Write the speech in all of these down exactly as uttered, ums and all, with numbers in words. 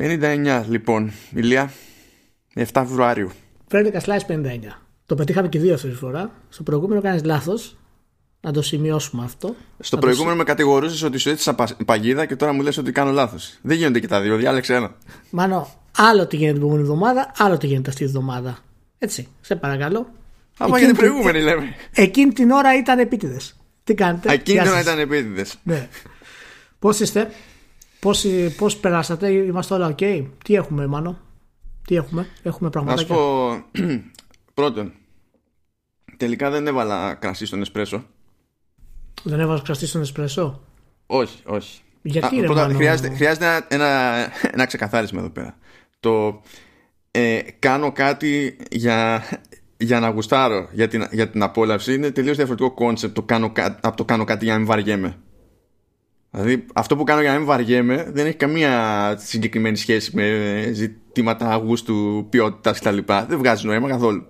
πενήντα εννιά λοιπόν, Ηλία, εφτά Φεβρουαρίου. Φρέντεκα σλάις πενήντα εννιά. Το πετύχαμε και δύο φορά. Στο προηγούμενο κάνεις λάθος. Να το σημειώσουμε αυτό. Στο προηγούμενο το... με κατηγορούσες ότι σου έτσι παγίδα και τώρα μου λες ότι κάνω λάθος. Δεν γίνονται και τα δύο, διάλεξε ένα. Μάνο, άλλο τι γίνεται την προηγούμενη εβδομάδα, άλλο τι γίνεται αυτή τη εβδομάδα. Έτσι, σε παρακαλώ. Άμα για την προηγούμενη, λέμε. Εκείνη την ώρα ήταν επίτηδες. Τι κάνετε? Εκείνη την ώρα ήταν επίτηδες. Ναι. Πώς είστε, πώς, πώς περάσατε, είμαστε όλα οκ? Okay? Τι έχουμε, Μάνο, τι έχουμε, έχουμε πραγματάκια? Ας πω, πρώτον, τελικά δεν έβαλα κρασί στον εσπρέσο. Δεν έβαλες κρασί στον εσπρέσο? Όχι, όχι. Γιατί? Α, ρε, πρώτα, χρειάζεται, χρειάζεται ένα, ένα, ένα ξεκαθάρισμα εδώ πέρα. Το ε, κάνω κάτι για, για να γουστάρω, για την, για την απόλαυση. Είναι τελείως διαφορετικό κόνσεπτ από το κάνω κάτι για να μην βαριέμαι. Δηλαδή αυτό που κάνω για να μην βαριέμαι δεν έχει καμία συγκεκριμένη σχέση με ζητήματα αγούστου, ποιότητας κτλ. Δεν βγάζει νόημα καθόλου.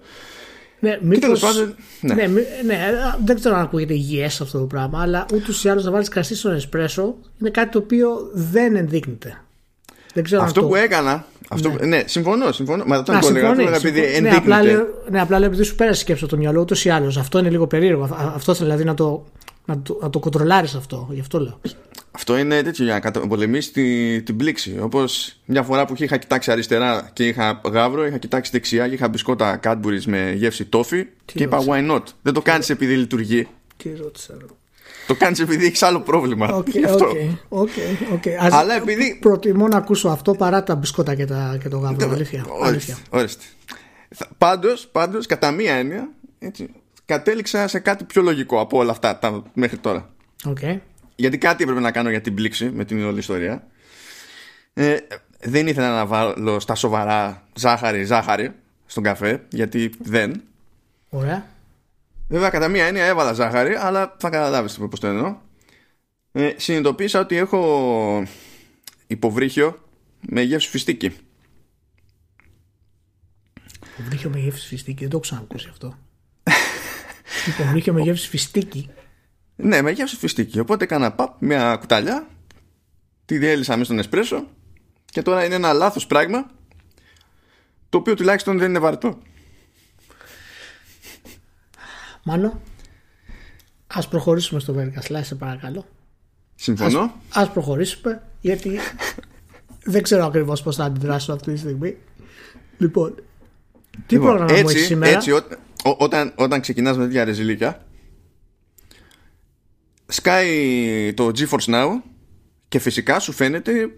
Ναι, μήπως, πάντων, ναι. Ναι, ναι, ναι, δεν ξέρω αν ακούγεται υγιές αυτό το πράγμα, αλλά ούτως ή άλλως να βάλεις κρασί στον εσπρέσο είναι κάτι το οποίο δεν ενδείκνεται. Δεν ξέρω αυτό αν που το... έκανα. Αυτό... Ναι. Ναι, συμφωνώ, συμφωνώ. Μα δεν το έλεγα επειδή ενδείκνεται. Ναι, απλά λέω, ναι, απλά λέω επειδή σου πέρασε σκέψη από το μυαλό, ούτως ή άλλως. Αυτό είναι λίγο περίεργο. Αυτό δηλαδή να το, να το, να το κοντρολάρεις αυτό. Γι' αυτό λέω. Αυτό είναι τέτοιο για να καταπολεμήσεις την, την πλήξη. Όπως μια φορά που είχα κοιτάξει αριστερά και είχα γάβρο, είχα κοιτάξει δεξιά και είχα μπισκότα Cadbury's με γεύση τόφι. Τι και είπα why not. Δεν το κάνεις επειδή λειτουργεί. Τι ρώτησα? Το κάνεις επειδή έχεις άλλο πρόβλημα. Οκ, οκ, οκ. Αλλά επειδή. Προτιμώ να ακούσω αυτό παρά τα μπισκότα και, τα, και το γάβρο. Αλήθεια. Ορίστε. Ορίστε. Πάντως, πάντως, κατά μία έννοια, έτσι, κατέληξα σε κάτι πιο λογικό από όλα αυτά τα, μέχρι τώρα. Οκ. Okay. Γιατί κάτι έπρεπε να κάνω για την πλήξη με την όλη ιστορία. Ε, δεν ήθελα να βάλω στα σοβαρά ζάχαρη, ζάχαρη στον καφέ, γιατί δεν. Ωραία. Βέβαια, κατά μία έννοια έβαλα ζάχαρη, αλλά θα καταλάβεις πώς το εννοώ. Ε, συνειδητοποίησα ότι έχω υποβρύχιο με γεύση φιστίκι. Υποβρύχιο με γεύση φιστίκι, δεν το ξανακούσει αυτό. Υποβρύχιο με γεύση φιστίκι. Ναι, με γεύση φιστίκι. Οπότε έκανα παπ, μια κουταλιά, τη διέλυσα μέσα στον εσπρέσο και τώρα είναι ένα λάθος πράγμα, το οποίο τουλάχιστον δεν είναι βαρετό. Μάνο, ας προχωρήσουμε στο Βερικασλάι, σε παρακαλώ. Συμφωνώ. Ας, ας προχωρήσουμε, γιατί δεν ξέρω ακριβώς πώς θα αντιδράσω αυτή τη στιγμή. Λοιπόν, τι λοιπόν, πρόγραμμα μου έχει σήμερα? Έτσι, ό, ό, όταν, όταν ξεκινάς με τέτοια ρεζιλίκια, σκάει το GeForce Now και φυσικά σου φαίνεται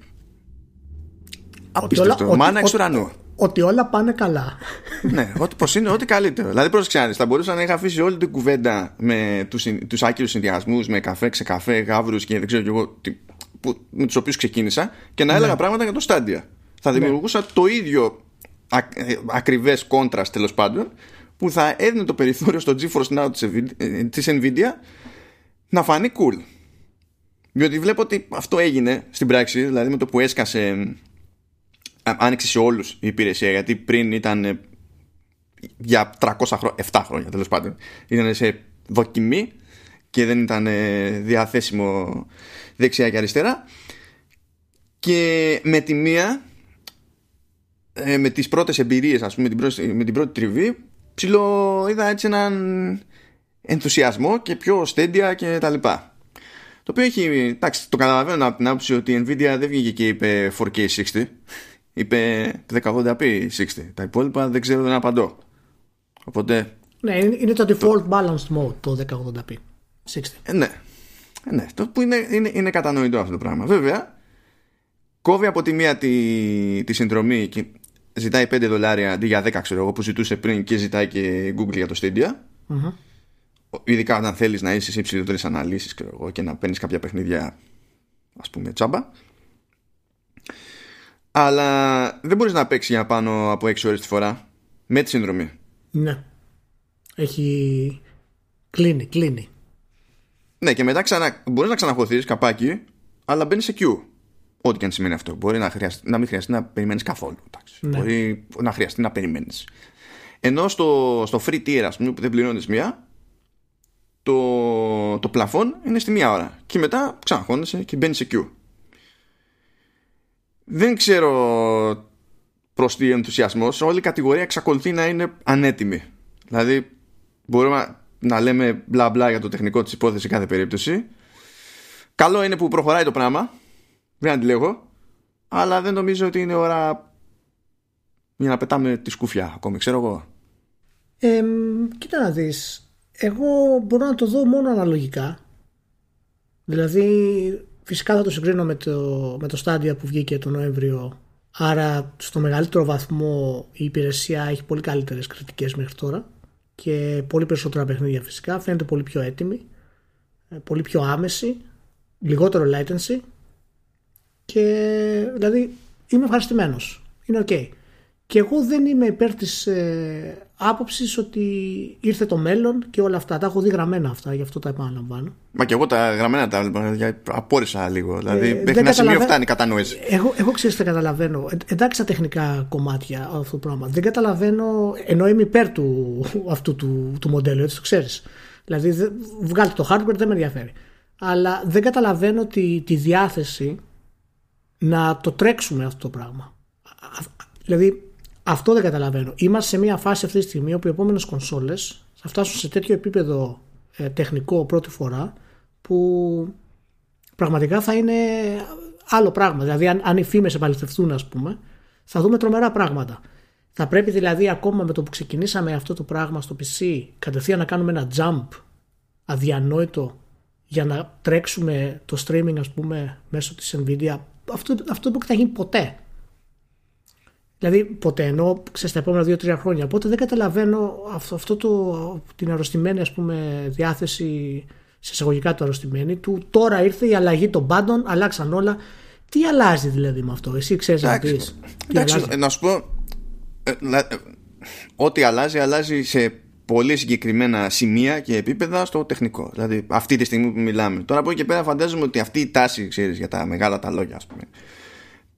απίστευτο, μάνα εξ ουρανού. Ότι όλα πάνε καλά. Ναι, ότι πως είναι ό,τι καλύτερο. Δηλαδή πρόσεξε, θα μπορούσα να είχα αφήσει όλη την κουβέντα με τους, τους άκυρους συνδυασμούς, με καφέ, ξεκαφέ, γάβρους και δεν ξέρω κι εγώ τι, που, με τους οποίους ξεκίνησα, και να έλεγα ναι. πράγματα για το Stadia. Θα δημιουργούσα ναι. το ίδιο α, ακριβές κόντρας, τέλος πάντων, που θα έδινε το περιθώριο στο GeForce Now της Nvidia να φανεί cool. Διότι βλέπω ότι αυτό έγινε στην πράξη. Δηλαδή με το που έσκασε, άνοιξε σε όλους η υπηρεσία. Γιατί πριν ήταν για τριακόσια χρόνια, επτά χρόνια τέλος πάντων, ήταν σε δοκιμή και δεν ήταν διαθέσιμο δεξιά και αριστερά. Και με τη μία, με τις πρώτες εμπειρίες, ας πούμε, με την πρώτη τριβή, ψηλό είδα έτσι έναν ενθουσιασμό και πιο Stadia και τα λοιπά. Το οποίο έχει, εντάξει, το καταλαβαίνω από την άποψη ότι η Nvidia δεν βγήκε και είπε φορ κέι εξήντα, είπε χίλια ογδόντα πι εξήντα. Τα υπόλοιπα δεν ξέρω, δεν απαντώ. Οπότε ναι, είναι το default balanced mode το χίλια ογδόντα πι εξήντα. Ναι, ναι, το που είναι, είναι, είναι κατανοητό αυτό το πράγμα. Βέβαια κόβει από τη μία τη, τη συνδρομή και ζητάει πέντε δολάρια αντί για δέκα, ξέρω εγώ, που ζητούσε πριν, και ζητάει και Google για το Stadia. Mm-hmm. Ειδικά όταν θέλεις να είσαι σε υψηλότερες αναλύσεις, ξέρω εγώ, και να παίρνεις κάποια παιχνίδια, ας πούμε, τσάμπα. Αλλά δεν μπορείς να παίξεις για πάνω από έξι ώρες τη φορά με τη συνδρομή. Ναι. Έχει κλείνει, κλείνει. Ναι, και μετά ξανα... μπορείς να ξαναχωθείς καπάκι, αλλά μπαίνεις σε queue. Ό,τι και αν σημαίνει αυτό. Μπορεί να, χρειαστεί, να μην χρειαστεί να περιμένεις καθόλου. Ναι. Μπορεί να χρειαστεί να περιμένεις. Ενώ στο, στο free tier, ας πούμε, που δεν πληρώνεις μία, Το, το πλαφόν είναι στη μία ώρα και μετά ξαναχώνεσαι και μπαίνεις σε queue. δεν ξέρω προς τι ενθουσιασμός. Όλη η κατηγορία εξακολουθεί να είναι ανέτοιμη. Δηλαδή μπορούμε να λέμε μπλα μπλα για το τεχνικό της υπόθεσης σε κάθε περίπτωση. Καλό είναι που προχωράει το πράγμα, δεν αντιλέγω, αλλά δεν νομίζω ότι είναι ώρα για να πετάμε τη σκουφιά ακόμη, ξέρω εγώ. Ε, κοίτα να δεις, εγώ μπορώ να το δω μόνο αναλογικά. Δηλαδή φυσικά θα το συγκρίνω με το, με το Stadia που βγήκε τον Νοέμβριο. Άρα στο μεγαλύτερο βαθμό η υπηρεσία έχει πολύ καλύτερες κριτικές μέχρι τώρα και πολύ περισσότερα παιχνίδια φυσικά. Φαίνεται πολύ πιο έτοιμη, πολύ πιο άμεση, λιγότερο latency και δηλαδή είμαι ευχαριστημένος. Είναι ok. Και εγώ δεν είμαι υπέρ της ε, άποψης ότι ήρθε το μέλλον και όλα αυτά. Τα έχω δει γραμμένα αυτά, γι' αυτό τα επαναλαμβάνω. Μα και εγώ τα γραμμένα τα απόρρισα λίγο. Ε, δηλαδή, μέχρι ένα καταλαβα... σημείο φτάνει η κατανόηση. Εγώ, εγώ ξέρω τι καταλαβαίνω. Ε, εντάξει, τα τεχνικά κομμάτια αυτό το πράγμα. Δεν καταλαβαίνω, ενώ είμαι υπέρ του, αυτού του, του μοντέλου, έτσι το ξέρεις. Δηλαδή, δε, βγάλτε το hardware, δεν με ενδιαφέρει. Αλλά δεν καταλαβαίνω τη, τη διάθεση να το τρέξουμε αυτό το πράγμα. Δηλαδή. Αυτό δεν καταλαβαίνω. Είμαστε σε μια φάση αυτή τη στιγμή όπου οι επόμενες κονσόλες θα φτάσουν σε τέτοιο επίπεδο ε, τεχνικό πρώτη φορά που πραγματικά θα είναι άλλο πράγμα. Δηλαδή αν, αν οι φήμες επαληθευτούν, ας πούμε, θα δούμε τρομερά πράγματα. Θα πρέπει δηλαδή ακόμα με το που ξεκινήσαμε αυτό το πράγμα στο πι σι κατευθείαν να κάνουμε ένα jump αδιανόητο για να τρέξουμε το streaming, ας πούμε, μέσω της Nvidia. Αυτό, αυτό δεν θα γίνει ποτέ. Δηλαδή ποτέ, ενώ ξέρεις τα επόμενα δύο τρία χρόνια. Οπότε δεν καταλαβαίνω αυτό, αυτό το, την αρρωστημένη, ας πούμε, διάθεση, σε εισαγωγικά του αρρωστημένη, του τώρα ήρθε η αλλαγή των πάντων, αλλάξαν όλα. Τι αλλάζει δηλαδή με αυτό, εσύ ξέρεις να πεις. Να σου πω, ε, να, ε, ό,τι αλλάζει, αλλάζει σε πολύ συγκεκριμένα σημεία και επίπεδα στο τεχνικό. Δηλαδή αυτή τη στιγμή που μιλάμε. Τώρα από εκεί και πέρα φαντάζομαι ότι αυτή η τάση, ξέρεις, για τα μεγάλα τα λόγια, ας πούμε,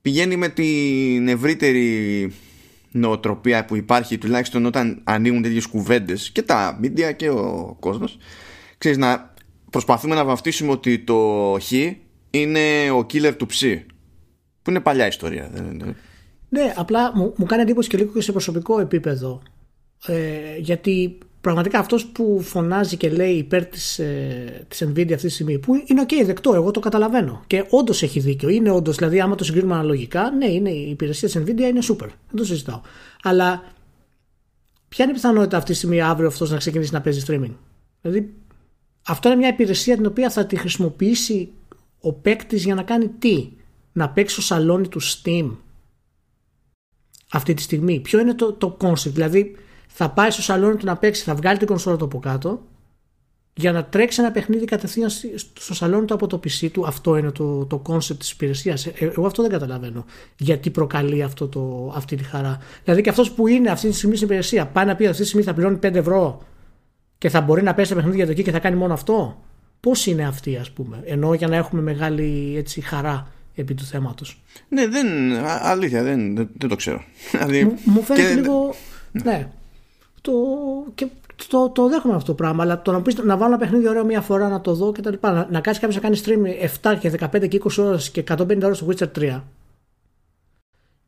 πηγαίνει με την ευρύτερη νοοτροπία που υπάρχει, τουλάχιστον όταν ανοίγουν τέτοιες κουβέντες και τα media και ο κόσμος. Ξέρεις, να προσπαθούμε να βαφτίσουμε ότι το Χ είναι ο killer του Ψ, που είναι παλιά ιστορία. Ναι, απλά μου, μου κάνει εντύπωση και λίγο και σε προσωπικό επίπεδο. Ε, γιατί πραγματικά αυτός που φωνάζει και λέει υπέρ της, ε, της Nvidia αυτή τη στιγμή, που είναι ok, δεκτό, εγώ το καταλαβαίνω. Και όντως έχει δίκιο. Είναι όντως, δηλαδή, άμα το συγκρίνουμε αναλογικά, ναι, είναι, η υπηρεσία της Nvidia είναι super. Δεν το συζητάω. Αλλά ποια είναι η πιθανότητα αυτή τη στιγμή αύριο αυτός να ξεκινήσει να παίζει streaming? Δηλαδή, αυτό είναι μια υπηρεσία την οποία θα τη χρησιμοποιήσει ο παίκτης για να κάνει τι? Να παίξει στο σαλόνι του Steam αυτή τη στιγμή. Ποιο είναι το, το concept, δηλαδή. Θα πάει στο σαλόνι του να παίξει, θα βγάλει την κονσόλα του από κάτω για να τρέξει ένα παιχνίδι κατευθείαν στο σαλόνι του από το πι σι του. Αυτό είναι το, το concept της υπηρεσίας. Ε, εγώ αυτό δεν καταλαβαίνω. Γιατί προκαλεί αυτό το, αυτή τη χαρά. Δηλαδή και αυτός που είναι αυτή τη στιγμή στην υπηρεσία πάει να πει αυτή τη στιγμή θα πληρώνει πέντε ευρώ και θα μπορεί να παίξει τα παιχνίδια του εκεί και θα κάνει μόνο αυτό. Πώς είναι αυτή, ας πούμε? Ενώ για να έχουμε μεγάλη, έτσι, χαρά επί του θέματος. Ναι, δεν, αλήθεια, δεν, δεν, δεν το ξέρω. Μου, μου φαίνεται και... λίγο. Ναι. ναι. Το, και το, το δέχομαι αυτό το πράγμα, αλλά το να πεις να βάλω ένα παιχνίδι ωραίο μία φορά να το δω και τα λοιπά, να, να κάτσει κάποιος να κάνει stream επτά και δεκαπέντε και είκοσι ώρες και εκατόν πενήντα ώρες στο Witcher τρία.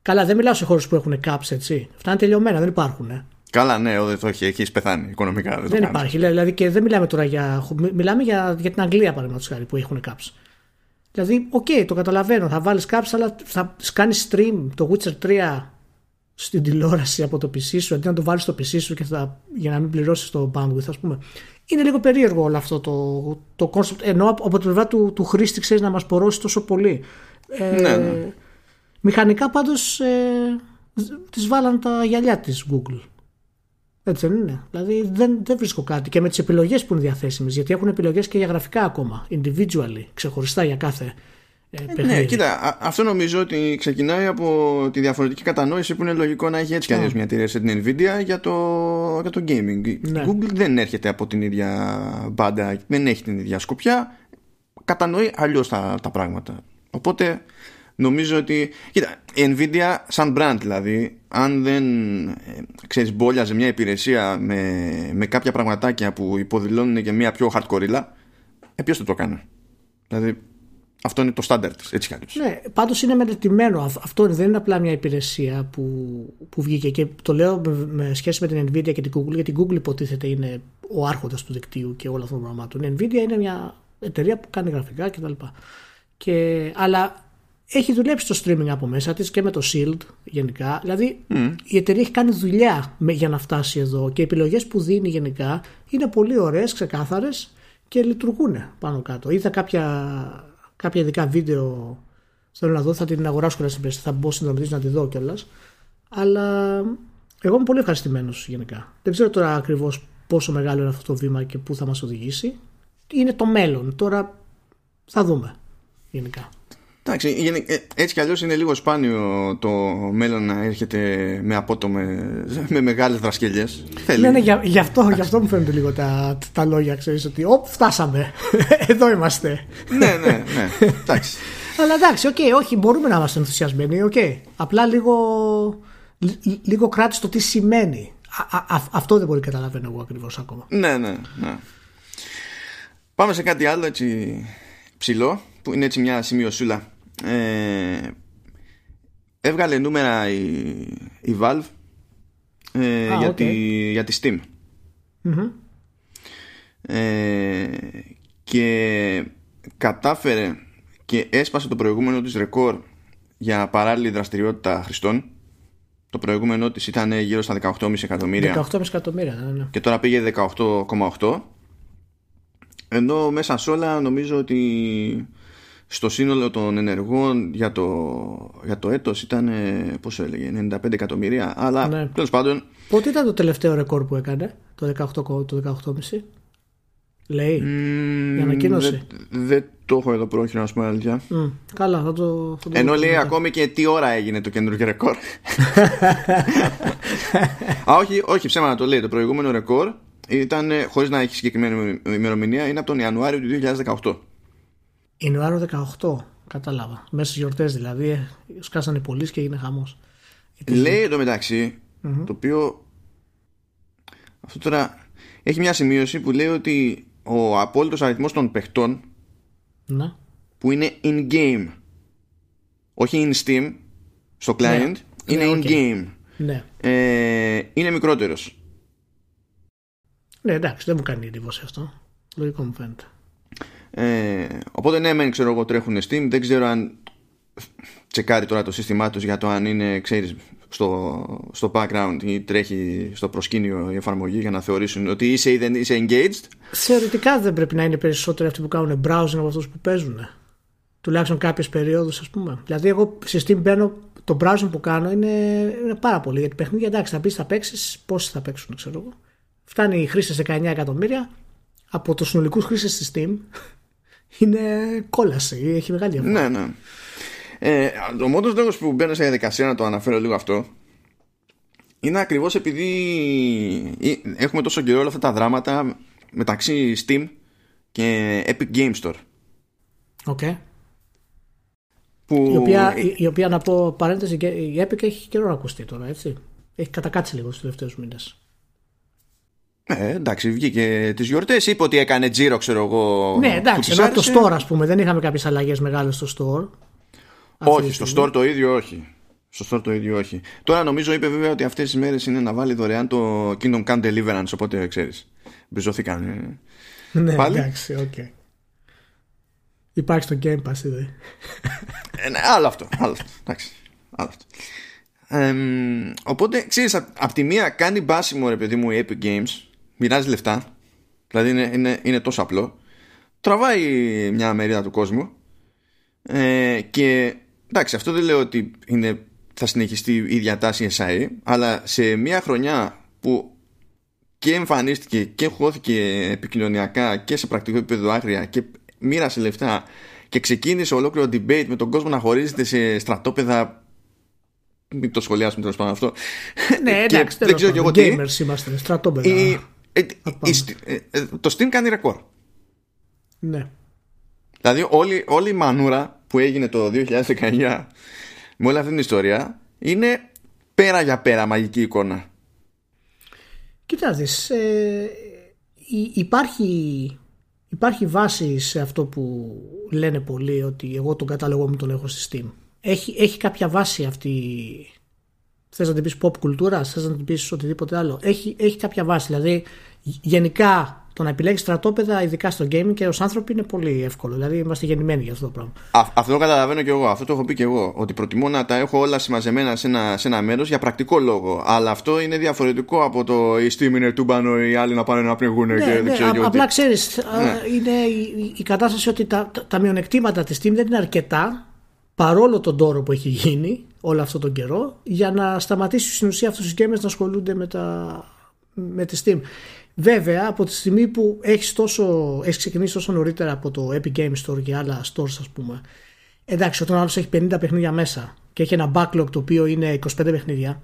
Καλά, δεν μιλάω σε χώρους που έχουν caps, έτσι. Αυτά είναι τελειωμένα, δεν υπάρχουν. Ε. Καλά, ναι, ό, το έχει, έχεις πεθάνει οικονομικά. Δεν, δεν υπάρχει, δηλαδή, και δεν μιλάμε τώρα για. Μιλάμε για, για την Αγγλία, παραδείγματος χάρη, που έχουν caps. Δηλαδή, οκ, okay, το καταλαβαίνω, θα βάλεις caps, αλλά θα κάνεις stream το Witcher τρία στην τηλεόραση από το πι σι σου αντί να το βάλεις στο πι σι σου και θα, για να μην πληρώσεις το bandwidth, ας πούμε. Είναι λίγο περίεργο όλο αυτό το, το concept, ενώ από την πλευρά του, του χρήστη, ξέρεις, να μας πορώσει τόσο πολύ. Ε, ναι, ναι. Μηχανικά πάντως ε, τις βάλαν τα γυαλιά της Google. Έτσι δεν είναι? Δηλαδή δεν, δεν βρίσκω κάτι και με τις επιλογές που είναι διαθέσιμες, γιατί έχουν επιλογές και για γραφικά ακόμα, individually, ξεχωριστά για κάθε. Ε, ναι, κοίτα, αυτό νομίζω ότι ξεκινάει από τη διαφορετική κατανόηση που είναι λογικό να έχει έτσι κι αλλιώς μια εταιρεία σε την Nvidia για το, για το gaming. Ναι. Google δεν έρχεται από την ίδια μπάντα, δεν έχει την ίδια σκοπιά, κατανοεί αλλιώς τα, τα πράγματα. Οπότε νομίζω ότι, κοίτα, η Nvidia σαν brand δηλαδή, αν δεν ε, ξέρεις, μπόλιαζε μια υπηρεσία με, με κάποια πραγματάκια που υποδηλώνουν και μια πιο hardcore, ε, ποιος θα το κάνει? Δηλαδή Αυτό είναι το στάνταρ της, έτσι κι ναι, πάντως είναι μελετημένο. Αυτό δεν είναι απλά μια υπηρεσία που, που βγήκε. Και το λέω με σχέση με την Nvidia και την Google, γιατί η Google υποτίθεται είναι ο άρχοντας του δικτύου και όλων αυτών των πραγμάτων. Η Nvidia είναι μια εταιρεία που κάνει γραφικά κτλ. Και, αλλά έχει δουλέψει το streaming από μέσα της και με το Shield γενικά. Δηλαδή mm. η εταιρεία έχει κάνει δουλειά για να φτάσει εδώ και οι επιλογές που δίνει γενικά είναι πολύ ωραίες, ξεκάθαρες και λειτουργούν πάνω κάτω. Είδα κάποια, κάποια ειδικά βίντεο, θέλω να δω, θα την αγοράσω κιόλας, θα μπω συνδρομητής να τη δω κιόλας. Αλλά εγώ είμαι πολύ ευχαριστημένος γενικά. Δεν ξέρω τώρα ακριβώς πόσο μεγάλο είναι αυτό το βήμα και πού θα μας οδηγήσει. Είναι το μέλλον, τώρα θα δούμε γενικά. Εντάξει, έτσι κι αλλιώς είναι λίγο σπάνιο το μέλλον να έρχεται με απότομε, με μεγάλες δρασκελιές. Ναι, ναι, γι' αυτό, γι' αυτό μου φαίνονται λίγο τα, τα λόγια, ξέρεις, ότι όπ, φτάσαμε, εδώ είμαστε. Ναι, ναι, ναι, εντάξει. Αλλά εντάξει, οκ, okay, όχι, μπορούμε να είμαστε ενθουσιασμένοι, οκ. Okay. Απλά λίγο, λίγο κράτησε το τι σημαίνει. Α, α, αυτό δεν μπορεί να καταλαβαίνω εγώ ακριβώς ακόμα. Ναι, ναι, ναι. Πάμε σε κάτι άλλο έτσι ψηλό, που είναι έτσι μια σημειωσούλα. Ε, έβγαλε νούμερα η, η Valve ε, Α, για, okay. τη, για τη Steam. Mm-hmm. Ε, και κατάφερε και έσπασε το προηγούμενο της ρεκόρ για παράλληλη δραστηριότητα χρηστών. Το προηγούμενο της ήταν γύρω στα δεκαοκτώ κόμμα πέντε εκατομμύρια. δεκαοκτώ κόμμα πέντε εκατομμύρια, ναι, ναι. Και τώρα πήγε δεκαοκτώ κόμμα οκτώ. Ενώ μέσα σε όλα νομίζω ότι στο σύνολο των ενεργών για το, για το έτος ήταν, πόσο έλεγε, ενενήντα πέντε εκατομμύρια. Αλλά ναι, τέλος πάντων. Πότε ήταν το τελευταίο ρεκόρ που έκανε, το δεκαοκτώ κόμμα πέντε, λέει, mm, η ανακοίνωση. Δεν δε το έχω εδώ πρόχειρα να σου πω αλήθεια. Mm, καλά, θα το, θα το ενώ λέει μετά ακόμη και τι ώρα έγινε το καινούργιο ρεκόρ. Α, όχι, όχι, ψέμα να το λέει, το προηγούμενο ρεκόρ ήταν, χωρίς να έχει συγκεκριμένη ημερομηνία, είναι από τον Ιανουάριο του δύο χιλιάδες δεκαοκτώ. Ιανουάριο δεκαοκτώ, κατάλαβα. Μέσα στις γιορτές δηλαδή, σκάσανε πολλοί και έγινε χαμός. Λέει εδώ μεταξύ, mm-hmm. το οποίο αυτό τώρα έχει μια σημείωση που λέει ότι ο απόλυτος αριθμός των παιχτών να, που είναι in-game, όχι in-steam, στο client, ναι, είναι ναι, in-game, ναι, ε, είναι μικρότερος. Ναι, εντάξει, δεν μου κάνει εντύπωση αυτό. Λογικό μου φαίνεται. Ε, οπότε ναι, μεν ξέρω εγώ τρέχουν Steam. Δεν ξέρω αν τσεκάρει τώρα το σύστημά τους για το αν είναι, ξέρεις, στο, στο background ή τρέχει στο προσκήνιο η εφαρμογή για να θεωρήσουν ότι είσαι ή δεν είσαι engaged. Θεωρητικά δεν πρέπει να είναι περισσότεροι αυτοί που κάνουν browsing από αυτούς που παίζουν. Τουλάχιστον κάποιες περιόδους, ας πούμε. Δηλαδή, εγώ σε Steam μπαίνω, το browsing που κάνω είναι, είναι πάρα πολύ. Γιατί παιχνίδια, εντάξει, θα πει θα παίξει, πόσοι θα παίξουν, ξέρω εγώ. Φτάνει οι χρήστες δεκαεννιά εκατομμύρια από τους συνολικούς χρήστες της Steam. Είναι κόλαση, έχει μεγάλη διαφορά. Ναι, ναι. Ε, ο μόνος λόγος που μπαίνω σε διαδικασία να το αναφέρω λίγο αυτό είναι ακριβώς επειδή έχουμε τόσο καιρό όλα αυτά τα δράματα μεταξύ Steam και Epic Games Store. Οκ. Okay. Που... Η, οποία, η, η οποία, να πω παρένθεση, η Epic έχει καιρό να ακουστεί τώρα, έτσι. Έχει κατακάτσει λίγο στους τελευταίους μήνες. Ε, εντάξει, βγήκε τις γιορτές, είπε ότι έκανε τζίρο, ξέρω εγώ. Ναι, εντάξει, ενώ το store, ας πούμε, δεν είχαμε κάποιες αλλαγές μεγάλες στο store. Όχι, στο store το ίδιο όχι. Στο store το ίδιο όχι. Τώρα νομίζω είπε βέβαια ότι αυτές τις μέρες είναι να βάλει δωρεάν το Kingdom Come Deliverance, οπότε ξέρεις. Μπριζωθήκαν. Ναι, πάλι. Εντάξει, οκ. Okay. Υπάρχει στο Game Pass, είδε. Ε, ναι, άλλο αυτό. Άλλο αυτό. Εντάξει, άλλο αυτό. Ε, οπότε ξέρεις, απ' απ τη μία κάνει μπάσιμο, ρε παιδί μου, η Epic Games, μοιράζει λεφτά, δηλαδή είναι, είναι, είναι τόσο απλό, τραβάει μια μερίδα του κόσμου, ε, και εντάξει, αυτό δεν λέω ότι είναι, θα συνεχιστεί η ίδια τάση S I, αλλά σε μια χρονιά που και εμφανίστηκε και χώθηκε επικοινωνιακά και σε πρακτικό επίπεδο άγρια και μοίρασε λεφτά και ξεκίνησε ολόκληρο debate με τον κόσμο να χωρίζεται σε στρατόπεδα. Μην το σχολιάσουμε τέλος πάντων αυτό. Ναι, εντάξει, δεν ξέρω κι εγώ τι. Gamers είμαστε, στρατόπεδα. Η, ε, η, ε, το Steam κάνει ρεκόρ. Ναι. Δηλαδή όλη, όλη η μανούρα που έγινε το δύο χιλιάδες δεκαεννιά με όλη αυτή την ιστορία είναι πέρα για πέρα μαγική εικόνα. Κοιτάξτε, ε, υπάρχει, Υπάρχει βάση σε αυτό που λένε πολλοί ότι εγώ τον κατάλογο μου τον έχω στη Steam. Έχει, έχει κάποια βάση αυτή. Θες να την πεις pop κουλτούρα, θες να την πεις οτιδήποτε άλλο. Έχει, έχει κάποια βάση. Δηλαδή, γενικά το να επιλέγεις στρατόπεδα, ειδικά στο gaming και ως άνθρωποι, είναι πολύ εύκολο. Δηλαδή, είμαστε γεννημένοι για αυτό το πράγμα. Α, αυτό καταλαβαίνω και εγώ. Αυτό το έχω πει και εγώ. Ότι προτιμώ να τα έχω όλα συμμαζεμένα σε ένα, σε ένα μέρος για πρακτικό λόγο. Αλλά αυτό είναι διαφορετικό από το η Steam είναι τούμπανο, οι άλλοι να πάνε να πνιγούν ναι, και δεν ναι, ξέρω τι. Απλά ξέρεις, ναι. είναι η, η κατάσταση ότι τα, τα, τα μειονεκτήματα της Steam δεν είναι αρκετά. Παρόλο τον τόρο που έχει γίνει όλο αυτόν τον καιρό, για να σταματήσει στην ουσία αυτούς τους γκέμες να ασχολούνται με, τα... με τη Steam. Βέβαια, από τη στιγμή που έχεις, τόσο... έχεις ξεκινήσει τόσο νωρίτερα από το Epic Games Store και άλλα stores, ας πούμε, εντάξει, όταν άλλος έχει πενήντα παιχνίδια μέσα και έχει ένα backlog το οποίο είναι είκοσι πέντε παιχνίδια,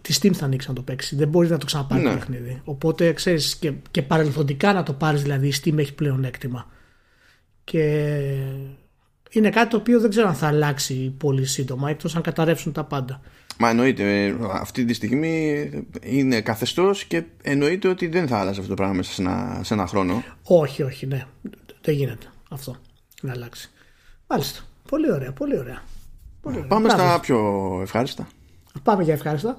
τη Steam θα ανοίξει να το παίξει. Δεν μπορεί να το ξαναπάρει το παιχνίδι. Οπότε ξέρεις, και, και παρελθοντικά να το πάρεις, δηλαδή η Steam έχει πλεονέκτημα. Και. Είναι κάτι το οποίο δεν ξέρω αν θα αλλάξει πολύ σύντομα, εκτός αν καταρρεύσουν τα πάντα. Μα εννοείται, αυτή τη στιγμή είναι καθεστώς και εννοείται ότι δεν θα άλλαζει αυτό το πράγμα μέσα σε ένα, σε ένα χρόνο. Όχι, όχι, ναι. Δεν γίνεται αυτό να αλλάξει. Μάλιστα. Πολύ ωραία, πολύ ωραία. Πολύ ωραία. Πάμε Μπράβο. Στα πιο ευχάριστα. Πάμε για ευχάριστα.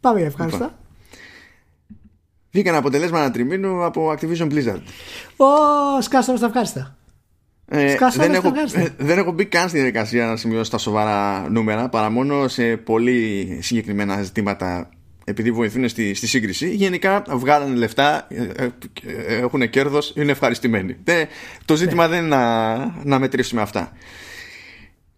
Πάμε για ευχάριστα. Λοιπόν. Βγήκαν αποτελέσματα ανατριμήνου από Activision Blizzard. Ω, σκάσαμε στα ευχάριστα. Ε, δεν, έχω, δεν έχω μπει καν στη διαδικασία να σημειώσω τα σοβαρά νούμερα, παρά μόνο σε πολύ συγκεκριμένα ζητήματα, επειδή βοηθούν στη, στη σύγκριση. Γενικά βγάλανε λεφτά, έχουν κέρδος, είναι ευχαριστημένοι. Δεν, το ζήτημα ε. δεν είναι να, να μετρήσουμε αυτά.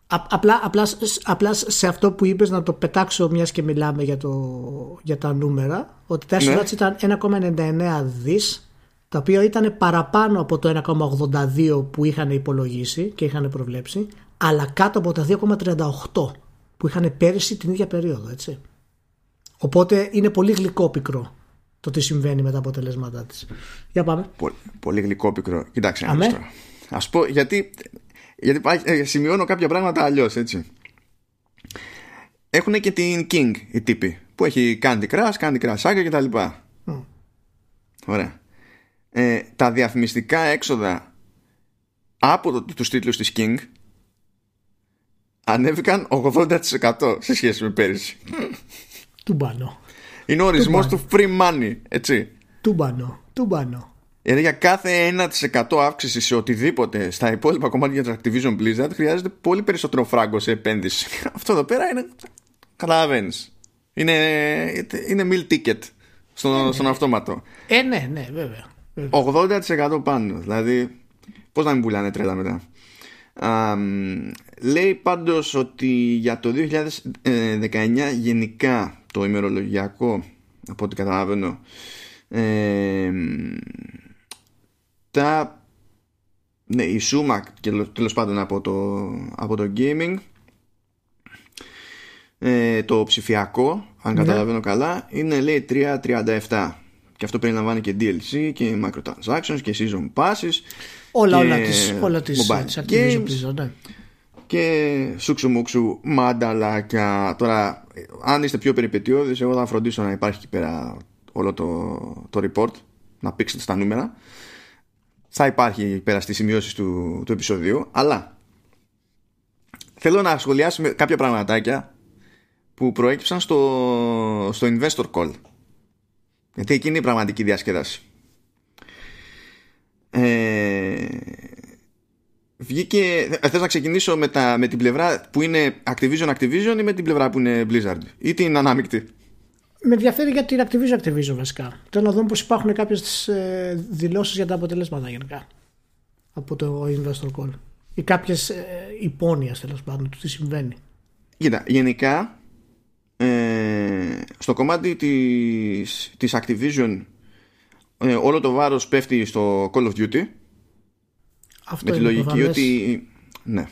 Α, απλά, απλά, απλά σε αυτό που είπες να το πετάξω, μιας και μιλάμε για, το, για τα νούμερα, ότι τα έσοδα ήταν ένα κόμμα ενενήντα εννέα δις, τα οποία ήταν παραπάνω από το ένα κόμμα ογδόντα δύο που είχαν υπολογίσει και είχαν προβλέψει, αλλά κάτω από τα δύο κόμμα τριάντα οκτώ που είχαν πέρυσι την ίδια περίοδο, έτσι. Οπότε είναι πολύ γλυκό πικρό το τι συμβαίνει με τα αποτελέσματά της. Για πάμε. Πολύ, πολύ γλυκό πικρό. Κοιτάξτε, αμέ. Τώρα. Ας πω γιατί, γιατί σημειώνω κάποια πράγματα αλλιώς, έτσι. Έχουν και την King οι τύποι, που έχει Candy Crush, Candy Crush Saga κτλ. Mm. Ωραία. Ε, τα διαφημιστικά έξοδα από το, τους τίτλους της King ανέβηκαν ογδόντα τοις εκατό σε σχέση με πέρυσι. Τουμπανό. Είναι ο ορισμός του free money, έτσι. Τουμπανό, τουμπανό. Ε, για κάθε ένα τοις εκατό αύξηση σε οτιδήποτε στα υπόλοιπα κομμάτια της Activision Blizzard χρειάζεται πολύ περισσότερο φράγκο σε επένδυση. Αυτό εδώ πέρα είναι, καταλαβαίνεις, είναι, είναι meal ticket στο, ναι, στον αυτόματο. Ε, ναι, ναι, βέβαια. ογδόντα τοις εκατό πάνω. Δηλαδή πώς να μην πουλάνε τρέλα μετά. Α, λέει πάντως ότι για το δύο χιλιάδες δεκαεννιά γενικά το ημερολογιακό, από ό,τι καταλαβαίνω, ε, τα, ναι, η σούμα και τέλος πάντων από το, από το gaming, ε, το ψηφιακό, αν ναι. καταλαβαίνω καλά, είναι λέει τρία κόμμα τριάντα επτά. Και αυτό περιλαμβάνει και ντι ελ σι και microtransactions και season passes. Όλα, και όλα τις, όλα τις Activision Blizzard, ναι. Και σούξου μουξου μανταλάκια. Τώρα, αν είστε πιο περιπετειώδεις, εγώ θα φροντίσω να υπάρχει εκεί πέρα όλο το, το report, να πήξετε στα νούμερα. Θα υπάρχει εκεί πέρα στις σημειώσεις του, του επεισοδίου. Αλλά θέλω να σχολιάσουμε κάποια πραγματάκια που προέκυψαν στο, στο investor call. Γιατί εκεί είναι η πραγματική διασκέδαση. Ε, βγήκε, θες να ξεκινήσω με, τα, με την πλευρά που είναι Activision Activision ή με την πλευρά που είναι Blizzard ή την ανάμεικτη? Με ενδιαφέρει για την Activision Activision βασικά. Θέλω να δούμε πως υπάρχουν κάποιες ε, δηλώσεις για τα αποτελέσματα γενικά από το Investor Call ή κάποιες ε, υπόνοιες, τέλος πάντων, του τι συμβαίνει. Κοίτα, γενικά Ε, στο κομμάτι της, της Activision ε, όλο το βάρος πέφτει στο Call of Duty. Αυτό με τη λογική ότι ναι.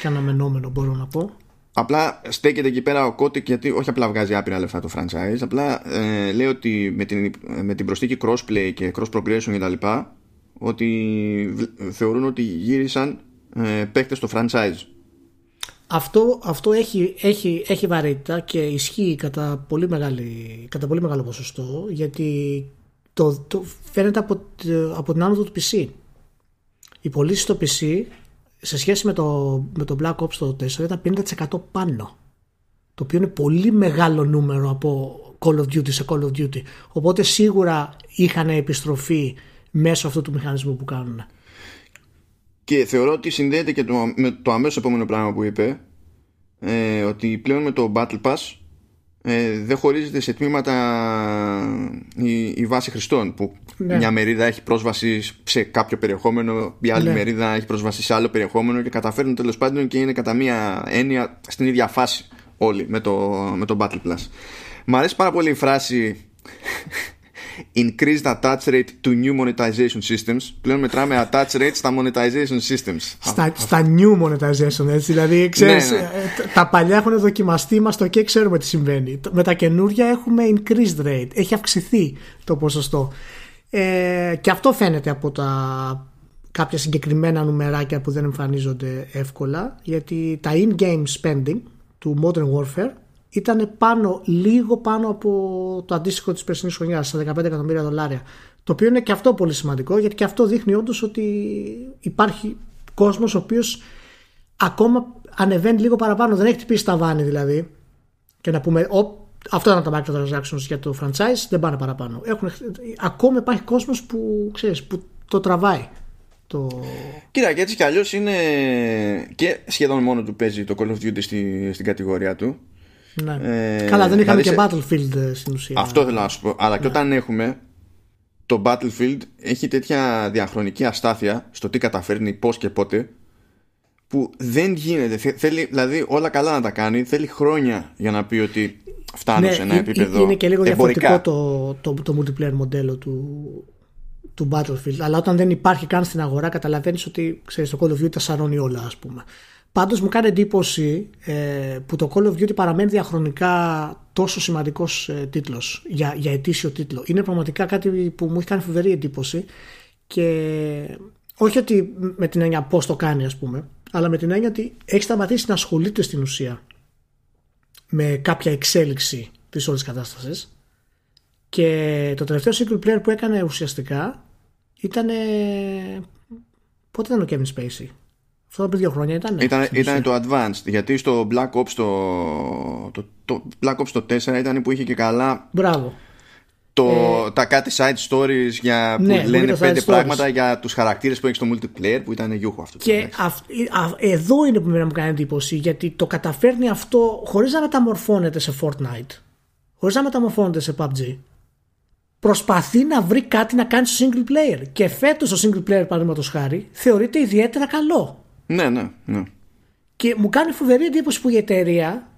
Και αναμενόμενο, μπορώ να πω. Απλά στέκεται εκεί πέρα ο Kotick, γιατί όχι απλά βγάζει άπειρα λεφτά το franchise. Απλά ε, λέει ότι με την, με την προσθήκη crossplay και cross progression και τα λοιπά, ότι θεωρούν ότι γύρισαν ε, παίκτες στο franchise. Αυτό, αυτό έχει, έχει, έχει βαρύτητα και ισχύει κατά πολύ, μεγάλη, κατά πολύ μεγάλο ποσοστό, γιατί το, το φαίνεται από, από την άνοδο του πι σι. οι πωλήσεις στο πι σι σε σχέση με το, με το Black Ops το τέσσερα ήταν πενήντα τοις εκατό πάνω, το οποίο είναι πολύ μεγάλο νούμερο από Call of Duty σε Call of Duty, οπότε σίγουρα είχαν επιστροφή μέσω αυτού του μηχανισμού που κάνουν. Και θεωρώ ότι συνδέεται και το, με το αμέσως επόμενο πράγμα που είπε, ε, ότι πλέον με το Battle Pass ε, δεν χωρίζεται σε τμήματα η, η βάση χρηστών, που ναι. μια μερίδα έχει πρόσβαση σε κάποιο περιεχόμενο, η άλλη ναι. μερίδα έχει πρόσβαση σε άλλο περιεχόμενο και καταφέρνουν τέλος πάντων και είναι κατά μία έννοια στην ίδια φάση όλοι με το, με το Battle Pass. Μ' αρέσει πάρα πολύ η φράση increase the attach rate to new monetization systems. Πλέον μετράμε attach rate στα monetization systems. Στα, στα new monetization, έτσι. Δηλαδή, ξέρεις, ναι, ναι. τα παλιά έχουν δοκιμαστεί, είμαστε και ξέρουμε τι συμβαίνει. Με τα καινούρια έχουμε increased rate. Έχει αυξηθεί το ποσοστό. Ε, και αυτό φαίνεται από τα κάποια συγκεκριμένα νουμεράκια που δεν εμφανίζονται εύκολα. Γιατί τα in-game spending του Modern Warfare ήταν πάνω, λίγο πάνω από το αντίστοιχο της περσινής χρονιάς, στα δεκαπέντε εκατομμύρια δολάρια. Το οποίο είναι και αυτό πολύ σημαντικό, γιατί και αυτό δείχνει όντως ότι υπάρχει κόσμος ο οποίος ακόμα ανεβαίνει λίγο παραπάνω, δεν έχει χτυπήσει τα βάνη δηλαδή. Και να πούμε, ο, αυτό ήταν τα microtransactions για το franchise, δεν πάνε παραπάνω. Έχουν, ακόμα υπάρχει κόσμος που, ξέρεις, που το τραβάει. Το... Κοίτα, και έτσι κι αλλιώς είναι και σχεδόν μόνο του παίζει το Call of Duty στη, στην κατηγορία του. Ναι. Ε, Καλά, δεν είχαμε δηλαδή και σε... Battlefield στην ουσία. Αυτό θέλω να σου πω. Αλλά ναι. και όταν έχουμε το Battlefield έχει τέτοια διαχρονική αστάθεια στο τι καταφέρνει, πώς και πότε, που δεν γίνεται. Θέλει, δηλαδή, όλα καλά να τα κάνει. Θέλει χρόνια για να πει ότι φτάνω ναι, σε ένα είναι, επίπεδο. Είναι και λίγο εμπορικά. διαφορετικό το, το, το multiplayer μοντέλο του, του Battlefield. Αλλά όταν δεν υπάρχει καν στην αγορά, καταλαβαίνεις ότι ξέρεις, το Call of Duty τα σαρώνει όλα, ας πούμε. Πάντως μου κάνει εντύπωση ε, που το Call of Duty παραμένει διαχρονικά τόσο σημαντικός ε, τίτλος για, για ετήσιο τίτλο. Είναι πραγματικά κάτι που μου έχει κάνει φοβερή εντύπωση και όχι ότι με την έννοια πώς το κάνει ας πούμε, αλλά με την έννοια ότι έχει σταματήσει να ασχολείται στην ουσία με κάποια εξέλιξη της όλης κατάστασης και το τελευταίο single player που έκανε ουσιαστικά ήταν πότε ήταν ο Kevin Spacey. Αυτό πριν δύο χρόνια ήταν. Ήταν, ήταν το Advanced. Γιατί στο Black Ops το, το, το, Black Ops το τέσσερα ήταν που είχε και καλά. Μπράβο. Το, ε, τα κάτι side stories για, που ναι, λένε πέντε πράγματα stories. Για τους χαρακτήρες που έχει στο multiplayer που ήταν γιούχο αυτό. Και αυ, α, εδώ είναι που μου κάνει εντύπωση γιατί το καταφέρνει αυτό χωρίς να μεταμορφώνεται σε Fortnite, χωρίς να μεταμορφώνεται σε πι γιου μπι τζι. Προσπαθεί να βρει κάτι να κάνει στο single player. Και φέτος το single player παραδείγματος χάρη θεωρείται ιδιαίτερα καλό. Ναι, ναι, ναι. Και μου κάνει φοβερή εντύπωση που η εταιρεία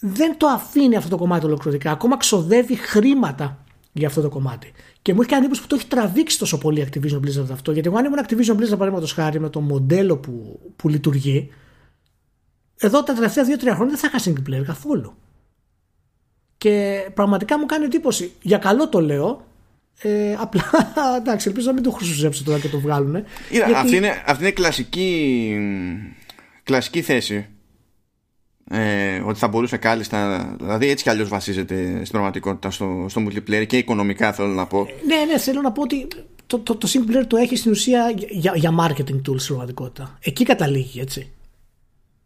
δεν το αφήνει αυτό το κομμάτι ολοκληρωτικά. Ακόμα ξοδεύει χρήματα για αυτό το κομμάτι. Και μου έχει κάνει εντύπωση που το έχει τραβήξει τόσο πολύ Activision Blizzard αυτό. Γιατί εγώ αν ήμουν Activision Blizzard παραδείγματος χάρη με το μοντέλο που, που λειτουργεί, εδώ τα τελευταία δύο τρία χρόνια δεν θα είχα single player καθόλου. Και πραγματικά μου κάνει εντύπωση. Για καλό το λέω. Ε, απλά εντάξει, ελπίζω να μην το χρησιμοποιήσουν τώρα και το βγάλουν. Ε, γιατί... Αυτή είναι, αυτή είναι κλασική, κλασική θέση. Ε, ότι θα μπορούσε κάλλιστα. Δηλαδή έτσι κι αλλιώς βασίζεται στην πραγματικότητα στο, στο multiplayer και οικονομικά θέλω να πω. Ε, ναι, ναι, θέλω να πω ότι το, το, το single player το έχει στην ουσία για, για marketing tools στην πραγματικότητα. Εκεί καταλήγει, έτσι.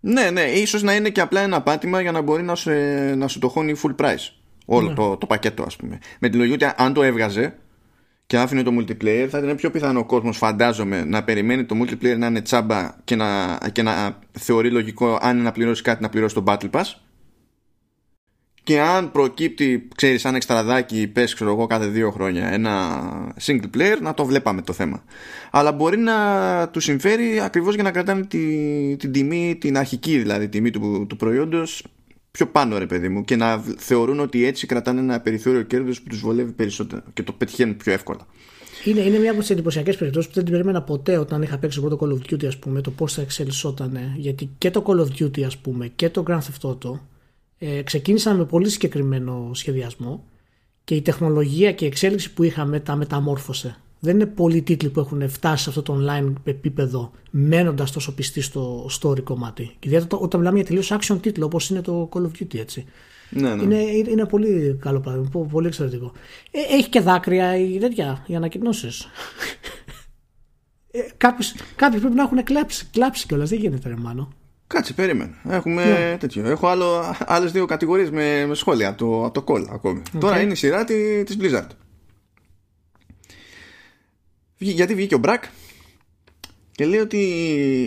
Ναι, ναι, ίσως να είναι και απλά ένα πάτημα για να μπορεί να, σε, να σου το χώνει full price. Όλο ναι. το, το πακέτο, ας πούμε. Με τη λογική ότι αν το έβγαζε και άφηνε το multiplayer, θα ήταν πιο πιθανό ο κόσμος, φαντάζομαι, να περιμένει το multiplayer να είναι τσάμπα και να, και να θεωρεί λογικό αν είναι να πληρώσει κάτι να πληρώσει το Battle Pass. Και αν προκύπτει, ξέρεις, σαν εξτραδάκι, πες ξέρω εγώ, κάθε δύο χρόνια ένα single player, να το βλέπαμε το θέμα. Αλλά μπορεί να του συμφέρει ακριβώς για να κρατάνε τη, την τιμή, την αρχική δηλαδή τιμή του, του προϊόντος. Πιο πάνω ρε παιδί μου. Και να θεωρούν ότι έτσι κρατάνε ένα περιθώριο κέρδους που τους βολεύει περισσότερο και το πετυχαίνουν πιο εύκολα. Είναι, είναι μια από τις εντυπωσιακές περιπτώσεις που δεν την περίμενα ποτέ όταν είχα παίξει το πρώτο Call of Duty, ας πούμε, το πώς θα εξελισσότανε. Γιατί και το Call of Duty, ας πούμε, και το Grand Theft Auto ε, ξεκίνησαν με πολύ συγκεκριμένο σχεδιασμό και η τεχνολογία και η εξέλιξη που είχαμε τα μεταμόρφωσε. Δεν είναι πολλοί τίτλοι που έχουν φτάσει σε αυτό το online επίπεδο μένοντας τόσο πιστοί στο story κομμάτι. Ιδιαίτερα όταν μιλάμε για τελείως action τίτλο όπως είναι το Call of Duty, έτσι. Ναι, ναι. Είναι, είναι πολύ καλό πράγμα, πολύ εξαιρετικό. Έχει και δάκρυα η τέτοια, οι ανακοινώσεις. Ε, κάποιος, κάποιοι πρέπει να έχουν κλάψει, κλάψει κιόλας. Δεν γίνεται ρε Μάνο. Κάτσε, περίμενε. Έχουμε yeah. τέτοιο. Έχω άλλο, άλλες δύο κατηγορίες με, με σχόλια από το, από το call ακόμη. Okay. Τώρα είναι η σειρά τη, της Blizzard. Γιατί βγήκε ο Μπρακ και λέει ότι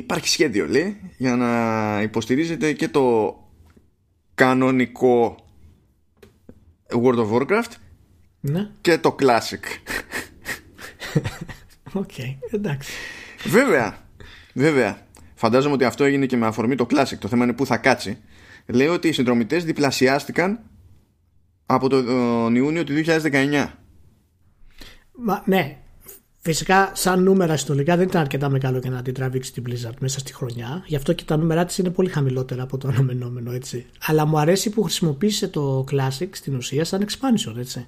υπάρχει σχέδιο, λέει, για να υποστηρίζεται και το κανονικό World of Warcraft ναι. και το Classic. Οκ, okay, εντάξει. Βέβαια, βέβαια. Φαντάζομαι ότι αυτό έγινε και με αφορμή το Classic. Το θέμα είναι που θα κάτσει. Λέει ότι οι συνδρομητές διπλασιάστηκαν από τον Ιούνιο του δύο χιλιάδες δεκαεννιά. Μα, ναι. Φυσικά, σαν νούμερα ιστορικά δεν ήταν αρκετά μεγάλο για να την τραβήξει την Blizzard μέσα στη χρονιά. Γι' αυτό και τα νούμερα της είναι πολύ χαμηλότερα από το αναμενόμενο, έτσι. Αλλά μου αρέσει που χρησιμοποίησε το Classic στην ουσία σαν expansion, έτσι.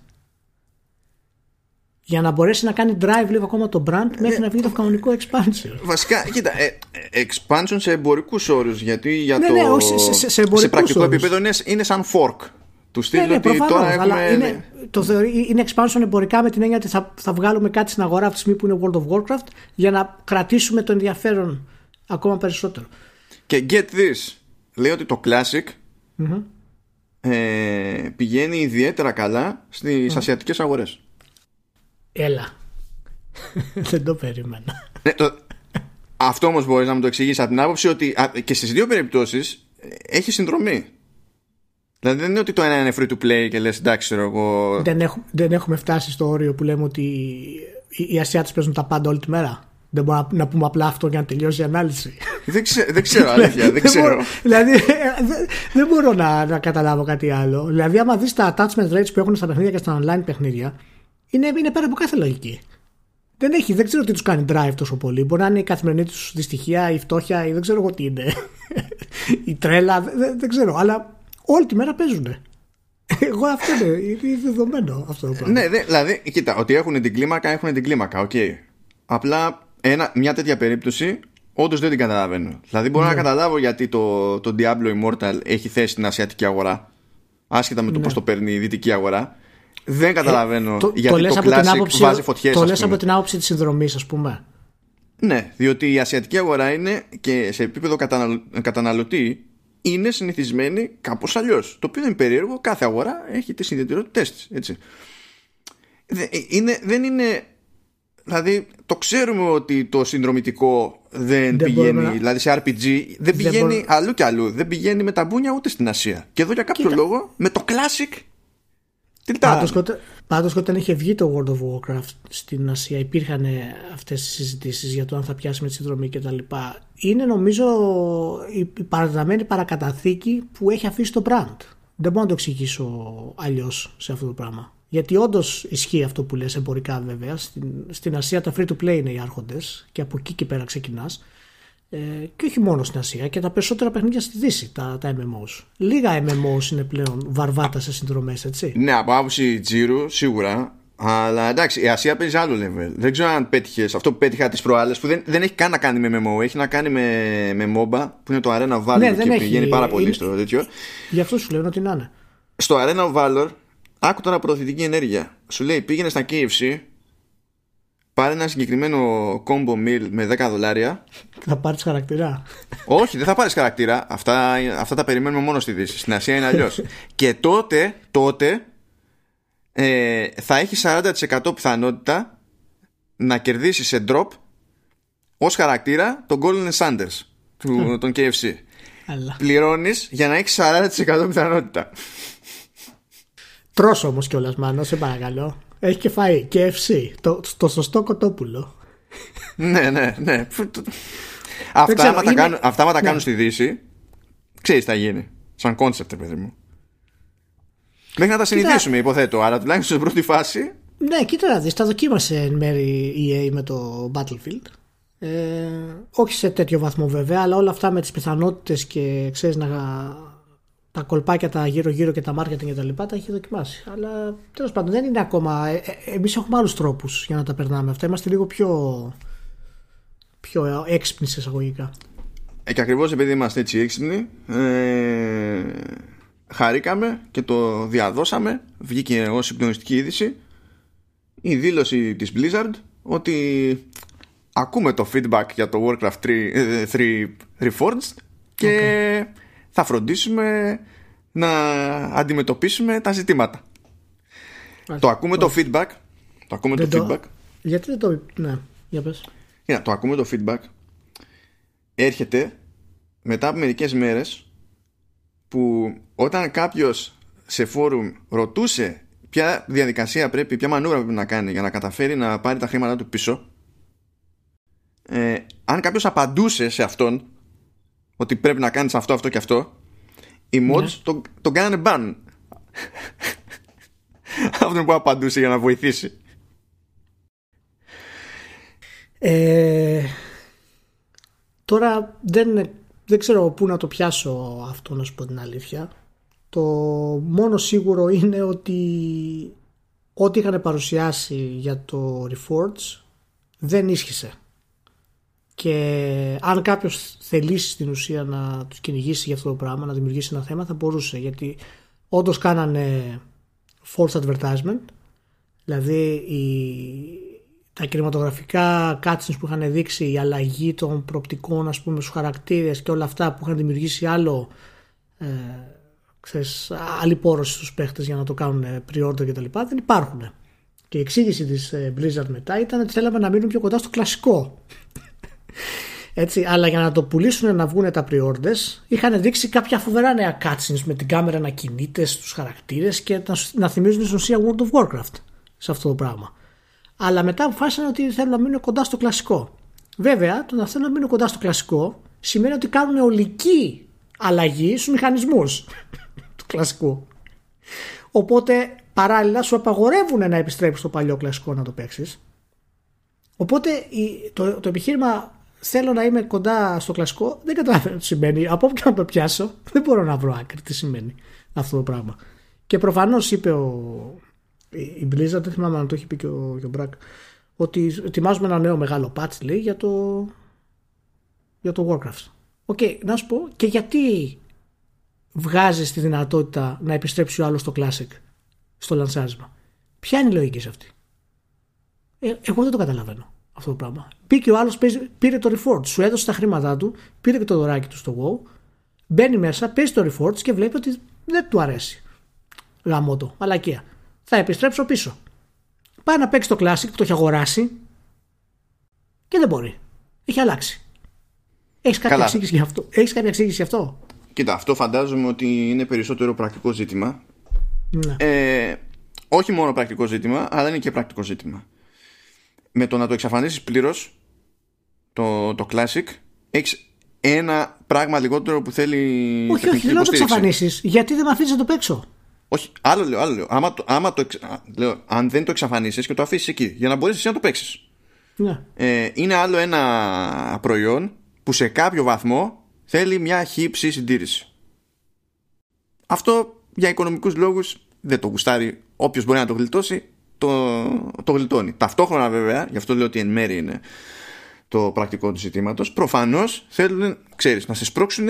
Για να μπορέσει να κάνει drive λίγο ακόμα το brand μέχρι ε, να βγει το κανονικό expansion. Βασικά, κοίτα, ε, expansion σε εμπορικούς όρους. Γιατί για ναι, το. Ναι, όχι, σε, σε, σε, σε πρακτικό όρους. Επίπεδο είναι, είναι σαν fork. Του στείλω ναι, ναι, ότι προφανώς, τώρα έχουμε. Είναι, ναι. το θεωρεί, είναι expansion εμπορικά με την έννοια ότι θα, θα βγάλουμε κάτι στην αγορά αυτή τη στιγμή που είναι World of Warcraft για να κρατήσουμε το ενδιαφέρον ακόμα περισσότερο. Και get this. Λέει ότι το Classic mm-hmm. ε, πηγαίνει ιδιαίτερα καλά στις mm. ασιατικές αγορές. Έλα. Δεν το περίμενα. Ναι, το... Αυτό όμως μπορείς να μου το εξηγήσεις από την άποψη ότι και στις δύο περιπτώσεις έχει συνδρομή. Δηλαδή δεν είναι ότι το ένα είναι free to play και λες εντάξει ξέρω εγώ. Δεν, έχουμε, δεν έχουμε φτάσει στο όριο που λέμε ότι οι Ασιάτες παίζουν τα πάντα όλη τη μέρα. Δεν μπορώ να πούμε απλά αυτό για να τελειώσει η ανάλυση. Δεν ξέρω, δεν ξέρω αλήθεια. Δεν ξέρω. Δηλαδή δεν μπορώ να, να καταλάβω κάτι άλλο. Δηλαδή άμα δεις τα attachment rates που έχουν στα παιχνίδια και στα online παιχνίδια. Είναι, είναι πέρα από κάθε λογική. Δεν έχει, δεν ξέρω τι τους κάνει drive τόσο πολύ. Μπορεί να είναι η καθημερινή τους δυστυχία, η φτώχεια ή δεν ξέρω εγώ τι είναι. Η τρέλα, δεν, δεν ξέρω. Αλλά όλη τη μέρα παίζουνε. Εγώ αυτό είναι, είναι δεδομένο αυτό το πράγμα. Ναι, δε, δηλαδή, κοίτα, ότι έχουν την κλίμακα, έχουν την κλίμακα, οκ. Okay. Απλά ένα, μια τέτοια περίπτωση όντως δεν την καταλαβαίνω. Δηλαδή μπορώ ναι. να καταλάβω γιατί το, το Diablo Immortal έχει θέση στην ασιατική αγορά, άσχετα με το ναι. πώς το παίρνει η δυτική αγορά. Δεν καταλαβαίνω ε, το, γιατί το, το Classic άποψη, βάζει φωτιές. Το λες από την άποψη της συνδρομής ας πούμε. Ναι, διότι η ασιατική αγορά είναι και σε επίπεδο καταναλω, καταναλωτή είναι συνηθισμένη κάπως αλλιώς. Το οποίο είναι περίεργο, κάθε αγορά έχει τις ιδιαιτερότητές της, έτσι. Δε, είναι, δεν είναι... Δηλαδή το ξέρουμε ότι το συνδρομητικό δεν, δεν πηγαίνει να... Δηλαδή σε αρ πι τζι δεν, δεν πηγαίνει μπορούμε... αλλού και αλλού. Δεν πηγαίνει με τα μπούνια ούτε στην Ασία. Και εδώ για κάποιο Κοίτα. λόγο με το Classic. Πάντως όταν είχε βγει το World of Warcraft στην Ασία υπήρχαν αυτές τις συζητήσεις για το αν θα πιάσουμε τη συνδρομή και τα λοιπά. Είναι νομίζω η παραδεδομένη παρακαταθήκη που έχει αφήσει το brand. Δεν μπορώ να το εξηγήσω αλλιώς σε αυτό το πράγμα. Γιατί όντως ισχύει αυτό που λες εμπορικά βέβαια. Στην, στην Ασία τα free to play είναι οι άρχοντες και από εκεί και πέρα ξεκινάς. Ε, και όχι μόνο στην Ασία και τα περισσότερα παιχνίδια στη Δύση, τα, τα εμ εμ όους. Λίγα εμ εμ όους είναι πλέον βαρβάτα σε συνδρομές, έτσι. Ναι, από άποψη τζίρου σίγουρα. Αλλά εντάξει, η Ασία παίζει άλλο level. Δεν ξέρω αν πέτυχες αυτό που πέτυχα τις προάλλες, που δεν, δεν έχει καν να κάνει με εμ εμ όου, έχει να κάνει με, με MOBA που είναι το Arena Valor ναι, και έχει, πηγαίνει πάρα πολύ είναι, στο τέτοιο. Γι' αυτό σου λένε ότι να είναι. Στο Arena Valor, άκου τώρα προωθητική ενέργεια. Σου λέει πήγαινε στα κέι εφ σι. Πάρε ένα συγκεκριμένο combo meal με δέκα δολάρια. Θα πάρεις χαρακτήρα. Όχι, δεν θα πάρεις χαρακτήρα. Αυτά, αυτά τα περιμένουμε μόνο στη Δύση. Στην Ασία είναι αλλιώς. Και τότε, τότε ε, θα έχει σαράντα τοις εκατό πιθανότητα να κερδίσεις σε drop ως χαρακτήρα τον Golden Sanders του, τον κέι εφ σι. Πληρώνεις για να έχεις σαράντα τοις εκατό πιθανότητα. Τρως όμως κιόλας Μάνο, σε παρακαλώ. Έχει και φαΐ και κέι εφ σι. Το, το σωστό κοτόπουλο. Ναι, ναι, ναι. Αυτά ξέρω, άμα είναι... τα κάνουν, αυτά άμα τα κάνουν ναι. στη Δύση, ξέρεις τι θα γίνει. Σαν κόνσεπτ, παιδί μου. Μέχρι να τα συνηθίσουμε, κοίτα... υποθέτω, αλλά τουλάχιστον στην πρώτη φάση. Ναι, κοίτα να δεις. Τα δοκίμασε εν μέρη η ι έι με το Battlefield. Ε, όχι σε τέτοιο βαθμό βέβαια, αλλά όλα αυτά με τις πιθανότητες και ξέρεις να. Τα κολπάκια, τα γύρω-γύρω και τα marketing και τα λοιπά τα έχει δοκιμάσει. Αλλά τέλος πάντων δεν είναι ακόμα. Ε, ε, εμείς έχουμε άλλους τρόπους για να τα περνάμε αυτά. Είμαστε λίγο πιο, πιο έξυπνοι σε εισαγωγικά. Ε, και ακριβώς επειδή είμαστε έτσι έξυπνοι, ε, χαρήκαμε και το διαδώσαμε. Βγήκε ως συγκλονιστική είδηση η δήλωση της Blizzard ότι ακούμε το feedback για το Warcraft τρία Reforged και okay. θα φροντίσουμε να αντιμετωπίσουμε τα ζητήματα. Ας, το ακούμε πώς. το feedback. Το ακούμε δεν το feedback. Το... Γιατί δεν το... Ναι, για πες. Yeah, το ακούμε το feedback. Έρχεται μετά από μερικές μέρες που όταν κάποιος σε φόρουμ ρωτούσε ποια διαδικασία πρέπει, ποια μανούρα πρέπει να κάνει για να καταφέρει να πάρει τα χρήματά του πίσω, ε, αν κάποιος απαντούσε σε αυτόν ότι πρέπει να κάνεις αυτό, αυτό και αυτό, οι mods yeah. τον, τον κάνανε ban. Αυτόν που απαντούσε για να βοηθήσει. Ε, τώρα δεν, δεν ξέρω πού να το πιάσω αυτό, να σου πω την αλήθεια. Το μόνο σίγουρο είναι ότι ό,τι είχαν παρουσιάσει για το Reforge δεν ίσχυσε. Και αν κάποιος θελήσει στην ουσία να τους κυνηγήσει για αυτό το πράγμα, να δημιουργήσει ένα θέμα, θα μπορούσε, γιατί όντως κάνανε false advertisement. Δηλαδή η... τα κινηματογραφικά cutscenes που είχαν δείξει, η αλλαγή των προοπτικών, ας πούμε, στους χαρακτήρες και όλα αυτά που είχαν δημιουργήσει άλλο, ε, ξέρεις, άλλη πόρωση στους παίχτες για να το κάνουν pre-order και τα λοιπά, δεν υπάρχουν. Και η εξήγηση της Blizzard μετά ήταν ότι θέλαμε να μείνουν πιο κοντά στο κλασικό. Έτσι, αλλά για να το πουλήσουν να βγουν τα pre-orders, είχαν δείξει κάποια φοβερά νέα cutscenes με την κάμερα να κινείται στους χαρακτήρες και να, να θυμίζουν στην ουσία World of Warcraft σε αυτό το πράγμα. Αλλά μετά αποφάσισαν ότι θέλουν να μείνουν κοντά στο κλασικό. Βέβαια, το να θέλουν να μείνουν κοντά στο κλασικό σημαίνει ότι κάνουν ολική αλλαγή στους μηχανισμούς του κλασικού. Οπότε παράλληλα σου απαγορεύουν να επιστρέψεις στο παλιό κλασικό να το παίξεις. Οπότε το, το επιχείρημα θέλω να είμαι κοντά στο κλασικό δεν καταλαβαίνω τι σημαίνει. Από όπου να το πιάσω δεν μπορώ να βρω άκρη τι σημαίνει αυτό το πράγμα. Και προφανώς είπε ο... η Blizzard, δεν θυμάμαι αν το έχει πει και ο, ο Μπρακ, ότι ετοιμάζουμε ένα νέο μεγάλο patch, λέει, για το, για το Warcraft. Οκ, okay, να σου πω, και γιατί βγάζεις τη δυνατότητα να επιστρέψει ο άλλος στο Classic, στο λανσάρισμα? Ποια είναι η λογική σε αυτή? Ε, εγώ δεν το καταλαβαίνω αυτό το πράγμα. Πήγε ο άλλος, πήρε το Reforged, σου έδωσε τα χρήματά του, πήρε και το δωράκι του στο WoW, μπαίνει μέσα, παίζει το Reforged και βλέπει ότι δεν του αρέσει. Γαμώτο, μαλακία. Θα επιστρέψω πίσω. Πάει να παίξει το Classic που το έχει αγοράσει και δεν μπορεί. Έχει αλλάξει. Έχεις κάποια εξήγηση γι' αυτό? Έχεις κάποια εξήγηση γι' αυτό? Κοίτα, αυτό φαντάζομαι ότι είναι περισσότερο πρακτικό ζήτημα. Ναι. Ε, όχι μόνο πρακτικό ζήτημα, αλλά είναι και πρακτικό ζήτημα. Με το να το εξαφανίσεις πλήρως το, το Classic, έχεις ένα πράγμα λιγότερο που θέλει τεχνική υποστήριξη. Όχι, όχι, δεν να το εξαφανίσεις. Γιατί δεν με αφήνεις να το παίξω? Όχι, άλλο λέω, άλλο λέω. Άμα το, άμα το, λέω αν δεν το εξαφανίσεις και το αφήσεις εκεί για να μπορείς εσύ να το παίξεις. Ναι. Ε, είναι άλλο ένα προϊόν που σε κάποιο βαθμό θέλει μια χύψη συντήρηση. Αυτό για οικονομικούς λόγους δεν το γουστάρει. Όποιος μπορεί να το γλιτώσει, το, το γλιτώνει. Ταυτόχρονα βέβαια, γι' αυτό λέω ότι εν μέρει είναι το πρακτικό του ζητήματος, προφανώς θέλουν, ξέρεις, να σε σπρώξουν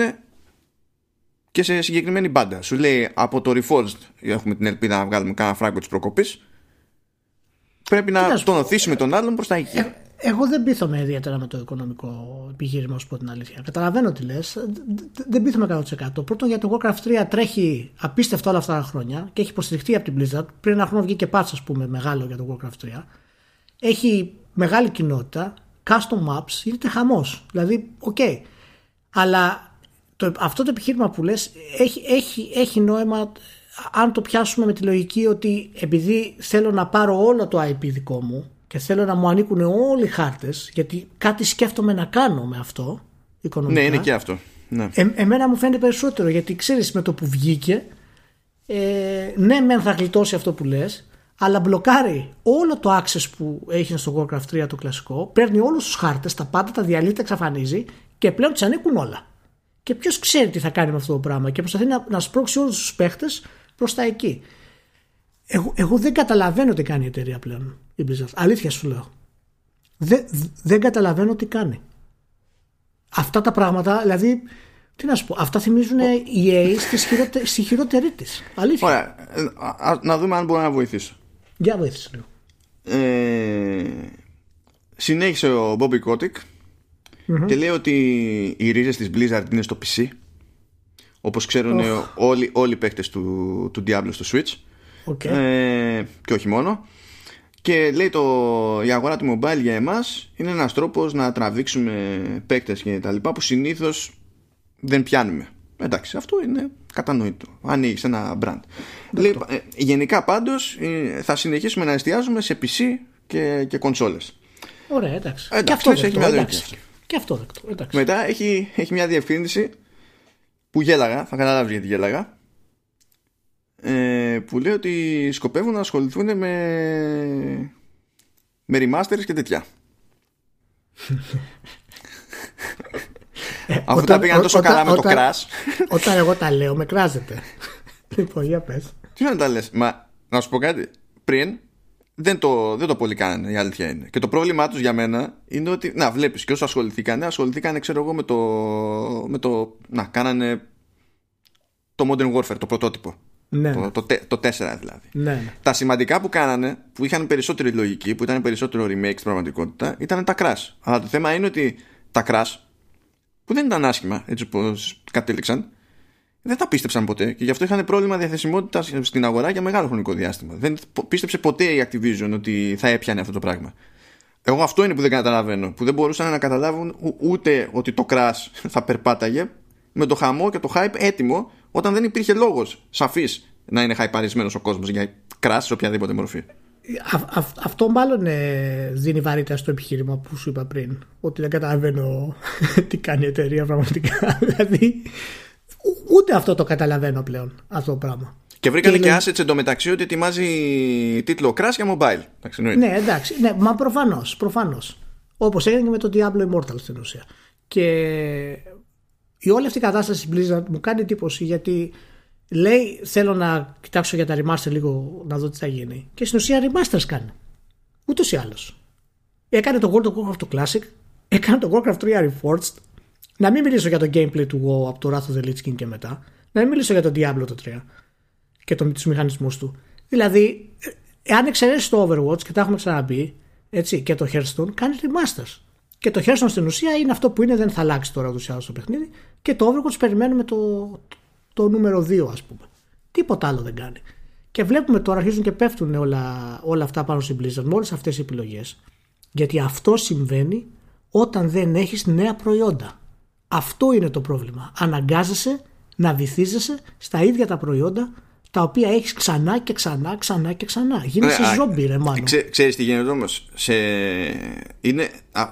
και σε συγκεκριμένη μπάντα. Σου λέει από το Reforged έχουμε την ελπίδα να βγάλουμε κάνα φράγκο της προκοπής. Πρέπει να Κοιτάς, τονωθήσουμε ε, τον άλλον προς τα εκεί. Ε, εγώ δεν πείθομαι ιδιαίτερα με το οικονομικό επιχείρημα, να σου πω την αλήθεια. Καταλαβαίνω τι λες. Δεν πείθομαι εκατό τοις εκατό. Πρώτον, για το Warcraft τρία τρέχει απίστευτα όλα αυτά τα χρόνια και έχει υποστηριχτεί από την Blizzard. Πριν ένα χρόνο βγήκε patch, ας πούμε, μεγάλο για το Warcraft τρία. Έχει μεγάλη κοινότητα. Custom maps, γίνεται χαμός. Δηλαδή, οκ. Okay. Αλλά. Το, αυτό το επιχείρημα που λες έχει, έχει, έχει νόημα αν το πιάσουμε με τη λογική ότι επειδή θέλω να πάρω όλο το άι πι δικό μου και θέλω να μου ανήκουν όλοι οι χάρτες, γιατί κάτι σκέφτομαι να κάνω με αυτό οικονομικά. Ναι, είναι και αυτό. Ναι. Ε, εμένα μου φαίνεται περισσότερο, γιατί ξέρεις, με το που βγήκε, ε, ναι μεν θα γλιτώσει αυτό που λες, αλλά μπλοκάρει όλο το access που έχει στο Warcraft τρία το κλασικό, παίρνει όλους τους χάρτες, τα πάντα τα διαλύει, τα εξαφανίζει και πλέον τους ανήκουν όλα. Και ποιος ξέρει τι θα κάνει με αυτό το πράγμα, και προσπαθεί να, να σπρώξει όλους τους παίχτες προς τα εκεί. Εγώ, εγώ δεν καταλαβαίνω τι κάνει η εταιρεία πλέον, η Blizzard. Αλήθεια σου λέω. Δεν, δεν καταλαβαίνω τι κάνει. Αυτά τα πράγματα, δηλαδή, τι να σου πω, αυτά θυμίζουν η ι έι στη χειρότερη της. Αλήθεια. Ωραία. Να δούμε αν μπορώ να βοηθήσω. Για βοήθησε λίγο. Ε, Συνέχισε ο Bobby Kotick mm-hmm. και λέει ότι οι ρίζες της Blizzard είναι στο πι σι, όπως ξέρουν oh. όλοι, όλοι οι παίκτες του, του Diablo στο Switch okay. ε, και όχι μόνο. Και λέει το, η αγορά του mobile για εμάς είναι ένας τρόπος να τραβήξουμε παίκτες και τα λοιπά που συνήθως δεν πιάνουμε. Εντάξει, αυτό είναι κατανοητό. Ανοίγεις ένα brand. Λέει, γενικά πάντως θα συνεχίσουμε να εστιάζουμε σε πι σι και, και κονσόλες. Ωραία, εντάξει. Εντάξει, και αυτό έχει δεκτό, μια εντάξει. Και αυτό δεκτό, εντάξει. Μετά έχει, έχει μια διευκρίνηση που γέλαγα, θα καταλάβεις γιατί γέλαγα, ε, που λέει ότι σκοπεύουν να ασχοληθούν με, με remasters και τέτοια. Ε, Αφού όταν, τα πήγαν τόσο όταν, καλά με όταν, το Crash. Όταν εγώ τα λέω με κράζεται. Λοιπόν, για πες. Τι να τα λες, μα να σου πω κάτι. Πριν δεν το, δεν το πολύ κάνανε, η αλήθεια είναι. Και το πρόβλημά τους για μένα είναι ότι, να βλέπεις, και όσο ασχοληθήκανε, ασχοληθήκανε ξέρω εγώ με το, με το να κάνανε το Modern Warfare, το πρωτότυπο. Ναι. Το, το, το, το τέσσερα δηλαδή. Ναι. Τα σημαντικά που κάνανε, που είχαν περισσότερη λογική, που ήταν περισσότερο remake στην πραγματικότητα, ήταν τα Crash. Αλλά το θέμα είναι ότι τα Crash, που δεν ήταν άσχημα έτσι όπως κατέληξαν, δεν τα πίστεψαν ποτέ και γι' αυτό είχαν πρόβλημα διαθεσιμότητας στην αγορά για μεγάλο χρονικό διάστημα. Δεν πίστεψε ποτέ η Activision ότι θα έπιανε αυτό το πράγμα. Εγώ αυτό είναι που δεν καταλαβαίνω, που δεν μπορούσαν να καταλάβουν ούτε ότι το Crash θα περπάταγε με το χαμό και το hype έτοιμο, όταν δεν υπήρχε λόγος σαφής να είναι χαϊπαρισμένος ο κόσμος για Crash σε οποιαδήποτε μορφή. Α, α, αυτό μάλλον ε, δίνει βαρύτητα στο επιχείρημα που σου είπα πριν, ότι δεν καταλαβαίνω τι κάνει η εταιρεία πραγματικά. Δηλαδή ούτε αυτό το καταλαβαίνω πλέον, αυτό το πράγμα. Και βρήκανε και, και είναι... assets εντωμεταξύ ότι ετοιμάζει τίτλο Crash για mobile. Εντάξει, ναι, εντάξει, ναι, μα προφανώς, προφανώς. Όπως έγινε και με το Diablo Immortal στην ουσία. Και η όλη αυτή η κατάσταση Blizzard μου κάνει εντύπωση, γιατί λέει θέλω να κοιτάξω για τα remaster λίγο, να δω τι θα γίνει. Και στην ουσία remasters κάνει. Ούτως ή άλλως. Έκανε το World of Warcraft το Classic, έκανε το Warcraft τρία Reforged. Να μην μιλήσω για το gameplay του WoW από το Wrath of the Lich King και μετά. Να μην μιλήσω για το Diablo το τρία και το, τους μηχανισμούς του. Δηλαδή, εάν εξαιρέσεις το Overwatch, και τα έχουμε ξαναμπεί, έτσι, και το Hearthstone, κάνει remasters. Και το Hearthstone στην ουσία είναι αυτό που είναι, δεν θα αλλάξει τώρα ούτως ή άλλως το παιχνίδι. Και το Overwatch περιμένουμε το... το νούμερο δύο, ας πούμε. Τίποτα άλλο δεν κάνει. Και βλέπουμε τώρα αρχίζουν και πέφτουν όλα, όλα αυτά πάνω στην Blizzard, με όλες αυτές οι επιλογές. Γιατί αυτό συμβαίνει όταν δεν έχεις νέα προϊόντα. Αυτό είναι το πρόβλημα. Αναγκάζεσαι να βυθίζεσαι στα ίδια τα προϊόντα τα οποία έχεις ξανά και ξανά, ξανά και ξανά. Γίνεσαι ζόμπι, ρε μάλλον. Ξέ, ξέρεις τι γίνεται όμως. Σε... Είναι... Α,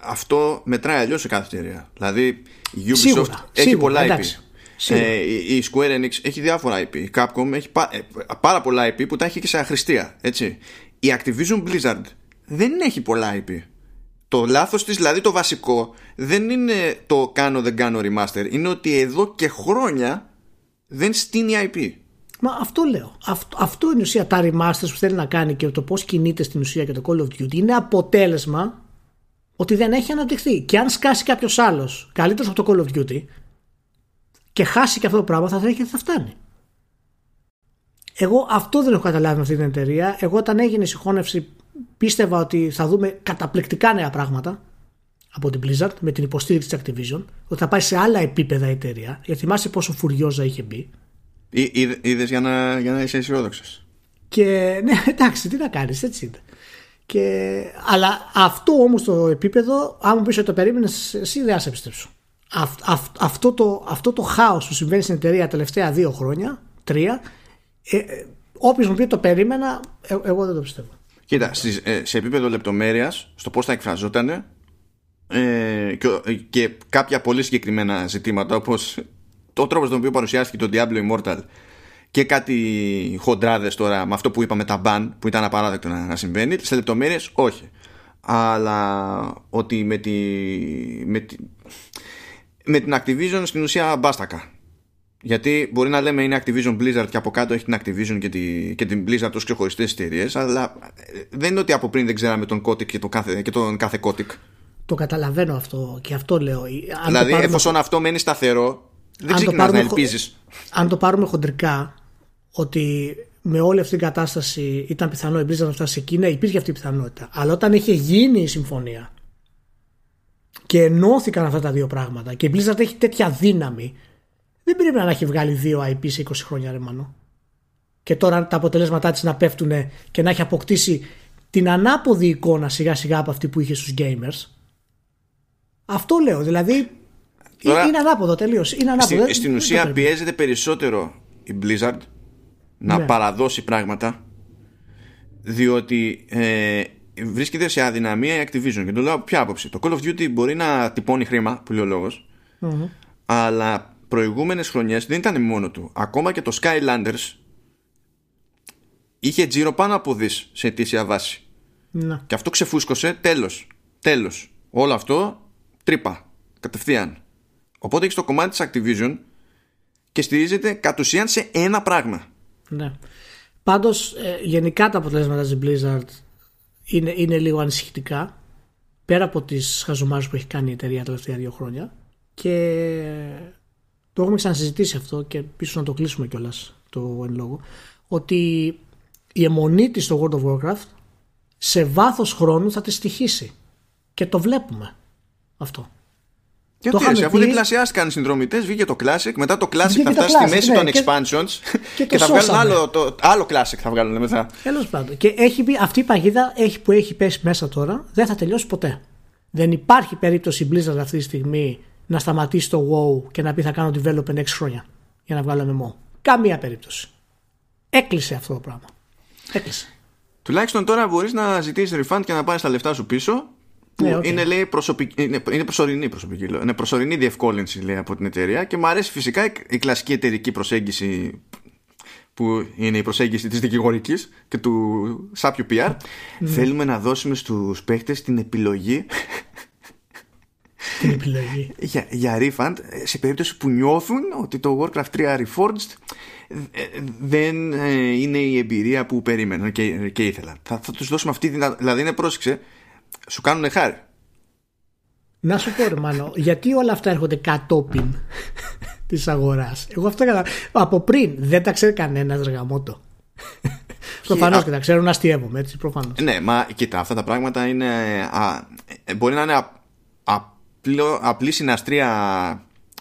αυτό μετράει αλλιώς σε κάθε εταιρεία. Δηλαδή η Ubisoft σίγουρα, έχει σίγουρα, πολλά εντάξει. άι πι. Ε, η Square Enix έχει διάφορα άι πι. Η Capcom έχει πά, πάρα πολλά άι πι που τα έχει και σε αχρηστία, έτσι. Η Activision Blizzard δεν έχει πολλά άι πι. Το λάθος της, δηλαδή το βασικό, δεν είναι το κάνω δεν κάνω remaster, είναι ότι εδώ και χρόνια δεν στείνει άι πι. Μα αυτό λέω. Αυτό, αυτό είναι η ουσία. Τα remasters που θέλει να κάνει και το πώς κινείται στην ουσία και το Call of Duty είναι αποτέλεσμα ότι δεν έχει αναπτυχθεί. Και αν σκάσει κάποιος άλλος καλύτερος από το Call of Duty και χάσει και αυτό το πράγμα, θα τρέχει και θα φτάνει. Εγώ αυτό δεν έχω καταλάβει με αυτή την εταιρεία. Εγώ όταν έγινε η συγχώνευση πίστευα ότι θα δούμε καταπληκτικά νέα πράγματα από την Blizzard με την υποστήριξη της Activision, ότι θα πάει σε άλλα επίπεδα η εταιρεία. Γιατί θυμάσαι πόσο φουριόζα είχε μπει. Είδες για να, για να είσαι αισιόδοξος. Και ναι, εντάξει, τι να κάνεις, έτσι είναι. Και, αλλά αυτό όμως το επίπεδο, άμα πεις ότι το περίμενες, εσύ δεν σε πιστέψω. Αυτ, αυ, αυτό, το, αυτό το χάος που συμβαίνει στην εταιρεία τα τελευταία δύο χρόνια, τρία, ε, ε, όποιος μου πει το περίμενα, ε, εγώ δεν το πιστεύω. Κοίτα, στις, ε, σε επίπεδο λεπτομέρειας, στο πώς θα εκφραζότανε ε, και, και κάποια πολύ συγκεκριμένα ζητήματα, όπως το τρόπο στον οποίο παρουσιάστηκε το Diablo Immortal και κάτι χοντράδες τώρα με αυτό που είπαμε τα ban, που ήταν απαράδεκτο να, να συμβαίνει, σε λεπτομέρειες όχι. Αλλά ότι με τη... Με τη με την Activision στην ουσία μπάστακα. Γιατί μπορεί να λέμε είναι Activision Blizzard και από κάτω έχει την Activision και, τη, και την Blizzard ως ξεχωριστές εταιρείες, αλλά δεν είναι ότι από πριν δεν ξέραμε τον Kotick και τον κάθε, και τον κάθε Kotick. Το καταλαβαίνω αυτό και αυτό λέω. Αν δηλαδή πάρουμε... εφόσον αυτό μένει σταθερό, δεν ξεκινάς να ελπίζεις. Αν το πάρουμε χοντρικά, ότι με όλη αυτή την κατάσταση ήταν πιθανό η Blizzard να φτάσει σε Κίνα, υπήρχε αυτή η πιθανότητα. Αλλά όταν είχε γίνει η συμφωνία και ενώθηκαν αυτά τα δύο πράγματα και η Blizzard έχει τέτοια δύναμη, δεν πρέπει να έχει βγάλει δύο άι πι σε είκοσι χρόνια, ρε μανό. Και τώρα τα αποτελέσματά της να πέφτουν και να έχει αποκτήσει την ανάποδη εικόνα σιγά σιγά από αυτή που είχε στους gamers. Αυτό λέω, δηλαδή τώρα, είναι ανάποδο τελείως. Είναι ανάποδο. Στην, στην ουσία πιέζεται περισσότερο η Blizzard να ναι. παραδώσει πράγματα, διότι ε, βρίσκεται σε αδυναμία η Activision. Και το λέω από ποια άποψη. Το Call of Duty μπορεί να τυπώνει χρήμα, που λέει ο λόγος, mm-hmm. αλλά προηγούμενες χρονιές δεν ήταν μόνο του. Ακόμα και το Skylanders είχε τζίρο πάνω από δις σε αιτήσια βάση. Να. Και αυτό ξεφούσκωσε, τέλος. Τέλος. Όλο αυτό τρύπα. Κατευθείαν. Οπότε έχει το κομμάτι της Activision και στηρίζεται κατ' ουσίαν σε ένα πράγμα. Ναι. Πάντως, ε, γενικά τα αποτελέσματα της Blizzard είναι, είναι λίγο ανησυχητικά. Πέρα από τις χαζομάρες που έχει κάνει η εταιρεία τα τελευταία δύο χρόνια. Και το έχουμε ξανασυζητήσει αυτό και πίσω να το κλείσουμε κιόλας το εν λόγω. Ότι η αιμονή της στο World of Warcraft σε βάθος χρόνου θα τη στοιχήσει. Και το βλέπουμε αυτό. Και το τι, αφού δεν πλασιάστηκαν οι συνδρομητές, βγήκε το Classic. Μετά το Classic βγήκε θα το φτάσει classic, στη μέση ναι, των και, expansions και, και θα βγάλουν άλλο, το, άλλο Classic θα βγάλουν μετά. Τέλος πάντων. Και έχει, αυτή η παγίδα έχει, που έχει πέσει μέσα τώρα δεν θα τελειώσει ποτέ. Δεν υπάρχει περίπτωση η Blizzard αυτή τη στιγμή να σταματήσει το WoW και να πει θα κάνω development έξι χρόνια για να βγάλω εμ εμ ο. Καμία περίπτωση. Έκλεισε αυτό το πράγμα. Έκλεισε. Τουλάχιστον τώρα μπορείς να ζητήσεις refund και να πάρεις τα λεφτά σου πίσω. Που ναι, okay. είναι, λέει, προσωπική, είναι, είναι προσωρινή προσωπική, είναι προσωρινή διευκόλυνση λέει, από την εταιρεία και μου αρέσει φυσικά η, η κλασική εταιρική προσέγγιση που είναι η προσέγγιση της δικηγορικής και του σάπιου πι αρ. Mm. Θέλουμε να δώσουμε στους παίχτες την επιλογή, την επιλογή. για, για refund σε περίπτωση που νιώθουν ότι το Warcraft τρία Reforged δεν ε, είναι η εμπειρία που περίμεναν και, και ήθελα. Θα, θα τους δώσουμε αυτή, δηλαδή είναι πρόσεξε. Σου κάνουνε χάρη. Να σου πω ρε Μάνο, γιατί όλα αυτά έρχονται κατόπιν της αγοράς? Εγώ αυτό έκανα από πριν. Δεν τα ξέρει κανένας ρε γαμότο. Προφανώς και τα ξέρουν, αστειεύομαι έτσι προφανώς. Ναι, μα κοίτα, αυτά τα πράγματα είναι α, μπορεί να είναι α, απλό, απλή συναστρία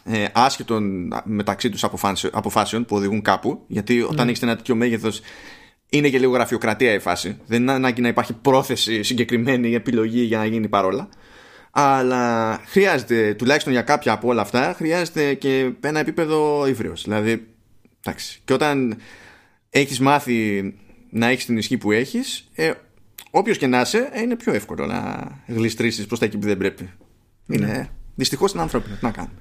ε, άσχετων μεταξύ τους αποφάσεων που οδηγούν κάπου. Γιατί όταν mm. έχεις ένα τέτοιο μέγεθος είναι και λίγο γραφειοκρατία η φάση. Δεν είναι ανάγκη να υπάρχει πρόθεση συγκεκριμένη επιλογή για να γίνει παρόλα. Αλλά χρειάζεται, τουλάχιστον για κάποια από όλα αυτά, χρειάζεται και ένα επίπεδο ύβριος. Δηλαδή, εντάξει. Και όταν έχεις μάθει να έχεις την ισχύ που έχεις, ε, όποιος και να είσαι, είναι πιο εύκολο να γλιστρήσεις προς τα εκεί που δεν πρέπει. Είναι. Ε, δυστυχώς είναι ανθρώπινο. Τι να κάνουμε.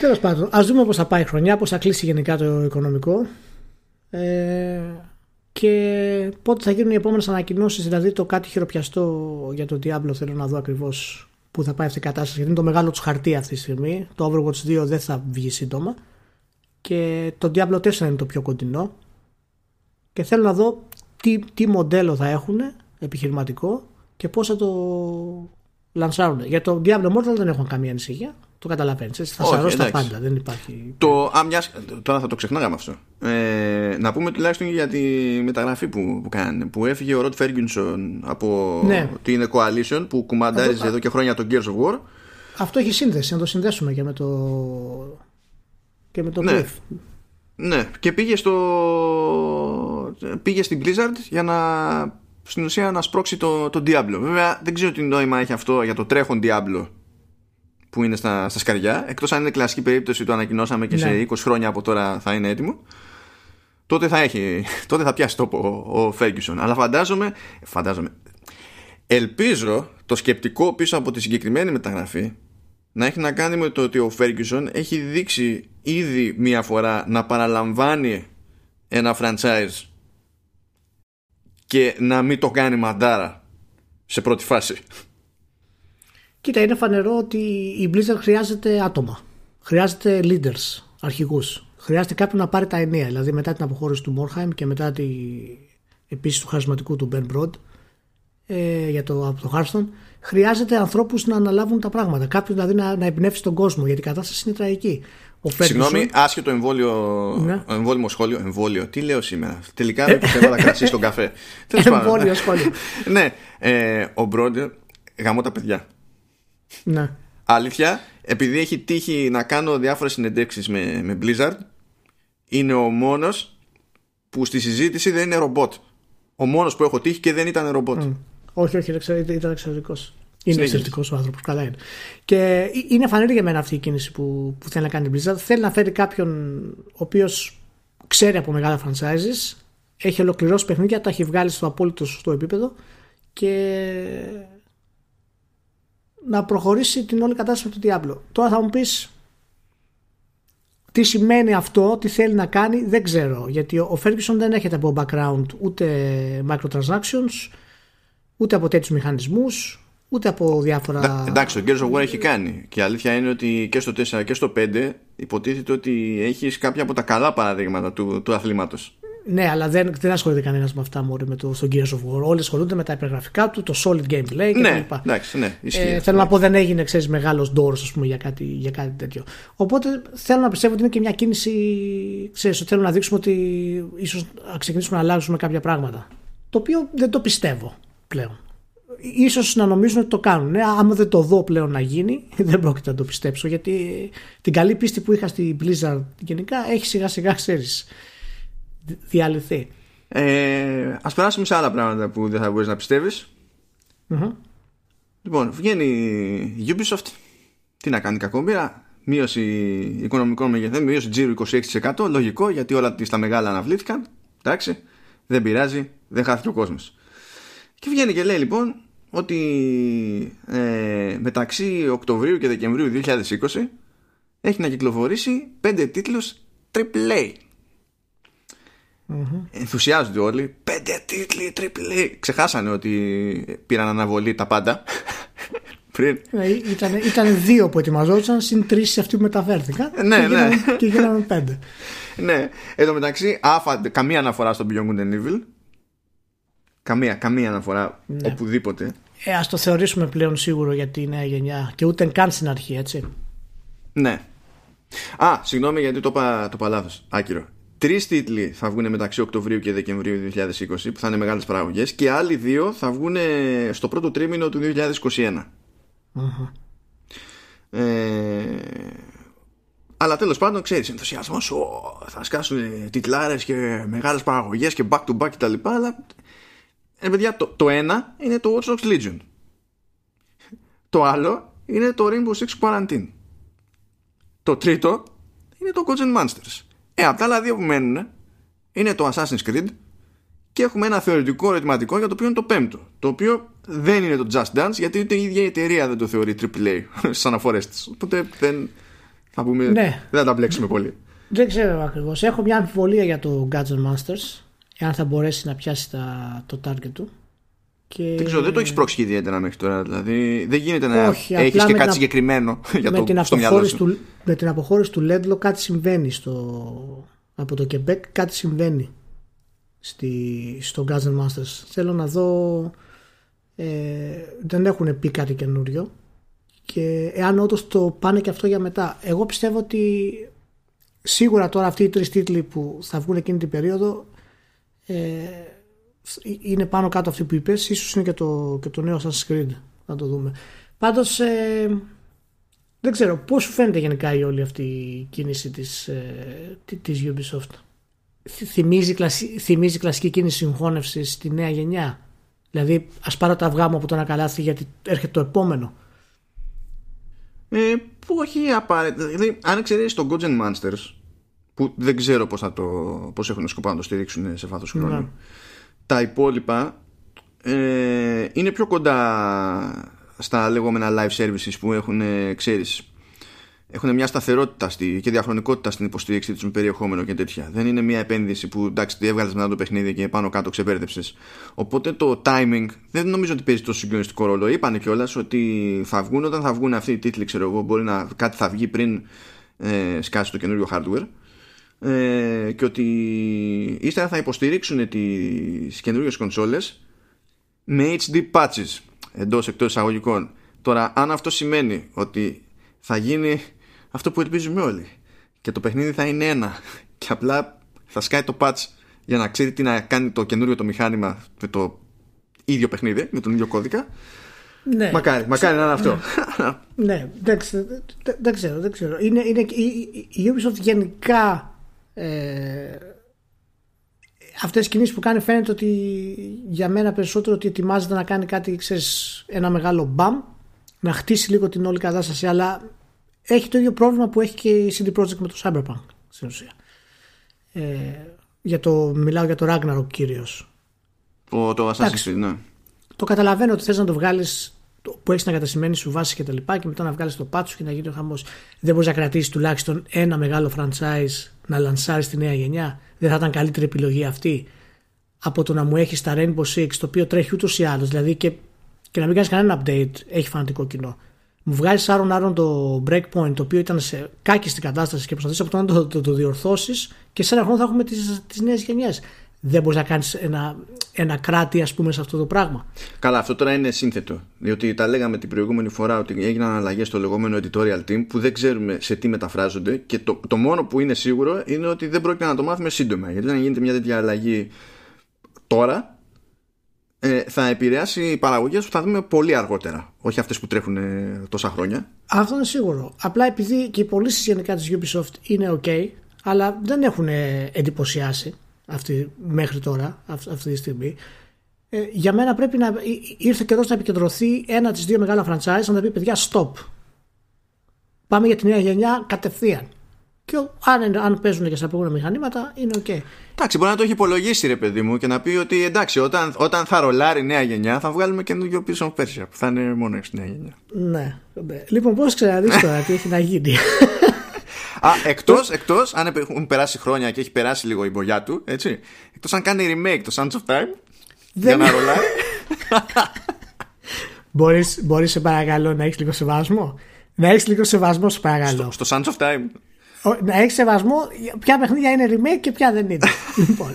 Τέλος πάντων, ας δούμε πώς θα πάει η χρονιά, πώς θα κλείσει γενικά το οικονομικό. Ε... Και πότε θα γίνουν οι επόμενες ανακοινώσεις, δηλαδή το κάτι χειροπιαστό για το Diablo θέλω να δω ακριβώς που θα πάει αυτή η κατάσταση. Γιατί είναι το μεγάλο τους χαρτί αυτή τη στιγμή. Το Overwatch δύο δεν θα βγει σύντομα. Και το Diablo τέσσερα είναι το πιο κοντινό. Και θέλω να δω τι, τι μοντέλο θα έχουν επιχειρηματικό και πώς θα το λανσάρουν. Για το Diablo Immortal δεν έχουν καμία ανησυχία. Το καταλαβαίνεις. Θα σαρώσει τα πάντα. Δεν υπάρχει. Το, α, μιας, τώρα θα το ξεχνάγαμε αυτό. Ε, να πούμε τουλάχιστον για τη μεταγραφή που, που κάνανε. Που έφυγε ο Ροντ Φέργκινσον από ναι. την Coalition που κουμαντάριζε εδώ, εδώ και χρόνια το Gears of War. Αυτό έχει σύνδεση. Να το συνδέσουμε και με το. Και με το ναι. Cliff. Ναι. Και πήγε, στο, πήγε στην Blizzard για να. Στην ουσία να σπρώξει το, το Diablo. Βέβαια δεν ξέρω τι νόημα έχει αυτό για το τρέχον Diablo που είναι στα, στα σκαριά, εκτός αν είναι κλασική περίπτωση, το ανακοινώσαμε και ναι. σε είκοσι χρόνια από τώρα θα είναι έτοιμο, τότε θα έχει, τότε θα πιάσει τόπο ο, ο Ferguson. Αλλά φαντάζομαι, φαντάζομαι, ελπίζω το σκεπτικό πίσω από τη συγκεκριμένη μεταγραφή να έχει να κάνει με το ότι ο Ferguson έχει δείξει ήδη μία φορά να παραλαμβάνει ένα franchise και να μην το κάνει μαντάρα σε πρώτη φάση. Κοίτα, είναι φανερό ότι η Blizzard χρειάζεται άτομα. Χρειάζεται leaders, αρχηγούς. Χρειάζεται κάποιον να πάρει τα ενία. Δηλαδή μετά την αποχώρηση του Μόρχαιμ και μετά τη... επίσης του χαρισματικού του Ben Brod ε, για το, από το Hearthstone, χρειάζεται ανθρώπους να αναλάβουν τα πράγματα. Κάποιον δηλαδή να, να εμπνεύσει τον κόσμο, γιατί η κατάσταση είναι τραγική. Συγγνώμη, άσχετο εμβόλιο, ναι. εμβόλυμο σχόλιο. Εμβόλιο, τι λέω σήμερα. Τελικά δεν πιστεύω να κρασίσει τον καφέ. Εμβόλιο σχόλιο. Ναι, ε, ο Μπρόντερ γαμώ τα παιδιά. Ναι. Αλήθεια, επειδή έχει τύχει να κάνω διάφορες συνεντεύξεις με, με Blizzard, είναι ο μόνος που στη συζήτηση δεν είναι ρομπότ. Ο μόνος που έχω τύχει και δεν ήταν ρομπότ. Mm. Όχι, όχι, ήταν εξαιρετικός. Είναι εξαιρετικός ο άνθρωπος, καλά είναι. Και είναι φανερή για μένα αυτή η κίνηση που, που θέλει να κάνει η Blizzard. Θέλει να φέρει κάποιον ο οποίος ξέρει από μεγάλα franchises, έχει ολοκληρώσει παιχνίδια, τα έχει βγάλει στο απόλυτο σωστό επίπεδο και να προχωρήσει την όλη κατάσταση του Diablo. Τώρα θα μου πεις τι σημαίνει αυτό, τι θέλει να κάνει, δεν ξέρω. Γιατί ο Ferguson δεν έρχεται από background ούτε microtransactions, ούτε από τέτοιους μηχανισμούς, ούτε από διάφορα. Εντάξει, ο Gears of War έχει κάνει. Και η αλήθεια είναι ότι και στο τέσσερα και στο πέντε υποτίθεται ότι έχεις κάποια από τα καλά παραδείγματα του, του αθλήματος. Ναι, αλλά δεν, δεν ασχολείται κανένας με αυτά μόλι με το στο Gears of War. Όλοι ασχολούνται με τα υπεργραφικά του, το solid gameplay και ναι, τα λοιπά. Ναι, ισχύει, ε, θέλω ναι. να πω, δεν έγινε ξέρεις, μεγάλος ντόρος ας πούμε, για, κάτι, για κάτι τέτοιο. Οπότε θέλω να πιστεύω ότι είναι και μια κίνηση. Ξέρεις, θέλω να δείξουμε ότι ίσως να ξεκινήσουμε να αλλάξουμε κάποια πράγματα. Το οποίο δεν το πιστεύω πλέον. Ίσως να νομίζουν ότι το κάνουν. Ναι, άμα δεν το δω πλέον να γίνει, δεν πρόκειται να το πιστέψω. Γιατί την καλή πίστη που είχα στην Blizzard γενικά έχει σιγά σιγά ξέρεις. Διαλυθεί. Ε, ας περάσουμε σε άλλα πράγματα που δεν θα μπορείς να πιστεύεις. Mm-hmm. Λοιπόν, βγαίνει η Ubisoft. Τι να κάνει, κακόμπιρα. Μείωση οικονομικών μεγεθών, μείωση τζίρου είκοσι έξι τοις εκατό. Λογικό, γιατί όλα τα μεγάλα αναβλήθηκαν. Εντάξει, δεν πειράζει, δεν χάθηκε ο κόσμος. Και βγαίνει και λέει λοιπόν ότι ε, μεταξύ Οκτωβρίου και Δεκεμβρίου δύο χιλιάδες είκοσι έχει να κυκλοφορήσει πέντε τίτλους τριπλ έι. Mm-hmm. Ενθουσιάζονται όλοι. Πέντε τίτλοι, τριπλ έι. Ξεχάσανε ότι πήραν αναβολή τα πάντα. Πριν. Ήταν δύο που ετοιμαζόντουσαν, συν τρεις αυτοί που μεταφέρθηκαν. Ναι, και γίνανε, ναι. Και γίνανε πέντε. Ναι. Εν τω μεταξύ, άφα, καμία αναφορά στο Beyond Good and Evil. Καμία, καμία αναφορά ναι. Οπουδήποτε. Ε, ας το θεωρήσουμε πλέον σίγουρο για τη νέα γενιά. Και ούτε καν στην αρχή, έτσι. Ναι. Α, συγγνώμη γιατί το είπα λάθος. Άκυρο. Τρεις τίτλοι θα βγουν μεταξύ Οκτωβρίου και Δεκεμβρίου δύο χιλιάδες είκοσι που θα είναι μεγάλες παραγωγές και άλλοι δύο θα βγουν στο πρώτο τρίμηνο του δύο χιλιάδες είκοσι ένα. Mm-hmm. ε, αλλά τέλος πάντων ξέρεις ενθουσιασμός ο, θα σκάσουν τιτλάρες και μεγάλες παραγωγές και back to back κτλ. Αλλά ε, παιδιά, το, το ένα είναι το Watch Dogs Legion. Το άλλο είναι το Rainbow Six Quarantine. Το τρίτο είναι το Gods and Monsters. Ε, από τα άλλα δύο που μένουν είναι το Assassin's Creed και έχουμε ένα θεωρητικό ερωτηματικό για το οποίο είναι το πέμπτο. Το οποίο δεν είναι το Just Dance γιατί ούτε η ίδια η εταιρεία δεν το θεωρεί τριπλ έι στις αναφορές της. Οπότε δεν θα, πούμε, ναι. δεν θα τα μπλέξουμε πολύ. Δεν ξέρω ακριβώς. Έχω μια αμφιβολία για το Gods and Monsters εάν θα μπορέσει να πιάσει τα, το target του. Και... Δεν ξέρω, δεν το έχεις πρόξει ιδιαίτερα μέχρι τώρα. Δηλαδή δεν γίνεται να όχι, έχεις και κάτι α... συγκεκριμένο για το, την στο μυαλό σου. Του, με την αποχώρηση του Λέντλο κάτι συμβαίνει στο, από το Quebec, κάτι συμβαίνει στη, στο Gods and Monsters. Θέλω να δω ε, δεν έχουν πει κάτι καινούριο και εάν όντως το πάνε και αυτό για μετά. Εγώ πιστεύω ότι σίγουρα τώρα αυτοί οι τρεις τίτλοι που θα βγουν εκείνη την περίοδο ε, είναι πάνω κάτω αυτοί που είπες. Ίσως είναι και το, και το νέο Assassin's Creed. Να το δούμε. Πάντως ε, δεν ξέρω πώς σου φαίνεται γενικά η όλη αυτή η κίνηση της, ε, της Ubisoft. Θυμίζει, κλασι, θυμίζει κλασική κίνηση συγχώνευσης στη νέα γενιά. Δηλαδή ας πάρω τα αυγά μου από το ένα καλάθι γιατί έρχεται το επόμενο. Ε, όχι απαραίτητα. Δηλαδή αν εξαιρέσεις το Gods and Monsters που δεν ξέρω πώς, θα το, πώς έχουν σκοπό να το στηρίξουν σε βάθος χρόνου. Ναι. Τα υπόλοιπα ε, είναι πιο κοντά στα λεγόμενα live services που έχουν, ε, ξέρεις, έχουν μια σταθερότητα στη, και διαχρονικότητα στην υποστήριξη τους με περιεχόμενο και τέτοια. Δεν είναι μια επένδυση που εντάξει τη έβγαλες μετά το παιχνίδι και πάνω κάτω ξεπέρδεψες. Οπότε το timing δεν νομίζω ότι παίζει τόσο συγκλονιστικό ρόλο. Είπανε κιόλας ότι θα βγουν όταν θα βγουν αυτοί οι τίτλοι, ξέρω εγώ, μπορεί να κάτι θα βγει πριν ε, σκάσει το καινούριο hardware. Ε, και ότι ύστερα θα υποστηρίξουν τις καινούριες κονσόλες με έιτς ντι patches εντός εκτός εισαγωγικών. Τώρα αν αυτό σημαίνει ότι θα γίνει αυτό που ελπίζουμε όλοι, και το παιχνίδι θα είναι ένα και απλά θα σκάει το patch για να ξέρει τι να κάνει το καινούριο το μηχάνημα με το ίδιο παιχνίδι, με τον ίδιο κώδικα. Ναι. Μακάρι, μακάρι να είναι αυτό. Ναι, δεν ξέρω, δεν ξέρω. Είναι, είναι, η Ubisoft γενικά ε, αυτές τις κινήσεις που κάνει φαίνεται ότι για μένα περισσότερο ότι ετοιμάζεται να κάνει κάτι, ξέρεις, ένα μεγάλο μπαμ, να χτίσει λίγο την όλη κατάσταση, αλλά έχει το ίδιο πρόβλημα που έχει και η σι ντι Projekt με το Cyberpunk στην ουσία. Ε, για το, μιλάω για το Ragnarok κυρίως. Το, το Assassin's Creed, ναι. Το καταλαβαίνω ότι θες να το βγάλεις που έχεις την εγκαταστημένη σου βάση και τα λοιπά και μετά να βγάλεις το πάτσο και να γίνει ο χαμός. Δεν μπορείς να κρατήσεις τουλάχιστον ένα μεγάλο franchise να λανσάρεις τη νέα γενιά? Δεν θα ήταν καλύτερη επιλογή αυτή από το να μου έχεις τα Rainbow Six, το οποίο τρέχει ούτως ή άλλως, δηλαδή και, και να μην κάνεις κανένα update, έχει φανατικό κοινό. Μου βγάζεις άρον άρον το Breakpoint, το οποίο ήταν σε κάκιστη κατάσταση και προσπαθείς από το να το, το, το διορθώσεις και σε ένα χρόνο θα έχουμε τις, τις νέες γενιές. Δεν μπορείς να κάνεις ένα, ένα κράτη, ας πούμε, σε αυτό το πράγμα. Καλά, αυτό τώρα είναι σύνθετο. Διότι τα λέγαμε την προηγούμενη φορά ότι έγιναν αλλαγές στο λεγόμενο editorial team που δεν ξέρουμε σε τι μεταφράζονται και το, το μόνο που είναι σίγουρο είναι ότι δεν πρόκειται να το μάθουμε σύντομα. Γιατί αν γίνεται μια τέτοια αλλαγή τώρα, ε, θα επηρεάσει παραγωγές που θα δούμε πολύ αργότερα. Όχι αυτές που τρέχουν ε, τόσα χρόνια. Αυτό είναι σίγουρο. Απλά επειδή και οι πωλήσεις γενικά της Ubisoft είναι OK, αλλά δεν έχουν ε, εντυπωσιάσει. Αυτή, μέχρι τώρα, αυτή, αυτή τη στιγμή. Ε, για μένα πρέπει να. Ήρθε καιρό να επικεντρωθεί ένα από τις δύο μεγάλα franchise να τα πει: παιδιά, stop. Πάμε για τη νέα γενιά κατευθείαν. Και αν, αν παίζουν και στα επόμενα μηχανήματα, είναι OK. Εντάξει, μπορεί να το έχει υπολογίσει, ρε παιδί μου, και να πει ότι εντάξει, όταν, όταν θα ρολάρει η νέα γενιά, θα βγάλουμε καινούργιο πίσω από Πέρσια, που θα είναι μόνο στη νέα γενιά. Ναι. Λοιπόν, πώς ξαναδείς τώρα τι έχει να γίνει. Α, εκτός, εκτός, αν έχουν περάσει χρόνια και έχει περάσει λίγο η μπογιά του, έτσι. Εκτός αν κάνει remake το Sands of Time. Δεν... για να ρολάει. μπορείς, μπορείς σε παρακαλώ να έχεις λίγο σεβασμό? Να έχεις λίγο σεβασμό, σε παρακαλώ. Στο, στο Sands of Time. Ο, να έχεις σεβασμό ποια παιχνίδια είναι remake και ποια δεν είναι. Λοιπόν,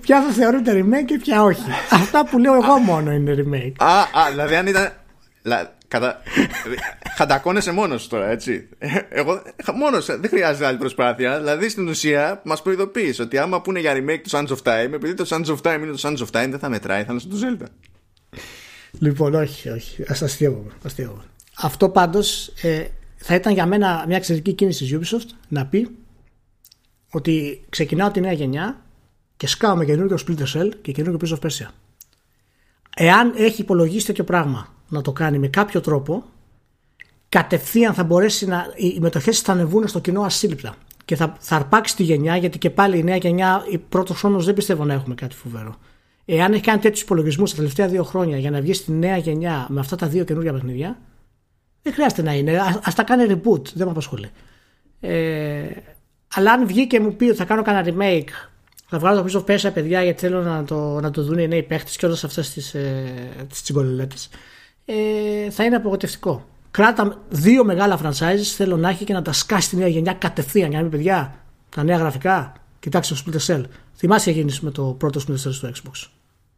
ποια θα θεωρούνται remake και ποια όχι. Αυτά που λέω εγώ μόνο είναι remake. Α, α, δηλαδή αν ήταν... Κατα... Χαντακώνεσαι μόνος τώρα, έτσι. Εγώ μόνος, δεν χρειάζεται άλλη προσπάθεια. Δηλαδή στην ουσία μας προειδοποιείς ότι άμα πούνε για remake του Sands of Time, επειδή το Sands of Time είναι το Sands of Time, δεν θα μετράει, θα είναι στο Zelda. Λοιπόν, όχι, όχι. Ας αστείευομαι. Αυτό πάντως ε, θα ήταν για μένα μια εξαιρετική κίνηση της Ubisoft να πει ότι ξεκινάω τη νέα γενιά και σκάω με καινούργιο Splinter Cell και καινούργιο Prince of Persia. Εάν έχει υπολογίσει τέτοιο πράγμα να το κάνει με κάποιο τρόπο, κατευθείαν θα μπορέσει να... οι μετοχές θα ανεβούν στο κοινό ασύλληπτα και θα, θα αρπάξει τη γενιά, γιατί και πάλι η νέα γενιά, η πρώτος χρόνος δεν πιστεύω να έχουμε κάτι φοβερό. Εάν έχει κάνει τέτοιους υπολογισμούς τα τελευταία δύο χρόνια για να βγει στη νέα γενιά με αυτά τα δύο καινούργια παιχνίδια, δεν χρειάζεται να είναι. Α, ας τα κάνει reboot, δεν με απασχολεί. Ε, αλλά αν βγει και μου πει ότι θα κάνω κανένα remake, θα βγάλω το πίσω πέσα παιδιά γιατί θέλω να το, να το δουν οι νέοι παίχτες και όλες αυτές τις, ε, τις τσιγκολελέτες, Ε, θα είναι απογοητευτικό. Κράτα δύο μεγάλα franchises, θέλω να έχει και να τα σκάσει τη νέα γενιά κατευθείαν. Για να μην παιδιά, τα νέα γραφικά, κοιτάξτε το Splinter Cell. Θυμάσαι εκείνης με το πρώτο Splinter Cell στο Xbox.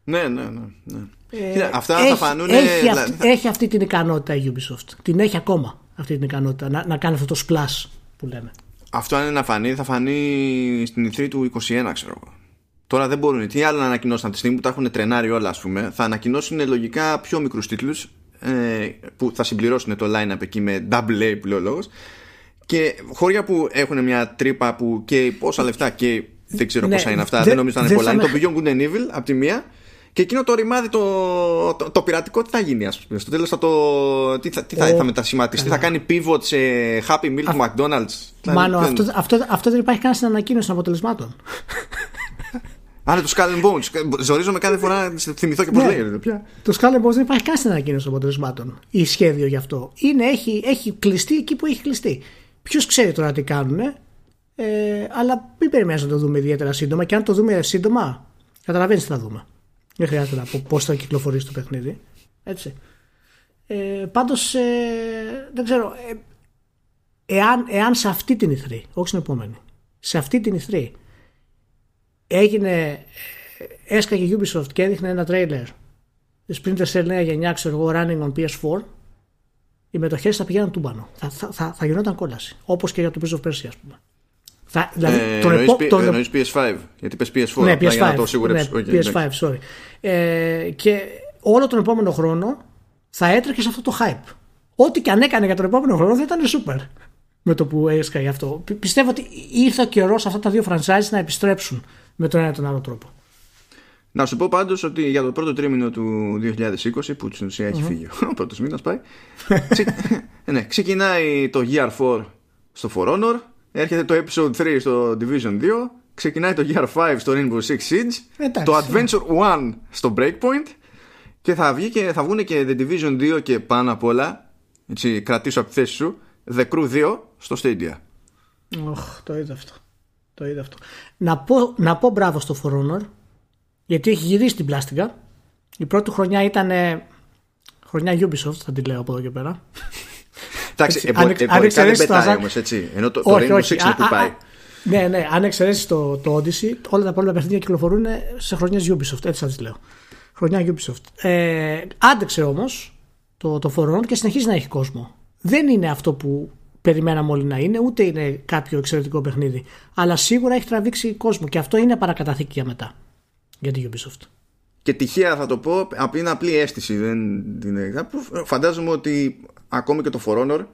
Ναι, ναι, ναι. Ε, Κοίτα, αυτά έχει, θα φανούν. Έχει, αυ, θα... έχει αυτή την ικανότητα η Ubisoft. Την έχει ακόμα αυτή την ικανότητα να, να κάνει αυτό το splash που λέμε. Αυτό αν είναι να φανεί, θα φανεί στην ι θρι του είκοσι ένα, ξέρω εγώ. Τώρα δεν μπορούν. Τι άλλο να ανακοινώσουν από τη στιγμή που τα έχουν τρενάρει όλα, ας πούμε. Θα ανακοινώσουν λογικά πιο μικρούς τίτλους ε, που θα συμπληρώσουν το line-up εκεί με double A που λέει ο λόγος. Και χώρια που έχουν μια τρύπα που καίει πόσα λεφτά καίει, δεν ξέρω ναι, πόσα είναι αυτά, δε, δεν νομίζω να είναι πολλά. Είναι με... το Beyond Good and Evil από τη μία και εκείνο το ρημάδι το, το, το, το πειρατικό τι θα γίνει, ας πούμε. Στο τέλος θα το. Τι θα, τι θα, oh, θα μετασχηματιστεί, θα κάνει pivot σε Happy Meal του McDonald's. Μάλλον αυτό, αυτό, αυτό, αυτό δεν υπάρχει καν στην ανακοίνωση των αποτελεσμάτων. Άρα το Skull and Bones. Ζορίζομαι κάθε φορά να θυμηθώ και πώς ναι, λέγεται. Πια. Το Skull and Bones δεν υπάρχει καν στην ανακοίνωση των αποτελεσμάτων ή σχέδιο γι' αυτό. Είναι, έχει, έχει κλειστεί εκεί που έχει κλειστεί. Ποιος ξέρει τώρα τι κάνουν, ε, αλλά μην περιμένεις να το δούμε ιδιαίτερα σύντομα. Και αν το δούμε σύντομα, καταλαβαίνεις τι θα δούμε. Δεν χρειάζεται να πω πώς θα κυκλοφορήσει το παιχνίδι. Έτσι. Ε, πάντως, ε, δεν ξέρω. Ε, εάν, εάν σε αυτή την ι θρι, όχι στην επόμενη, σε αυτή την ι θρι. Έγινε, έσκαγε η Ubisoft και έδειχνε ένα τρέιλερ Splinter Cell νέα γενιά, ξέρω εγώ, running on πι ες φορ οι μετοχές θα πηγαίναν τούμπανο. Θα, θα, θα, θα γινόταν κόλαση. Όπως και για το Prince of Persia, ας πούμε. Θα, δηλαδή, ε, τον εννοείς, επό... εννοείς πι ες φάιβ, γιατί πες πι ες φορ. Ναι, πι ες φάιβ, να το σίγουρεψε, ναι, okay, πι ες φάιβ, sorry. Ε, και όλο τον επόμενο χρόνο θα έτρεχε σε αυτό το hype. Ό,τι και αν έκανε για τον επόμενο χρόνο θα ήταν super. Με το που έσκαγε αυτό. Πι- πιστεύω ότι ήρθε ο καιρός αυτά τα δύο franchise να επιστρέψουν με τον ένα ή τον άλλο τρόπο. Να σου πω πάντως ότι για το πρώτο τρίμηνο του είκοσι είκοσι, που στην ουσία έχει mm-hmm. φύγει ο πρώτος μήνας, πάει. Ξε... ναι, ξεκινάει το Gear φορ στο For Honor. Έρχεται το Episode τρία στο Division δύο. Ξεκινάει το Gear πέντε στο Rainbow Six Siege. Εντάξει, το Adventure ένα στο Breakpoint. Και θα, βγει και θα βγουν και The Division δύο και πάνω απ' όλα. Έτσι, κρατήσω από τη θέση σου. The Crew δύο στο Stadia. Οχ, το είδα αυτό. Το είδα αυτό. Να πω, να πω μπράβο στο For Honor, γιατί έχει γυρίσει την πλάστικα. Η πρώτη χρονιά ήταν χρονιά Ubisoft, θα την λέω από εδώ και πέρα. Εντάξει, εμπορικά δεν πετάει όμως, έτσι. Ενώ το Rainbow Six είναι που πάει. Ναι, ναι, αν εξαιρέσεις το Odyssey, όλα τα πρώτα παιχνίδια κυκλοφορούν σε χρονιές Ubisoft, έτσι θα τις λέω. Χρονιά Ubisoft. Άντεξε όμως το For Honor και συνεχίζει να έχει κόσμο. Δεν είναι αυτό που περιμέναμε όλοι να είναι, ούτε είναι κάποιο εξαιρετικό παιχνίδι. Αλλά σίγουρα έχει τραβήξει κόσμο και αυτό είναι παρακαταθήκη για μετά. Για την Ubisoft. Και τυχαία θα το πω, είναι απλή αίσθηση. Δεν είναι... Φαντάζομαι ότι ακόμη και το For Honor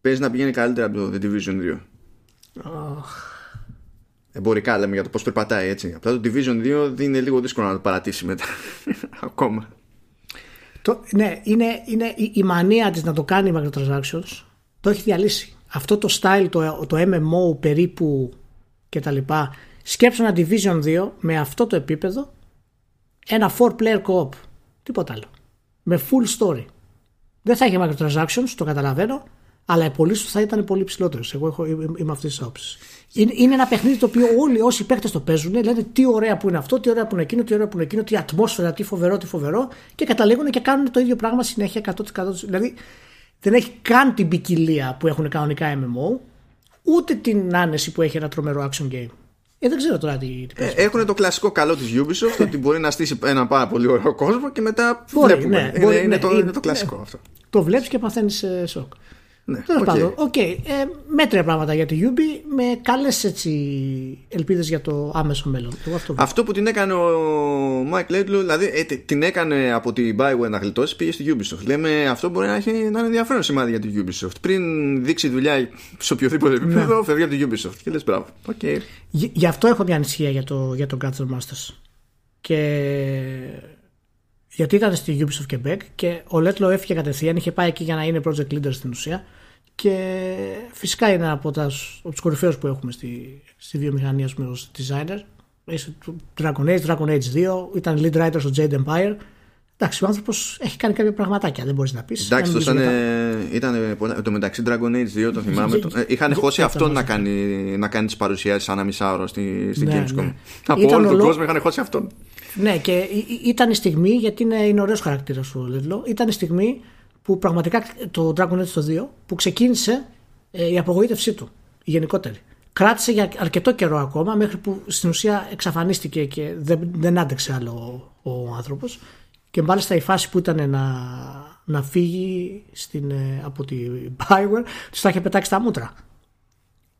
παίζει να πηγαίνει καλύτερα από το The Division δύο. Oh. Εμπορικά λέμε για το πώς περπατάει, έτσι. Απλά το Division δύο είναι λίγο δύσκολο να το παρατήσει μετά. Ακόμα. Το, ναι, είναι, είναι η, η μανία της να το κάνει η microtransactions. Το έχει διαλύσει. Αυτό το style, το, το εμ εμ ο περίπου και τα λοιπά. Σκέψω ένα Division δύο με αυτό το επίπεδο, ένα four player co-op, τίποτα άλλο. Με full story. Δεν θα είχε microtransactions, το καταλαβαίνω, αλλά οι πωλήσεις του θα ήταν πολύ ψηλότερες. Εγώ έχω, είμαι αυτής της άποψης. Είναι, είναι ένα παιχνίδι το οποίο όλοι όσοι παίχτες το παίζουν λένε τι ωραία που είναι αυτό, τι ωραία που είναι εκείνο, τι ωραία που είναι εκείνο, τι ατμόσφαιρα, τι φοβερό, τι φοβερό, και καταλήγουν και κάνουν το ίδιο πράγμα συνέχεια εκατό τοις εκατό. Δηλαδή δεν έχει καν την ποικιλία που έχουν κανονικά εμ εμ ο, ούτε την άνεση που έχει ένα τρομερό action game. Ε, δεν ξέρω τώρα τι, τι πες. Έχουν το κλασικό καλό της Ubisoft ότι μπορεί να στήσει ένα πάρα πολύ ωραίο κόσμο και μετά μπορεί, βλέπουμε. Ναι, είναι, μπορεί, είναι, ναι, το, είναι, είναι το κλασικό, ναι, αυτό. Το βλέπεις και παθαίνεις ε, σοκ. Ναι, τέλος πάντων, okay. okay, ε, μέτρια πράγματα για τη Ubi με καλές έτσι ελπίδες για το άμεσο μέλλον. Εγώ αυτό, αυτό που την έκανε ο Mike Laidlaw, δηλαδή ε, την έκανε από την Bioware να γλιτώσει, πήγε στη Ubisoft. Λέμε αυτό μπορεί να, έχει, να είναι ενδιαφέρον σημάδι για την Ubisoft. Πριν δείξει δουλειά σε οποιοδήποτε επίπεδο, φεύγει από την Ubisoft. Και λες μπράβο. Okay. Γι, γι' αυτό έχω μια ανησυχία για το, για το Gods and Monsters. Και... γιατί ήταν στη Ubisoft Quebec και ο Laidlaw έφυγε κατευθείαν, είχε πάει εκεί για να είναι project leader στην ουσία και φυσικά είναι από, τα, από τους κορυφαίους που έχουμε στη, στη βιομηχανία ως designer. Dragon Age, Dragon Age δύο, ήταν lead writer στο Jade Empire. Εντάξει, ο άνθρωπος έχει κάνει κάποια πραγματάκια, δεν μπορείς να πεις. Εντάξει, να μην ήταν, ήταν πολλά, το μεταξύ Dragon Age δύο, το θυμάμαι. Το, είχαν χώσει αυτόν να κάνει, να κάνει τις παρουσιάσεις ανά μισά ώρα στην στη ναι, Gamescom. Ναι. Από ήταν όλο τον κόσμο είχαν χώσει αυτόν. Ναι, και ήταν η στιγμή, γιατί είναι, είναι ωραίος χαρακτήρας ο Laidlaw, ήταν η στιγμή που πραγματικά το Dragon Age το δύο που ξεκίνησε ε, η απογοήτευσή του, η γενικότερη. Κράτησε για αρκετό καιρό ακόμα μέχρι που στην ουσία εξαφανίστηκε και δεν, δεν άντεξε άλλο ο, ο άνθρωπος. Και μάλιστα η φάση που ήταν να, να φύγει στην, από τη Bioware, τους τα είχε πετάξει τα μούτρα.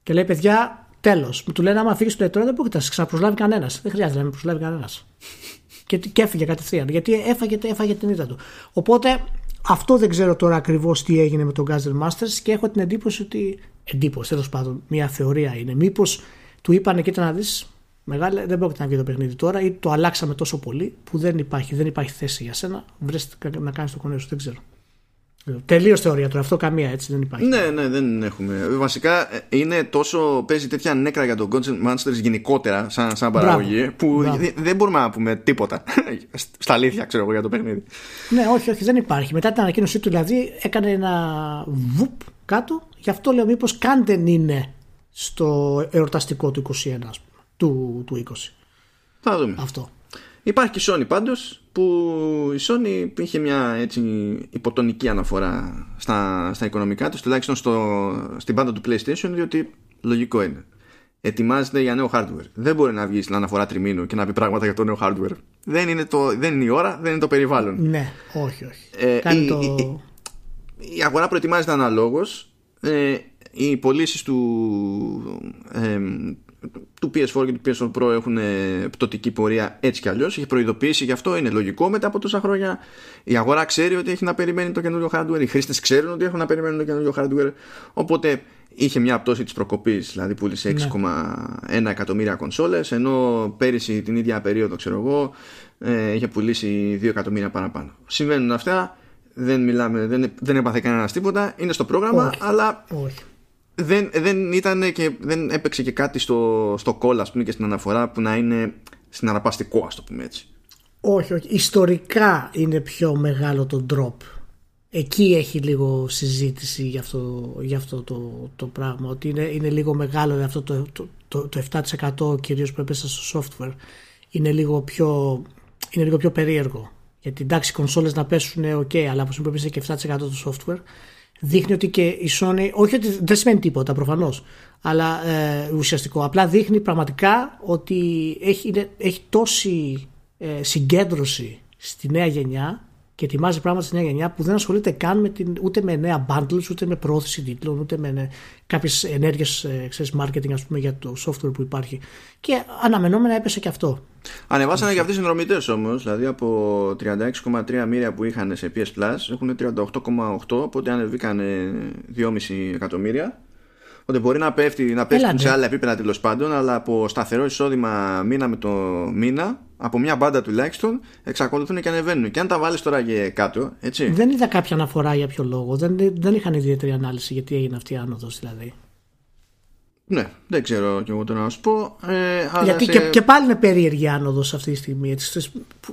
Και λέει, παιδιά, τέλος. Μου του λένε, άμα φύγεις του Laidlaw δεν πρόκειται να σε ξαναπροσλάβει κανένας. Δεν χρειάζεται να με προσλάβει κανένας. Και, και έφυγε κατευθείαν, γιατί έφαγε, έφαγε την ήττα του. Οπότε αυτό δεν ξέρω τώρα ακριβώς τι έγινε με τον Gods and Monsters και έχω την εντύπωση ότι. Εντύπωση, τέλος πάντων, μια θεωρία είναι. Μήπως του είπανε, κοίτα να δεις, μεγάλε, δεν πρόκειται να βγει το παιχνίδι τώρα, ή το αλλάξαμε τόσο πολύ που δεν υπάρχει, δεν υπάρχει θέση για σένα. Βρες να κάνεις το κονέ σου, δεν ξέρω. Τελείως θεωρία τώρα, αυτό καμία έτσι δεν υπάρχει. Ναι, ναι, δεν έχουμε. Βασικά είναι τόσο, παίζει τέτοια νέκρα για τον Gods and Monsters γενικότερα, σαν, σαν παραγωγή, μπράβο, που μπράβο. Δεν μπορούμε να πούμε τίποτα. Στα αλήθεια, ξέρω εγώ, για το παιχνίδι. Ναι, όχι, όχι, δεν υπάρχει. Μετά την ανακοίνωσή του, δηλαδή, έκανε ένα βουπ κάτω. Γι' αυτό λέω, μήπως καν δεν είναι στο εορταστικό του είκοσι ένα, ας πούμε, του, του είκοσι. Θα δούμε. Αυτό. Υπάρχει και η Sony πάντως, που η Sony είχε μια έτσι υποτονική αναφορά στα, στα οικονομικά της, τουλάχιστον στο, στην πάντα του PlayStation, διότι λογικό είναι. Ετοιμάζεται για νέο hardware. Δεν μπορεί να βγει στην αναφορά τριμήνου και να πει πράγματα για το νέο hardware. Δεν είναι, το, δεν είναι η ώρα, δεν είναι το περιβάλλον. Ναι, όχι, όχι. Ε, Κάνει η, το... Η, η αγορά προετοιμάζεται αναλόγως. Ε, οι πωλήσεις του, ε, του πι ες φορ και του πι ες φορ Pro έχουν πτωτική πορεία έτσι κι αλλιώς. Έχει προειδοποιήσει γι' αυτό, είναι λογικό μετά από τόσα χρόνια. Η αγορά ξέρει ότι έχει να περιμένει το καινούριο hardware. Οι χρήστες ξέρουν ότι έχουν να περιμένουν το καινούριο hardware. Οπότε είχε μια πτώση της προκοπής, δηλαδή πούλησε έξι κόμμα ένα εκατομμύρια κονσόλες, ενώ πέρυσι την ίδια περίοδο, ξέρω εγώ, ε, είχε πουλήσει δύο εκατομμύρια παραπάνω. Συμβαίνουν αυτά. Δεν μιλάμε, δεν, δεν έπαθε κανένας τίποτα. Είναι στο πρόγραμμα, όχι, αλλά όχι. Δεν, δεν ήταν και δεν έπαιξε και κάτι στο, στο call, ας πούμε, και στην αναφορά που να είναι συναρπαστικό, ας το πούμε έτσι. Όχι, όχι. Ιστορικά είναι πιο μεγάλο το drop. Εκεί έχει λίγο συζήτηση για αυτό, για αυτό το, το πράγμα. Ότι είναι, είναι λίγο μεγάλο αυτό το, το, το, το επτά τοις εκατό κυρίως που έπεσε στο software. Είναι λίγο πιο, είναι λίγο πιο περίεργο. Γιατί εντάξει, οι κονσόλες να πέσουν, ok, αλλά όπως είπαμε και επτά τοις εκατό του software, δείχνει ότι και η Sony, όχι ότι δεν σημαίνει τίποτα προφανώς, αλλά ε, ουσιαστικό, απλά δείχνει πραγματικά ότι έχει, είναι, έχει τόση ε, συγκέντρωση στη νέα γενιά και ετοιμάζει πράγματα στη νέα γενιά που δεν ασχολείται καν με την, ούτε με νέα bundles, ούτε με προώθηση τίτλων, ούτε με νέα, κάποιες ενέργειες ε, ξέρεις, marketing, ας πούμε, για το software που υπάρχει. Και αναμενόμενα έπεσε και αυτό. Ανεβάσανε και αυτοί οι συνδρομητές όμως, δηλαδή από τριάντα έξι κόμμα τρία μοίρια που είχαν σε πι ες Plus έχουν τριάντα οκτώ κόμμα οκτώ, οπότε ανεβήκανε δυόμισι εκατομμύρια. Οπότε μπορεί να πέφτει, να πέφτουν σε άλλα επίπεδα τέλος πάντων, αλλά από σταθερό εισόδημα μήνα με το μήνα, από μια μπάντα τουλάχιστον, εξακολουθούν και ανεβαίνουν. Και αν τα βάλεις τώρα και κάτω, έτσι. Δεν είδα κάποια αναφορά για ποιο λόγο, δεν, δεν είχαν ιδιαίτερη ανάλυση γιατί έγινε αυτή η άνοδος δηλαδή. Ναι, δεν ξέρω κι εγώ τώρα να σου πω. Ε, αλλά γιατί σε... και, και πάλι είναι περίεργη άνοδος αυτή τη στιγμή, έτσι,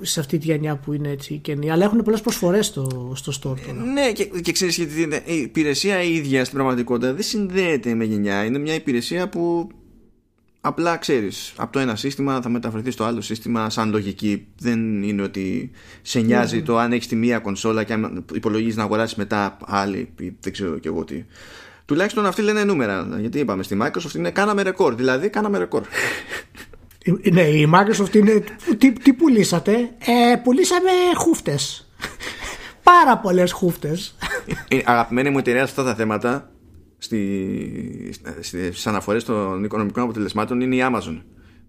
σε αυτή τη γενιά που είναι έτσι καινή. Αλλά έχουν πολλές προσφορές στο, στο store τώρα. Ε, ναι, και, και ξέρεις γιατί η υπηρεσία η ίδια στην πραγματικότητα δεν συνδέεται με γενιά. Είναι μια υπηρεσία που απλά ξέρεις, από το ένα σύστημα θα μεταφερθεί στο άλλο σύστημα σαν λογική. Δεν είναι ότι σε νοιάζει mm. το αν έχεις τη μία κονσόλα και αν υπολογίζεις να αγοράσεις μετά άλλη, δεν ξέρω κι εγώ τι. Τουλάχιστον αυτοί λένε νούμερα, γιατί είπαμε στη Microsoft είναι κάναμε ρεκόρ, δηλαδή κάναμε ρεκόρ. Ναι, η Microsoft είναι τι, τι πουλήσατε? Ε, πουλήσαμε χούφτες. Πάρα πολλές χούφτες. Η αγαπημένη μου εταιρεία σε αυτά τα θέματα, στις αναφορές των οικονομικών αποτελεσμάτων, είναι η Amazon.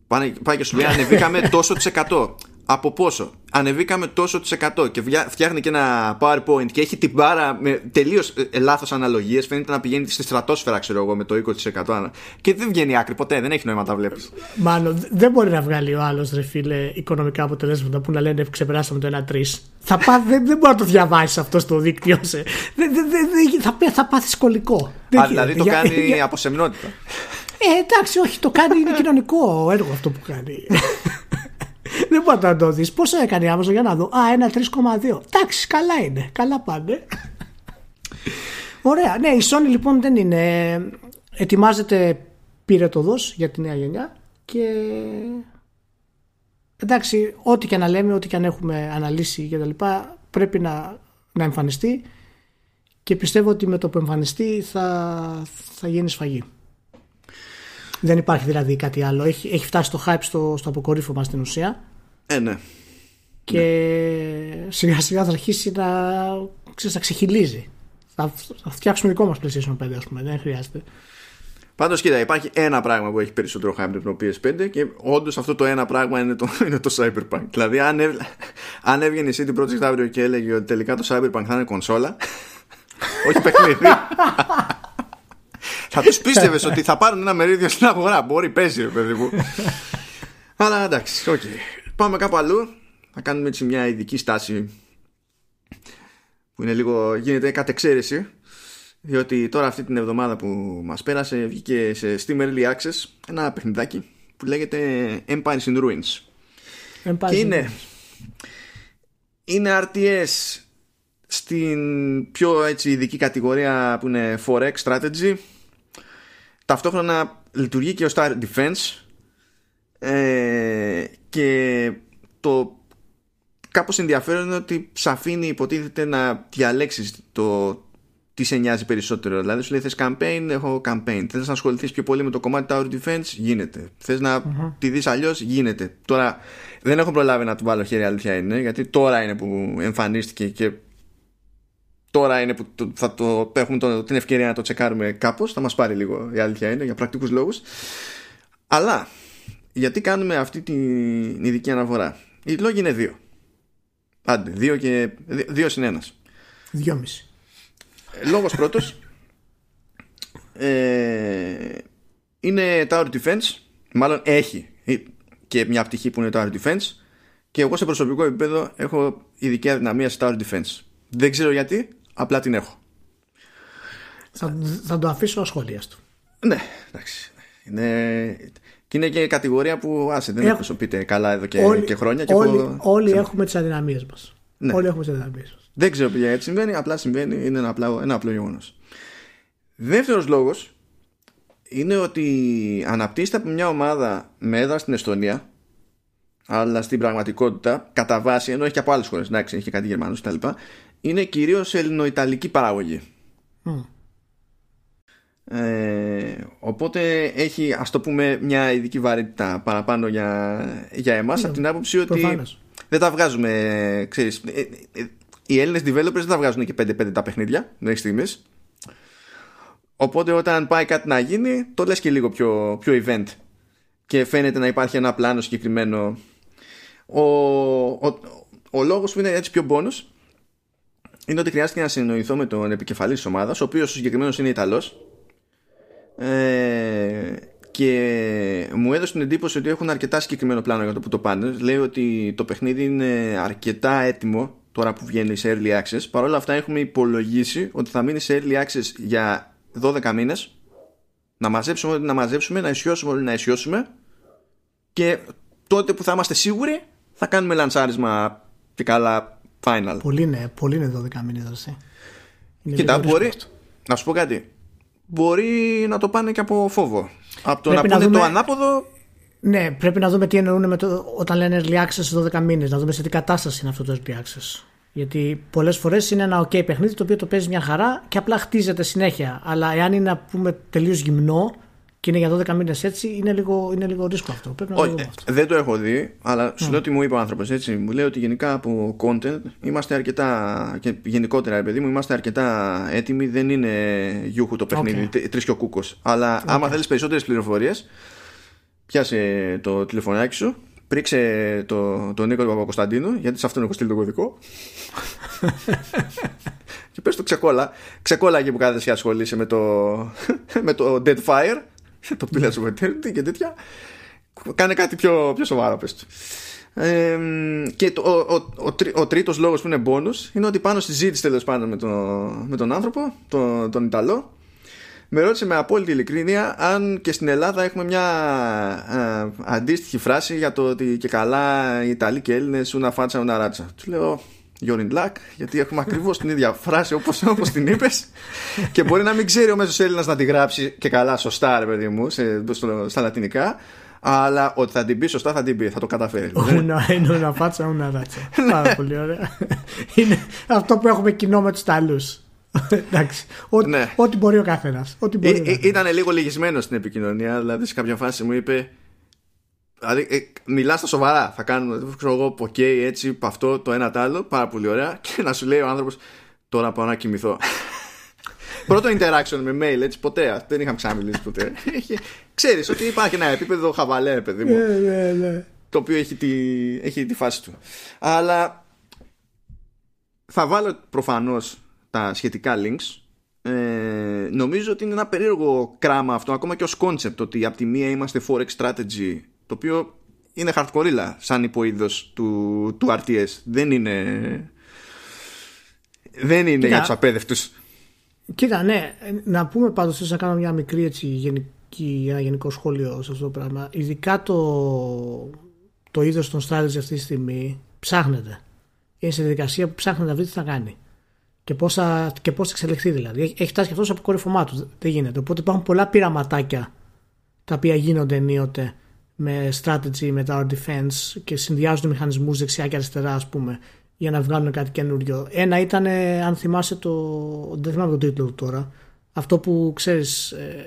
Πάνε, πάει και σου λέει ανεβήκαμε τόσο της εκατό. Από πόσο? Ανεβήκαμε τόσο της εκατό. Και φτιάχνει και ένα PowerPoint και έχει την μπάρα με τελείως λάθος αναλογίες. Φαίνεται να πηγαίνει στη στρατόσφαιρα, ξέρω εγώ, με το είκοσι τοις εκατό. Και δεν βγαίνει άκρη ποτέ, δεν έχει νόημα να τα βλέπεις. Μάλλον δεν μπορεί να βγάλει ο άλλος, ρε φίλε, οικονομικά αποτελέσματα που να λένε ξεπεράσαμε το ένα τρία. Θα πάθ, δεν, δεν μπορεί να το διαβάσεις αυτό στο δίκτυο. Σε. Δεν, δεν, δεν, θα θα πάθεις κωλικό. Α, δηλαδή το κάνει από σεμνότητα. Ε, εντάξει, όχι, το κάνει, είναι κοινωνικό έργο αυτό που κάνει. Δεν μπορεί να το δεις. Πόσο έκανε η Amazon για να δω? Α, ένα τρία κόμμα δύο. Εντάξει, καλά είναι. Καλά πάνε. Ωραία. Ναι, η Sony λοιπόν δεν είναι. Ετοιμάζεται πυρετοδός για τη νέα γενιά. Και εντάξει, ό,τι και να λέμε, ό,τι και αν έχουμε αναλύσει και τα λοιπά, πρέπει να, να εμφανιστεί. Και πιστεύω ότι με το που εμφανιστεί θα, θα γίνει σφαγή. Δεν υπάρχει δηλαδή κάτι άλλο. Έχει, έχει φτάσει το hype στο, στο αποκορύφωμα στην ουσία. Ε, ναι. Και ναι. σιγά σιγά θα αρχίσει να, ξέρεις, να ξεχυλίζει. Θα, θα φτιάξουμε δικό μας PlayStation πέντε, ας πούμε. Δεν χρειάζεται. Πάντως κοίτα, υπάρχει ένα πράγμα που έχει περισσότερο hype από το πι ες φάιβ και όντως αυτό το ένα πράγμα είναι το, είναι το Cyberpunk. Δηλαδή αν, έβ, αν έβγαινε η σι ντι Projekt αύριο και έλεγε ότι τελικά το Cyberpunk θα είναι κονσόλα, όχι παιχνίδι. Θα τους πίστευες ότι θα πάρουν ένα μερίδιο στην αγορά. Μπορεί, παίζει, ρε παιδί μου. Αλλά εντάξει, οκ. Okay. Πάμε κάπου αλλού. Θα κάνουμε έτσι μια ειδική στάση που είναι λίγο, γίνεται κατ' εξαίρεση. Διότι τώρα αυτή την εβδομάδα που μας πέρασε βγήκε σε Steam Early Access ένα παιχνιδάκι που λέγεται Empires in Ruins. Empires. Και είναι, είναι αρ τι ες στην πιο έτσι ειδική κατηγορία που είναι φορ εξ strategy. Ταυτόχρονα λειτουργεί και ο Tower Defense ε, και το κάπως ενδιαφέρον είναι ότι σ' αφήνει υποτίθεται να διαλέξεις το τι σε νοιάζει περισσότερο. Δηλαδή σου λέει θες campaign, έχω campaign. Θες να ασχοληθείς πιο πολύ με το κομμάτι Tower Defense, γίνεται. Θες να mm-hmm. τη δεις αλλιώς, γίνεται. Τώρα δεν έχω προλάβει να του βάλω χέρι, αλήθεια είναι, γιατί τώρα είναι που εμφανίστηκε και τώρα είναι που το, θα το, έχουμε το, την ευκαιρία να το τσεκάρουμε κάπως. Θα μας πάρει λίγο, η αλήθεια είναι, για πρακτικούς λόγους. Αλλά γιατί κάνουμε αυτή την ειδική αναφορά? Οι λόγοι είναι δύο. Άντε, δύο, και, δύο συν ένας. Δυόμιση. Λόγος πρώτος ε, είναι Tower Defense. Μάλλον έχει και μια πτυχή που είναι Tower Defense. Και εγώ σε προσωπικό επίπεδο έχω ειδική αδυναμία σε Tower Defense. Δεν ξέρω γιατί, απλά την έχω. Θα, θα το αφήσω ασχολίας του. Ναι, εντάξει. Είναι... Και είναι και κατηγορία που άσε, δεν εκπροσωπείται καλά εδώ και, όλοι, και χρόνια. Και όλοι έχω... όλοι έχουμε τις αδυναμίες μας. Ναι. Όλοι έχουμε τις αδυναμίες μας. Δεν ξέρω γιατί συμβαίνει, απλά συμβαίνει, είναι ένα απλό, ένα απλό γεγονός. Δεύτερος λόγος είναι ότι αναπτύσσεται από μια ομάδα με έδρα στην Εστονία, αλλά στην πραγματικότητα, κατά βάση, ενώ έχει και από άλλες χώρες, εντάξει, έχει και κάτι Γερμανούς κτλ., είναι κυρίως ελληνοϊταλική παραγωγή. Mm. Ε, οπότε έχει, ας το πούμε, μια ειδική βαρύτητα παραπάνω για, για εμάς, yeah, από την άποψη ότι προφανώς δεν τα βγάζουμε, ξέρεις, ε, ε, οι Έλληνες developers δεν τα βγάζουν και πέντε πέντε τα παιχνίδια μέχρι στιγμής. Οπότε όταν πάει κάτι να γίνει, το λες και λίγο πιο, πιο event και φαίνεται να υπάρχει ένα πλάνο συγκεκριμένο. Ο, ο, ο λόγος που είναι έτσι πιο bonus είναι ότι χρειάστηκε να συνεννοηθώ με τον επικεφαλής της ομάδας, ο οποίος συγκεκριμένος είναι Ιταλός, ε, και μου έδωσε την εντύπωση ότι έχουν αρκετά συγκεκριμένο πλάνο για το που το πάνε. Λέει ότι το παιχνίδι είναι αρκετά έτοιμο τώρα που βγαίνει σε early access. Παρ' όλα αυτά έχουμε υπολογίσει ότι θα μείνει σε early access για δώδεκα μήνες. Να μαζέψουμε ό,τι να μαζέψουμε, να ισιώσουμε ό,τι να ισιώσουμε, και τότε που θα είμαστε σίγουροι θα κάνουμε λανσάρισμα και καλά final. Πολύ είναι, πολύ είναι δώδεκα μήνες δράση. Κοίτα, μπορεί αυτό. Να σου πω κάτι. Μπορεί να το πάνε και από φόβο. Από το να, να πούνε δούμε... το ανάποδο. Ναι, πρέπει να δούμε τι εννοούν με το... όταν λένε early access δώδεκα μήνες. Να δούμε σε τι κατάσταση είναι αυτό το early access. Γιατί πολλές φορές είναι ένα ok παιχνίδι το οποίο το παίζει μια χαρά και απλά χτίζεται συνέχεια. Αλλά εάν είναι, να πούμε, τελείως γυμνό και είναι για δώδεκα μήνες έτσι, είναι λίγο, είναι λίγο ρίσκο αυτό. Πρέπει να το δούμε αυτό. Δεν το έχω δει, αλλά σου λέω ότι μου είπε ο άνθρωπος έτσι. Μου λέει ότι γενικά από content είμαστε αρκετά, και γενικότερα παιδί μου, είμαστε αρκετά έτοιμοι. Δεν είναι γιούχου το παιχνίδι, okay. τρεις και ο κούκος. Αλλά okay. άμα θέλεις περισσότερες πληροφορίες, πιάσε το τηλεφωνάκι σου. Πρίξε τον το Νίκο Παπακοσταντίνο, γιατί σε αυτόν έχω στείλει το κωδικό. Και πες του ξεκόλα. Ξεκόλα εκεί που κάθεσαι και ασχολείσαι με το, με το Dead Fire, το Pillars of Eternity και τέτοια. Κάνε κάτι πιο, πιο σοβαρό, πες του. Ε, και το, ο, ο, ο, τρί, ο τρίτος λόγος που είναι bonus είναι ότι πάνω στη ζήτηση, τέλος πάντων, με, το, με τον άνθρωπο, το, τον Ιταλό, με ρώτησε με απόλυτη ειλικρίνεια αν και στην Ελλάδα έχουμε μια α, αντίστοιχη φράση για το ότι και καλά οι Ιταλοί και Έλληνες ούνα φάτσα ούνα ράτσα. Του λέω you're in luck, γιατί έχουμε ακριβώς την ίδια φράση όπως, όπως την είπες, και μπορεί να μην ξέρει ο μέσος Έλληνας να τη γράψει και καλά σωστά, ρε παιδί μου, σε, στο, στα λατινικά, αλλά ότι θα την πει σωστά θα την πει, θα το καταφέρει. Είναι ούνα φάτσα ούνα ράτσα. Πάρα πολύ ωραία. Είναι αυτό που έχουμε κοινό με τους Ιταλούς. Εντάξει, ό, ναι. ό,τι μπορεί ο καθένας. Ήταν λίγο λυγισμένο στην επικοινωνία. Δηλαδή σε κάποια φάση μου είπε, δηλαδή, ε, μιλάς στα σοβαρά, θα κάνουμε, ξέρω εγώ, ποκέι, έτσι, αυτό, το ένα, το άλλο. Πάρα πολύ ωραία. Και να σου λέει ο άνθρωπος, τώρα πάω να κοιμηθώ. Πρώτο interaction με mail, έτσι, ποτέ. Δεν είχαμε ξαναμιλήσει ποτέ. Ξέρεις ότι υπάρχει ένα επίπεδο χαβαλέ, παιδί μου, το οποίο έχει τη, έχει τη φάση του. Αλλά θα βάλω προφανώς τα σχετικά links. ε, Νομίζω ότι είναι ένα περίεργο κράμα αυτό, ακόμα και ως concept, ότι από τη μία είμαστε Forex Strategy, το οποίο είναι hardcore σαν υποείδος του, του αρ τι ες. Δεν είναι Δεν είναι κοίτα, για τους απέδευτους. Κοίτα, ναι. Να πούμε πάντως, να κάνω μια μικρή έτσι, γενική, ένα γενικό σχόλιο σε αυτό το πράγμα. Ειδικά το Το είδος των strategy αυτή τη στιγμή ψάχνεται. Είναι σε διαδικασία που ψάχνεται να βρει τι θα κάνει και πώς θα, θα εξελιχθεί, δηλαδή. Έχει φτάσει και αυτό στο αποκορύφωμά του. Δεν γίνεται. Οπότε υπάρχουν πολλά πειραματάκια τα οποία γίνονται ενίοτε με strategy, με tower defense, και συνδυάζουν μηχανισμούς δεξιά και αριστερά, ας πούμε, για να βγάλουν κάτι καινούριο. Ένα ήταν, αν θυμάσαι, το. Δεν θυμάμαι τον τίτλο του τώρα. Αυτό που ξέρεις, ε,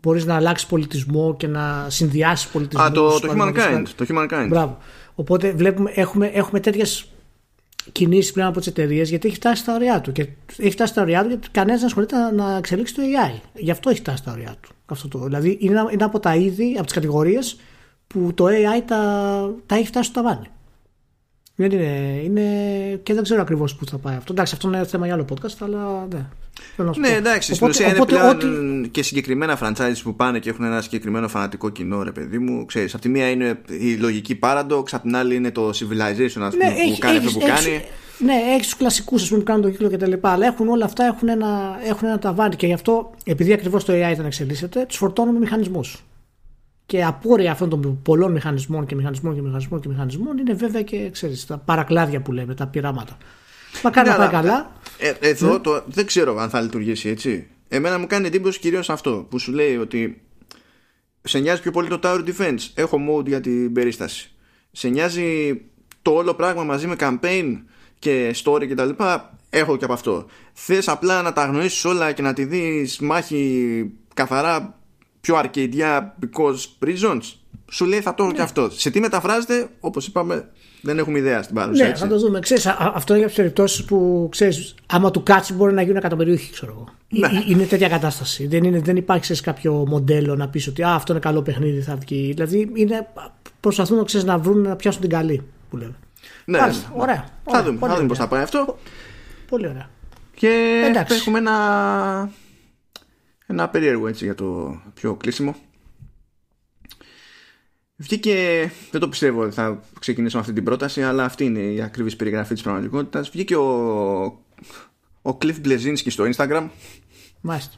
μπορείς να αλλάξεις πολιτισμό και να συνδυάσεις πολιτισμό. Α, το, το, το Humankind. Το Humankind. Μπράβο. Οπότε βλέπουμε, έχουμε, έχουμε τέτοιες κινήσεις πλέον από τις εταιρείες, γιατί έχει φτάσει στα ωριά του. Και έχει φτάσει στα ωριά του γιατί κανένας δεν ασχολείται να εξελίξει το έι άι. Γι' αυτό έχει φτάσει στα ωριά του. Αυτό το, δηλαδή είναι, είναι από τα είδη, από τις κατηγορίες που το έι άι τα, τα έχει φτάσει στο ταβάνι. Είναι, είναι, και δεν ξέρω ακριβώς πού θα πάει αυτό. Εντάξει, αυτό είναι θέμα για άλλο podcast, αλλά ναι. Ναι, εντάξει, στην ουσία είναι πλέον ότι... και συγκεκριμένα franchise που πάνε και έχουν ένα συγκεκριμένο φανατικό κοινό, ρε παιδί μου. Ξέρεις, από τη μία είναι η λογική Paradox, από την άλλη είναι το Civilization, ας πούμε, ναι, που, που κάνει αυτό που έχεις, κάνει. Ναι, έχει τους κλασικούς, ας πούμε, που κάνουν το κύκλο κτλ. Αλλά έχουν όλα αυτά, έχουν ένα, έχουν ένα ταβάνι. Και γι' αυτό, επειδή ακριβώς το έι άι ήταν εξελίσσεται, τους φορτώνουμε μηχανισμούς. Και απόρρια αυτών των πολλών μηχανισμών και μηχανισμών και μηχανισμών και μηχανισμών είναι βέβαια και, ξέρεις, τα παρακλάδια που λέμε, τα πειράματα. Μα κάνει να πάει καλά. Ε, εδώ, ναι. Το, δεν ξέρω αν θα λειτουργήσει έτσι. Εμένα μου κάνει εντύπωση κυρίως αυτό που σου λέει ότι σε νοιάζει πιο πολύ το Tower Defense. Έχω mode για την περίσταση. Σε νοιάζει το όλο πράγμα μαζί με campaign και story κτλ. Έχω και από αυτό. Θες απλά να τα αγνοήσεις όλα και να τη δεις μάχη καθαρά. Πιο αρκαιδιά, because prisons. Σου λέει θα το έχω, ναι, και αυτό. Σε τι μεταφράζεται, όπως είπαμε, δεν έχουμε ιδέα στην παρουσία. Ναι, έτσι, θα το δούμε. Ξέρεις, α, αυτό είναι για τις περιπτώσεις που ξέρεις, άμα του κάτσει μπορεί να γίνουν εκατομμυριούχοι, ξέρω εγώ. Ναι. Είναι τέτοια κατάσταση. Δεν, είναι, δεν υπάρχει ξέρεις, κάποιο μοντέλο να πεις ότι α, αυτό είναι καλό παιχνίδι, θα βγει. Δηλαδή είναι, προσπαθούν να, ξέρεις, να βρουν να πιάσουν την καλή, που λέμε. Ναι, Άλιστα, ναι. Ωραία, ωραία. Θα δούμε, θα δούμε πώς θα πάει αυτό. Πολύ ωραία. Και εντάξει, έχουμε ένα. Ένα περίεργο έτσι για το πιο κλείσιμο. Βγήκε, δεν το πιστεύω ότι θα ξεκινήσουμε αυτή την πρόταση, αλλά αυτή είναι η ακριβής περιγραφή της πραγματικότητας. Βγήκε ο, ο Cliff Bleszinski στο Instagram. Μάλιστα.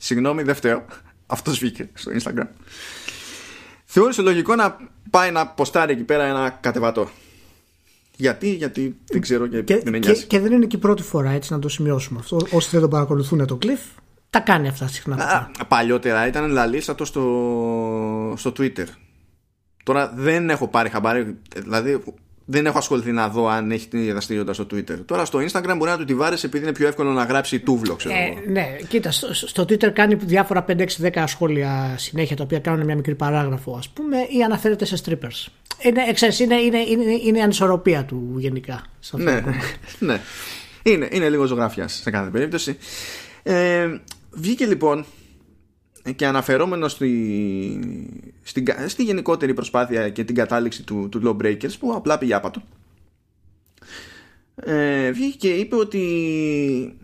Συγγνώμη, δεν φταίω. Αυτός βγήκε στο Instagram. Θεώρησε λογικό να πάει να ποστάρει εκεί πέρα ένα κατεβατό. Γιατί, γιατί δεν ξέρω και, και δεν με νοιάζει. Και, και δεν είναι και η πρώτη φορά, έτσι να το σημειώσουμε αυτό. Όσοι δεν το παρακολουθούν το Cliff, τα κάνει αυτά συχνά. Α, παλιότερα ήταν λαλίστατο στο, στο Twitter. Τώρα δεν έχω πάρει χαμπάρι, δηλαδή δεν έχω ασχοληθεί να δω αν έχει την δραστηριότητα στο Twitter. Τώρα στο Instagram μπορεί να του τη βάρεσε επειδή είναι πιο εύκολο να γράψει τούβλο, ξέρω ε, εγώ. Ναι, κοίτα, στο, στο Twitter κάνει διάφορα πέντε έξι δέκα σχόλια συνέχεια τα οποία κάνουν μια μικρή παράγραφο, ας πούμε, ή αναφέρεται σε strippers. Είναι, εξές, είναι, είναι, είναι, είναι ανισορροπία του γενικά. Ναι, ναι. Είναι, είναι λίγο ζωγραφιά σε κάθε περίπτωση. Ε, βγήκε λοιπόν και αναφερόμενο στη, στη, στη γενικότερη προσπάθεια και την κατάληξη του, του Lawbreakers που απλά πήγε άπατο, ε, βγήκε και είπε ότι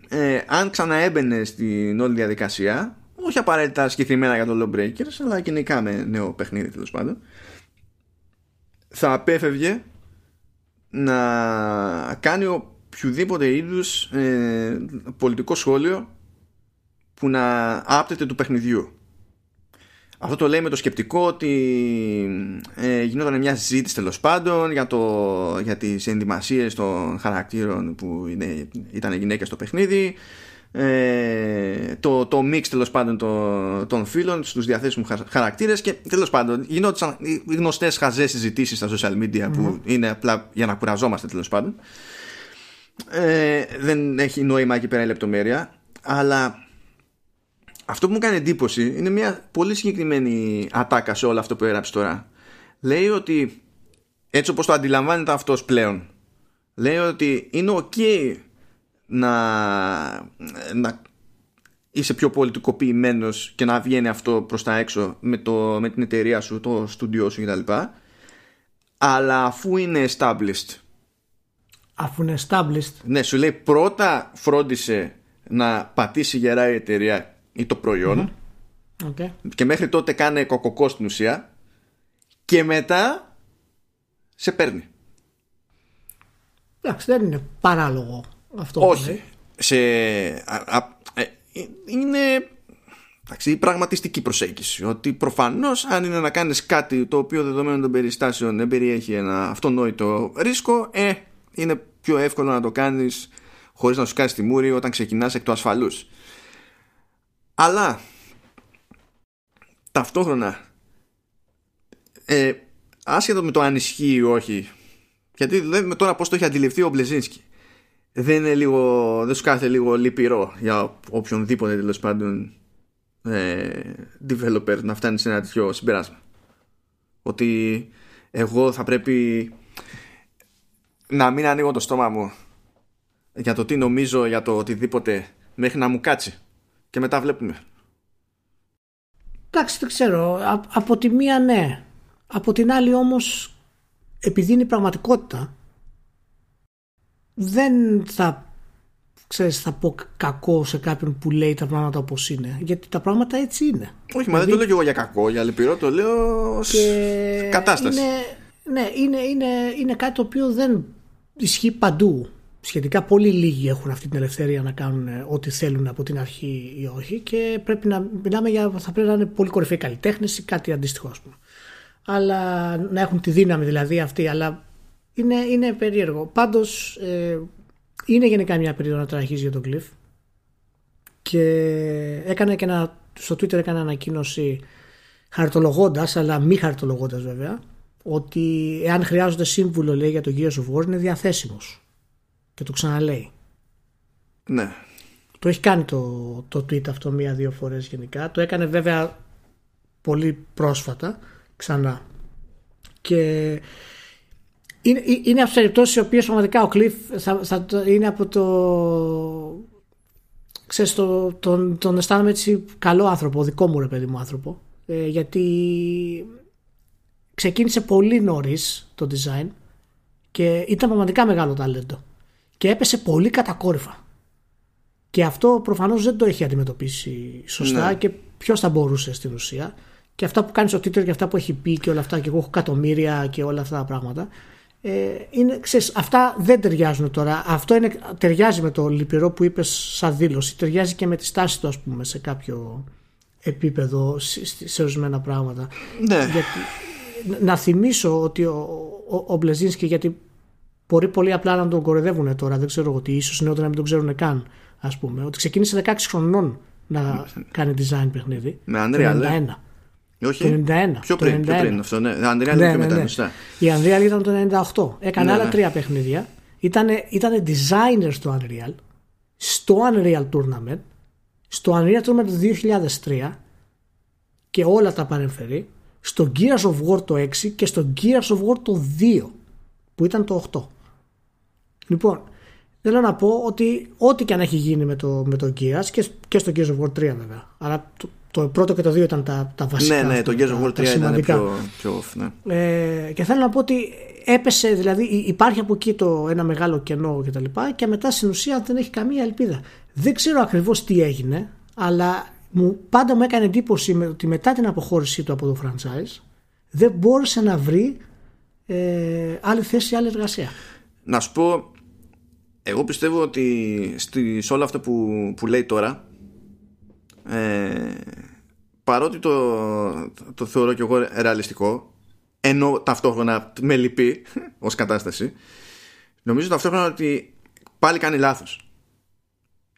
ε, αν ξαναέμπαινε στην όλη διαδικασία, όχι απαραίτητα συγκεκριμένα για το Lawbreakers αλλά γενικά με νέο παιχνίδι τέλος πάντων, θα απέφευγε να κάνει οποιοδήποτε είδους ε, πολιτικό σχόλιο που να άπτεται του παιχνιδιού. Αυτό το λέει με το σκεπτικό ότι ε, γινόταν μια συζήτηση τέλος πάντων για, το, για τις ενδυμασίες των χαρακτήρων που είναι, ήταν γυναίκες στο παιχνίδι, ε, το, το μίξ τέλος πάντων των, των φύλων στους διαθέσιμους χαρακτήρες και τέλος πάντων γινόταν οι γνωστές χαζές συζητήσεις στα social media mm. που είναι απλά για να κουραζόμαστε τέλος πάντων. Ε, δεν έχει νόημα εκεί πέρα η λεπτομέρεια, αλλά αυτό που μου κάνει εντύπωση είναι μια πολύ συγκεκριμένη ατάκα σε όλο αυτό που έγραψε τώρα. Λέει ότι έτσι όπως το αντιλαμβάνεται αυτός πλέον, λέει ότι είναι ok να, να είσαι πιο πολιτικοποιημένος και να βγαίνει αυτό προς τα έξω με, το, με την εταιρεία σου, το στούντιό σου κτλ, αλλά αφού είναι established. Αφού είναι established. Ναι, σου λέει πρώτα φρόντισε να πατήσει γερά η εταιρεία ή το προϊόν, mm-hmm. okay. και μέχρι τότε κάνε κοκοκό στην ουσία, και μετά σε παίρνει. Εντάξει, δεν είναι παράλογο αυτό. Όχι. Που σε... α, α, ε, είναι εντάξει, η πραγματιστική προσέγγιση. Ότι προφανώς αν είναι να κάνεις κάτι το οποίο δεδομένων των περιστάσεων δεν περιέχει ένα αυτονόητο ρίσκο, ε, είναι πιο εύκολο να το κάνεις χωρίς να σου κάτσεις τη μούρη όταν ξεκινάς εκ του ασφαλούς. Αλλά ταυτόχρονα ε, άσχετο με το αν ισχύει ή όχι, γιατί λέμε τώρα πώς το έχει αντιληφθεί ο Bleszinski, δεν είναι λίγο, δεν σου κάθεται λίγο λυπηρό για οποιονδήποτε τέλος πάντων ε, developer να φτάνει σε ένα τέτοιο συμπεράσμα? Ότι εγώ θα πρέπει να μην ανοίγω το στόμα μου για το τι νομίζω, για το οτιδήποτε, μέχρι να μου κάτσει. Και μετά βλέπουμε. Εντάξει, δεν ξέρω. Α, από τη μία ναι. Από την άλλη όμως, επειδή είναι η πραγματικότητα, δεν θα, ξέρεις, θα πω κακό σε κάποιον που λέει τα πράγματα όπως είναι. Γιατί τα πράγματα έτσι είναι. Όχι, μα δεν το λέω και εγώ για κακό, για λυπηρό, το λέω ως και κατάσταση. Είναι, ναι, είναι, είναι, είναι κάτι το οποίο δεν ισχύει παντού. Σχετικά πολύ λίγοι έχουν αυτή την ελευθερία να κάνουν ό,τι θέλουν από την αρχή ή όχι, και πρέπει να μιλάμε για, θα πρέπει να είναι πολύ κορυφαίοι καλλιτέχνες ή κάτι αντίστοιχο, ας πούμε. Αλλά να έχουν τη δύναμη δηλαδή αυτή, αλλά είναι, είναι περίεργο. Πάντως ε, είναι γενικά μια περίοδο να τραγείς για τον Cliff, και έκανε και ένα, στο Twitter έκανε ανακοίνωση χαρτολογώντας, αλλά μη χαρτολογώντας βέβαια, ότι εάν χρειάζονται σύμβουλο, λέει, για τον Gears of War, είναι διαθέσιμος. Και το ξαναλέει. Ναι. Το έχει κάνει το, το tweet αυτό μία-δύο φορές γενικά. Το έκανε βέβαια πολύ πρόσφατα ξανά. Και είναι, είναι από τις περιπτώσεις οι οποίες πραγματικά ο Cliff θα, θα, είναι από το... Ξέρεις, το, τον, τον αισθάνομαι έτσι καλό άνθρωπο, δικό μου ρε παιδί μου άνθρωπο. Ε, γιατί ξεκίνησε πολύ νωρίς το design και ήταν πραγματικά μεγάλο ταλέντο. Και έπεσε πολύ κατακόρυφα. Και αυτό προφανώς δεν το έχει αντιμετωπίσει σωστά, ναι. Και ποιος θα μπορούσε στην ουσία. Και αυτά που κάνει στο Twitter και αυτά που έχει πει και όλα αυτά, και εγώ έχω εκατομμύρια και όλα αυτά τα πράγματα. Ε, είναι, ξέρεις, αυτά δεν ταιριάζουν τώρα. Αυτό είναι, ταιριάζει με το λυπηρό που είπες σαν δήλωση. Ταιριάζει και με τη στάση του, ας πούμε, σε κάποιο επίπεδο, σε, σε ορισμένα πράγματα. Ναι. Γιατί, να θυμίσω ότι ο, ο, ο Bleszinski, γιατί μπορεί πολύ απλά να τον κοροϊδεύουν τώρα, δεν ξέρω ότι ίσως νεότερα να μην τον ξέρουν καν, ας πούμε, ότι ξεκίνησε δεκαέξι χρονών να κάνει design παιχνίδι. Με Unreal. ενενήντα ένα. Όχι, ενενήντα ένα. Πιο πριν, πιο πριν αυτό, ναι. Unreal, ναι, και μετά, ναι, ναι. Η Unreal ήταν το ενενήντα οκτώ. Έκανε, ναι, άλλα τρία παιχνίδια. Ήτανε, ήτανε designer στο Unreal, στο Unreal Tournament, στο Unreal Tournament του δύο χιλιάδες τρία και όλα τα παρεμφερεί, στο Gears of War το έξι και στο Gears of War το δύο, που ήταν το οκτώ. Λοιπόν, θέλω να πω ότι ό,τι και αν έχει γίνει με το, με το Gears και, και στο Gears of War τρία βέβαια, αλλά το, το πρώτο και το δύο ήταν τα, τα βασικά. Ναι, ναι, το Gears of War τρία ήταν πιο, πιο off, ναι. ε, Και θέλω να πω ότι έπεσε, δηλαδή υπάρχει από εκεί το ένα μεγάλο κενό και τα λοιπά, και μετά στην ουσία δεν έχει καμία ελπίδα. Δεν ξέρω ακριβώς τι έγινε, αλλά μου, πάντα μου έκανε εντύπωση με, ότι μετά την αποχώρησή του από το franchise δεν μπόρεσε να βρει Ε, άλλη θέση, άλλη εργασία. Να σου πω, εγώ πιστεύω ότι στη, σε όλο αυτό που, που λέει τώρα, ε, παρότι το, το θεωρώ και εγώ ρεαλιστικό, ενώ ταυτόχρονα με λυπεί ως κατάσταση, νομίζω ταυτόχρονα ότι πάλι κάνει λάθος.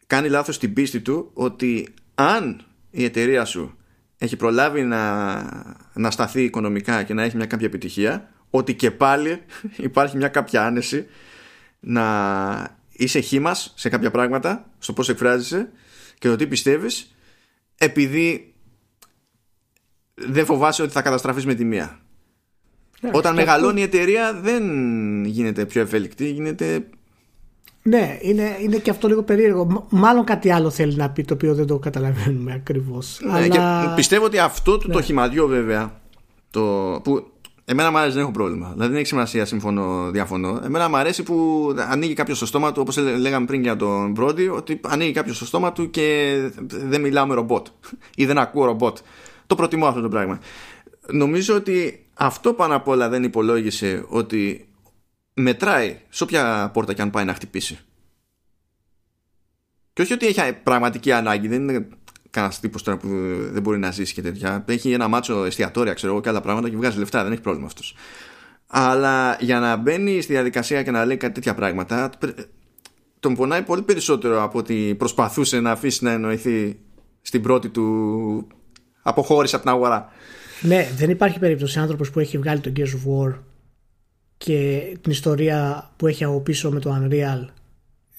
Κάνει λάθος στην πίστη του ότι αν η εταιρεία σου έχει προλάβει να, να σταθεί οικονομικά και να έχει μια κάποια επιτυχία, ότι και πάλι υπάρχει μια κάποια άνεση να είσαι χήμας σε κάποια πράγματα, στο πώς εκφράζεσαι και το τι πιστεύεις, επειδή δεν φοβάσαι ότι θα καταστραφείς με τη μία. Ναι, όταν μεγαλώνει που... η εταιρεία δεν γίνεται πιο ευέλικτη, γίνεται... Ναι, είναι, είναι και αυτό λίγο περίεργο. Μάλλον κάτι άλλο θέλει να πει, το οποίο δεν το καταλαβαίνουμε ακριβώς. Ναι, αλλά... πιστεύω ότι αυτό ναι. το χυμαδιό βέβαια, το... που... Εμένα μου αρέσει, δεν έχω πρόβλημα. Δηλαδή δεν έχει σημασία, συμφωνώ, διαφωνώ. Εμένα μου αρέσει που ανοίγει κάποιο στο στόμα του, όπως λέγαμε πριν για τον Brody, ότι ανοίγει κάποιο στο στόμα του και δεν μιλάω με ρομπότ ή δεν ακούω ρομπότ. Το προτιμώ αυτό το πράγμα. Νομίζω ότι αυτό πάνω απ' όλα δεν υπολόγισε ότι μετράει σε όποια πόρτα και αν πάει να χτυπήσει. Και όχι ότι έχει πραγματική ανάγκη, δεν είναι κανένα τύπο τώρα που δεν μπορεί να ζήσει και τέτοια. Έχει ένα μάτσο εστιατόρια, ξέρω εγώ, και άλλα πράγματα και βγάζει λεφτά, δεν έχει πρόβλημα αυτό. Αλλά για να μπαίνει στη διαδικασία και να λέει κάτι τέτοια πράγματα, τον πονάει πολύ περισσότερο από ότι προσπαθούσε να αφήσει να εννοηθεί στην πρώτη του αποχώρηση από την αγορά. Ναι, δεν υπάρχει περίπτωση άνθρωπος που έχει βγάλει το Gears of War και την ιστορία που έχει από πίσω με το Unreal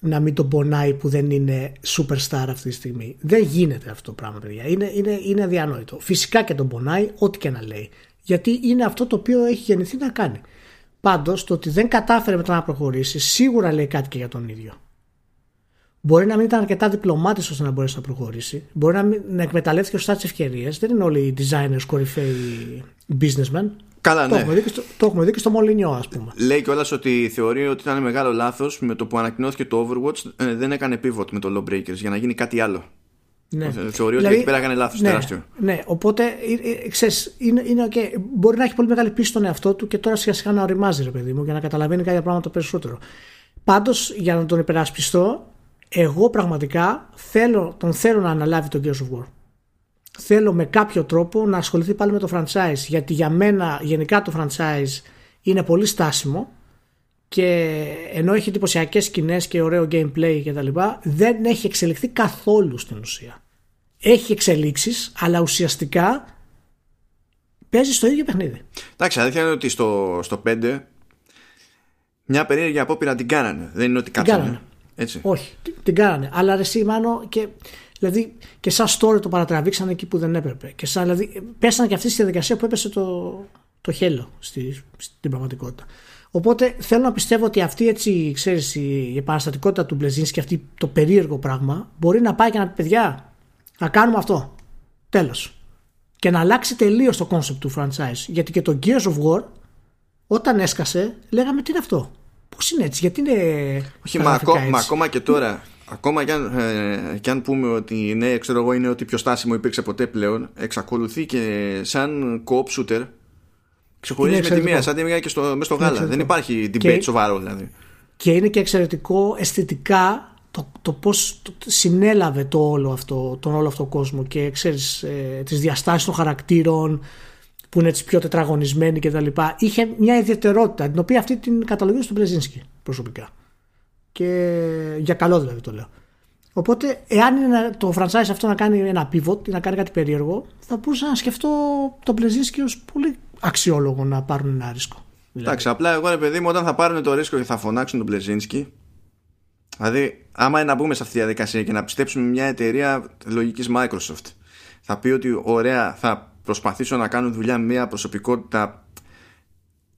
να μην τον πονάει που δεν είναι superstar αυτή τη στιγμή. Δεν γίνεται αυτό το πράγμα, παιδιά. Είναι, είναι, είναι αδιανόητο. Φυσικά και τον πονάει ό,τι και να λέει. Γιατί είναι αυτό το οποίο έχει γεννηθεί να κάνει. Πάντως το ότι δεν κατάφερε μετά να προχωρήσει σίγουρα λέει κάτι και για τον ίδιο. Μπορεί να μην ήταν αρκετά διπλωμάτης ώστε να μπορέσει να προχωρήσει. Μπορεί να, μην, να εκμεταλλεύτηκε σωστά τις ευκαιρίες. Δεν είναι όλοι οι designers κορυφαίοι businessmen. Καλά, το, ναι. έχουμε στο, το έχουμε δει και στο Μολυνιό, ας πούμε. Λέει κιόλας ότι θεωρεί ότι ήταν μεγάλο λάθος με το που ανακοινώθηκε το Overwatch. Ε, δεν έκανε pivot με το Lawbreakers για να γίνει κάτι άλλο. Ναι. Θεωρεί δηλαδή, ότι εκεί πέρα έκανε λάθος, ναι, τεράστιο. Ναι, οπότε ε, ε, ξέρεις, είναι, είναι okay. Μπορεί να έχει πολύ μεγάλη πίστη στον εαυτό του και τώρα σιγά σιγά να οριμάζει, ρε παιδί μου, για να καταλαβαίνει κάποια πράγματα περισσότερο. Πάντως, για να τον υπερασπιστώ, εγώ πραγματικά θέλω, τον θέλω να αναλάβει τον Gears of War. Θέλω με κάποιο τρόπο να ασχοληθεί πάλι με το franchise, γιατί για μένα γενικά το franchise είναι πολύ στάσιμο και ενώ έχει εντυπωσιακές σκηνές και ωραίο gameplay και τα λοιπά, δεν έχει εξελιχθεί καθόλου στην ουσία. Έχει εξελίξεις, αλλά ουσιαστικά παίζει στο ίδιο παιχνίδι. Εντάξει, αλήθεια είναι ότι στο, στο πέντε μια περίεργη απόπειρα την κάνανε. Δεν είναι ότι κάτσανε. Έτσι. Όχι, την κάνανε. Αλλά ρε εσύ, Μάνο, και, δηλαδή, και σαν story το παρατραβήξαν εκεί που δεν έπρεπε. Και σαν, δηλαδή, πέσανε και αυτή στη διαδικασία που έπεσε το, το χέλο στη, στην πραγματικότητα. Οπότε θέλω να πιστεύω ότι αυτή έτσι, ξέρεις, η επαναστατικότητα του Μπλεζίνσκι και αυτή το περίεργο πράγμα μπορεί να πάει και να πει: παιδιά, να κάνουμε αυτό. Τέλος. Και να αλλάξει τελείως το concept του franchise. Γιατί και το Gears of War, όταν έσκασε, λέγαμε: τι είναι αυτό. Πώς είναι έτσι, γιατί είναι. Όχι, μα, ακό, έτσι. Μα ακόμα και τώρα, ακόμα και αν, ε, και αν πούμε ότι ναι, ξέρω εγώ, είναι ότι πιο στάσιμο υπήρξε ποτέ πλέον, εξακολουθεί και σαν co-op shooter. Ξεχωρίζει με τη μία, σαν τη μία και στο, μες στο γάλα. Δεν υπάρχει debate και, σοβαρό δηλαδή. Και είναι και εξαιρετικό αισθητικά το, το πώς το, συνέλαβε το όλο αυτό, τον όλο αυτό κόσμο και ξέρεις, ε, τις διαστάσεις των χαρακτήρων που είναι έτσι πιο τετραγωνισμένοι κτλ. Είχε μια ιδιαιτερότητα την οποία αυτή την καταλογίζει στον Μπλεζίνσκι προσωπικά. Και για καλό δηλαδή το λέω. Οπότε, εάν είναι το franchise αυτό να κάνει ένα pivot ή να κάνει κάτι περίεργο, θα μπορούσα να σκεφτώ τον Μπλεζίνσκι ως πολύ αξιόλογο να πάρουν ένα ρίσκο. Εντάξει, δηλαδή. Απλά εγώ ρε παιδί μου, όταν θα πάρουν το ρίσκο και θα φωνάξουν τον Μπλεζίνσκι. Δηλαδή, άμα είναι να μπούμε σε αυτή τη διαδικασία και να πιστέψουμε μια εταιρεία λογικής Microsoft, θα πει ότι ωραία, θα προσπαθήσω να κάνω δουλειά με μια προσωπικότητα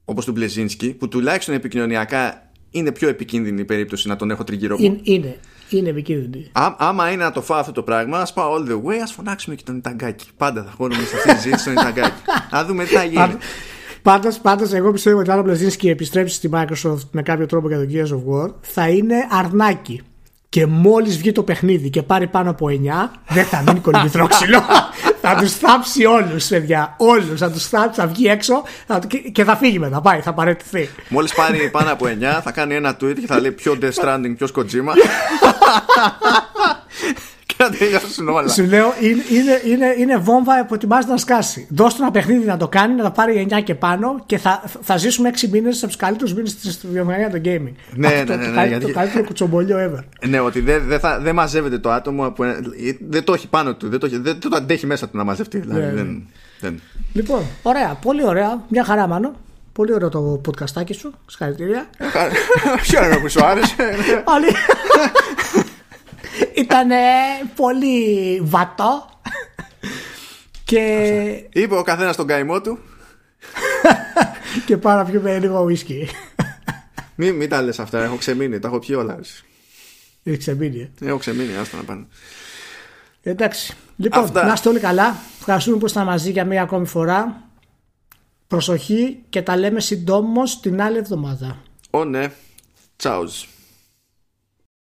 όπως του Μπλεζίνσκι, που τουλάχιστον επικοινωνιακά είναι πιο επικίνδυνη η περίπτωση να τον έχω τριγύρω μου. Είναι, είναι, είναι επικίνδυνη. Ά, άμα είναι να το φάω αυτό το πράγμα, ας πάω all the way, ας φωνάξουμε και τον Ιταγκάκη. Πάντα θα χώνουμε σε αυτή τη ζήτηση τον Ιταγκάκη. Να δούμε τι θα γίνει. Πάντως, πάντως, εγώ πιστεύω ότι αν ο Μπλεζίνσκι επιστρέψει στη Microsoft με κάποιο τρόπο για το Gears of War, θα είναι αρνάκι. Και μόλις βγει το παιχνίδι και πάρει πάνω από εννιά, δεν θα μείνει κολυμπηθρό ξύλο. Θα τους θάψει όλους, παιδιά. Όλους. Θα τους θάψει, θα βγει έξω θα... και θα φύγει μετά. Πάει, θα παραιτηθεί. Μόλις πάρει πάνω από εννιά, θα κάνει ένα tweet και θα λέει ποιο Death Stranding, ποιο Kojima. Και να τελειώσουν όλα. Σου λέω, είναι, είναι, είναι βόμβα που ετοιμάζεται να σκάσει. Δώστε ένα παιχνίδι να το κάνει, να τα πάρει εννιά και πάνω και θα, θα ζήσουμε έξι μήνες από του καλύτερου μήνες τη βιομηχανία των gaming. Ναι, ναι, ναι. Το, ναι, ναι, το, ναι, το ναι, καλύτερο κουτσομπολιό ever. Ναι, ότι δεν δε δε μαζεύεται το άτομο, που, δεν το έχει πάνω του, δεν το, δεν το αντέχει μέσα του να μαζευτεί. Δηλαδή, ναι, δεν, ναι. Δεν. Λοιπόν, ωραία, πολύ ωραία. Μια χαρά, Μάνο. Πολύ ωραίο το podcastάκι σου. Συγχαρητήρια. Ποιο είναι που σου άρεσε. Ήτανε πολύ βατό. Και... είπε ο καθένας τον καημό του. Και πάμε να πιούμε λίγο whisky. Μην μη τα λες αυτά, έχω ξεμείνει. Τα έχω πιει όλα. Έχει ξεμείνει. Έχω ξεμείνει, άστα να πάνε. Εντάξει, λοιπόν, αυτά. Να είστε όλοι καλά. Ευχαριστούμε που ήσασταν μαζί για μία ακόμη φορά. Προσοχή και τα λέμε συντόμως την άλλη εβδομάδα. Ω ναι, τσάουζ.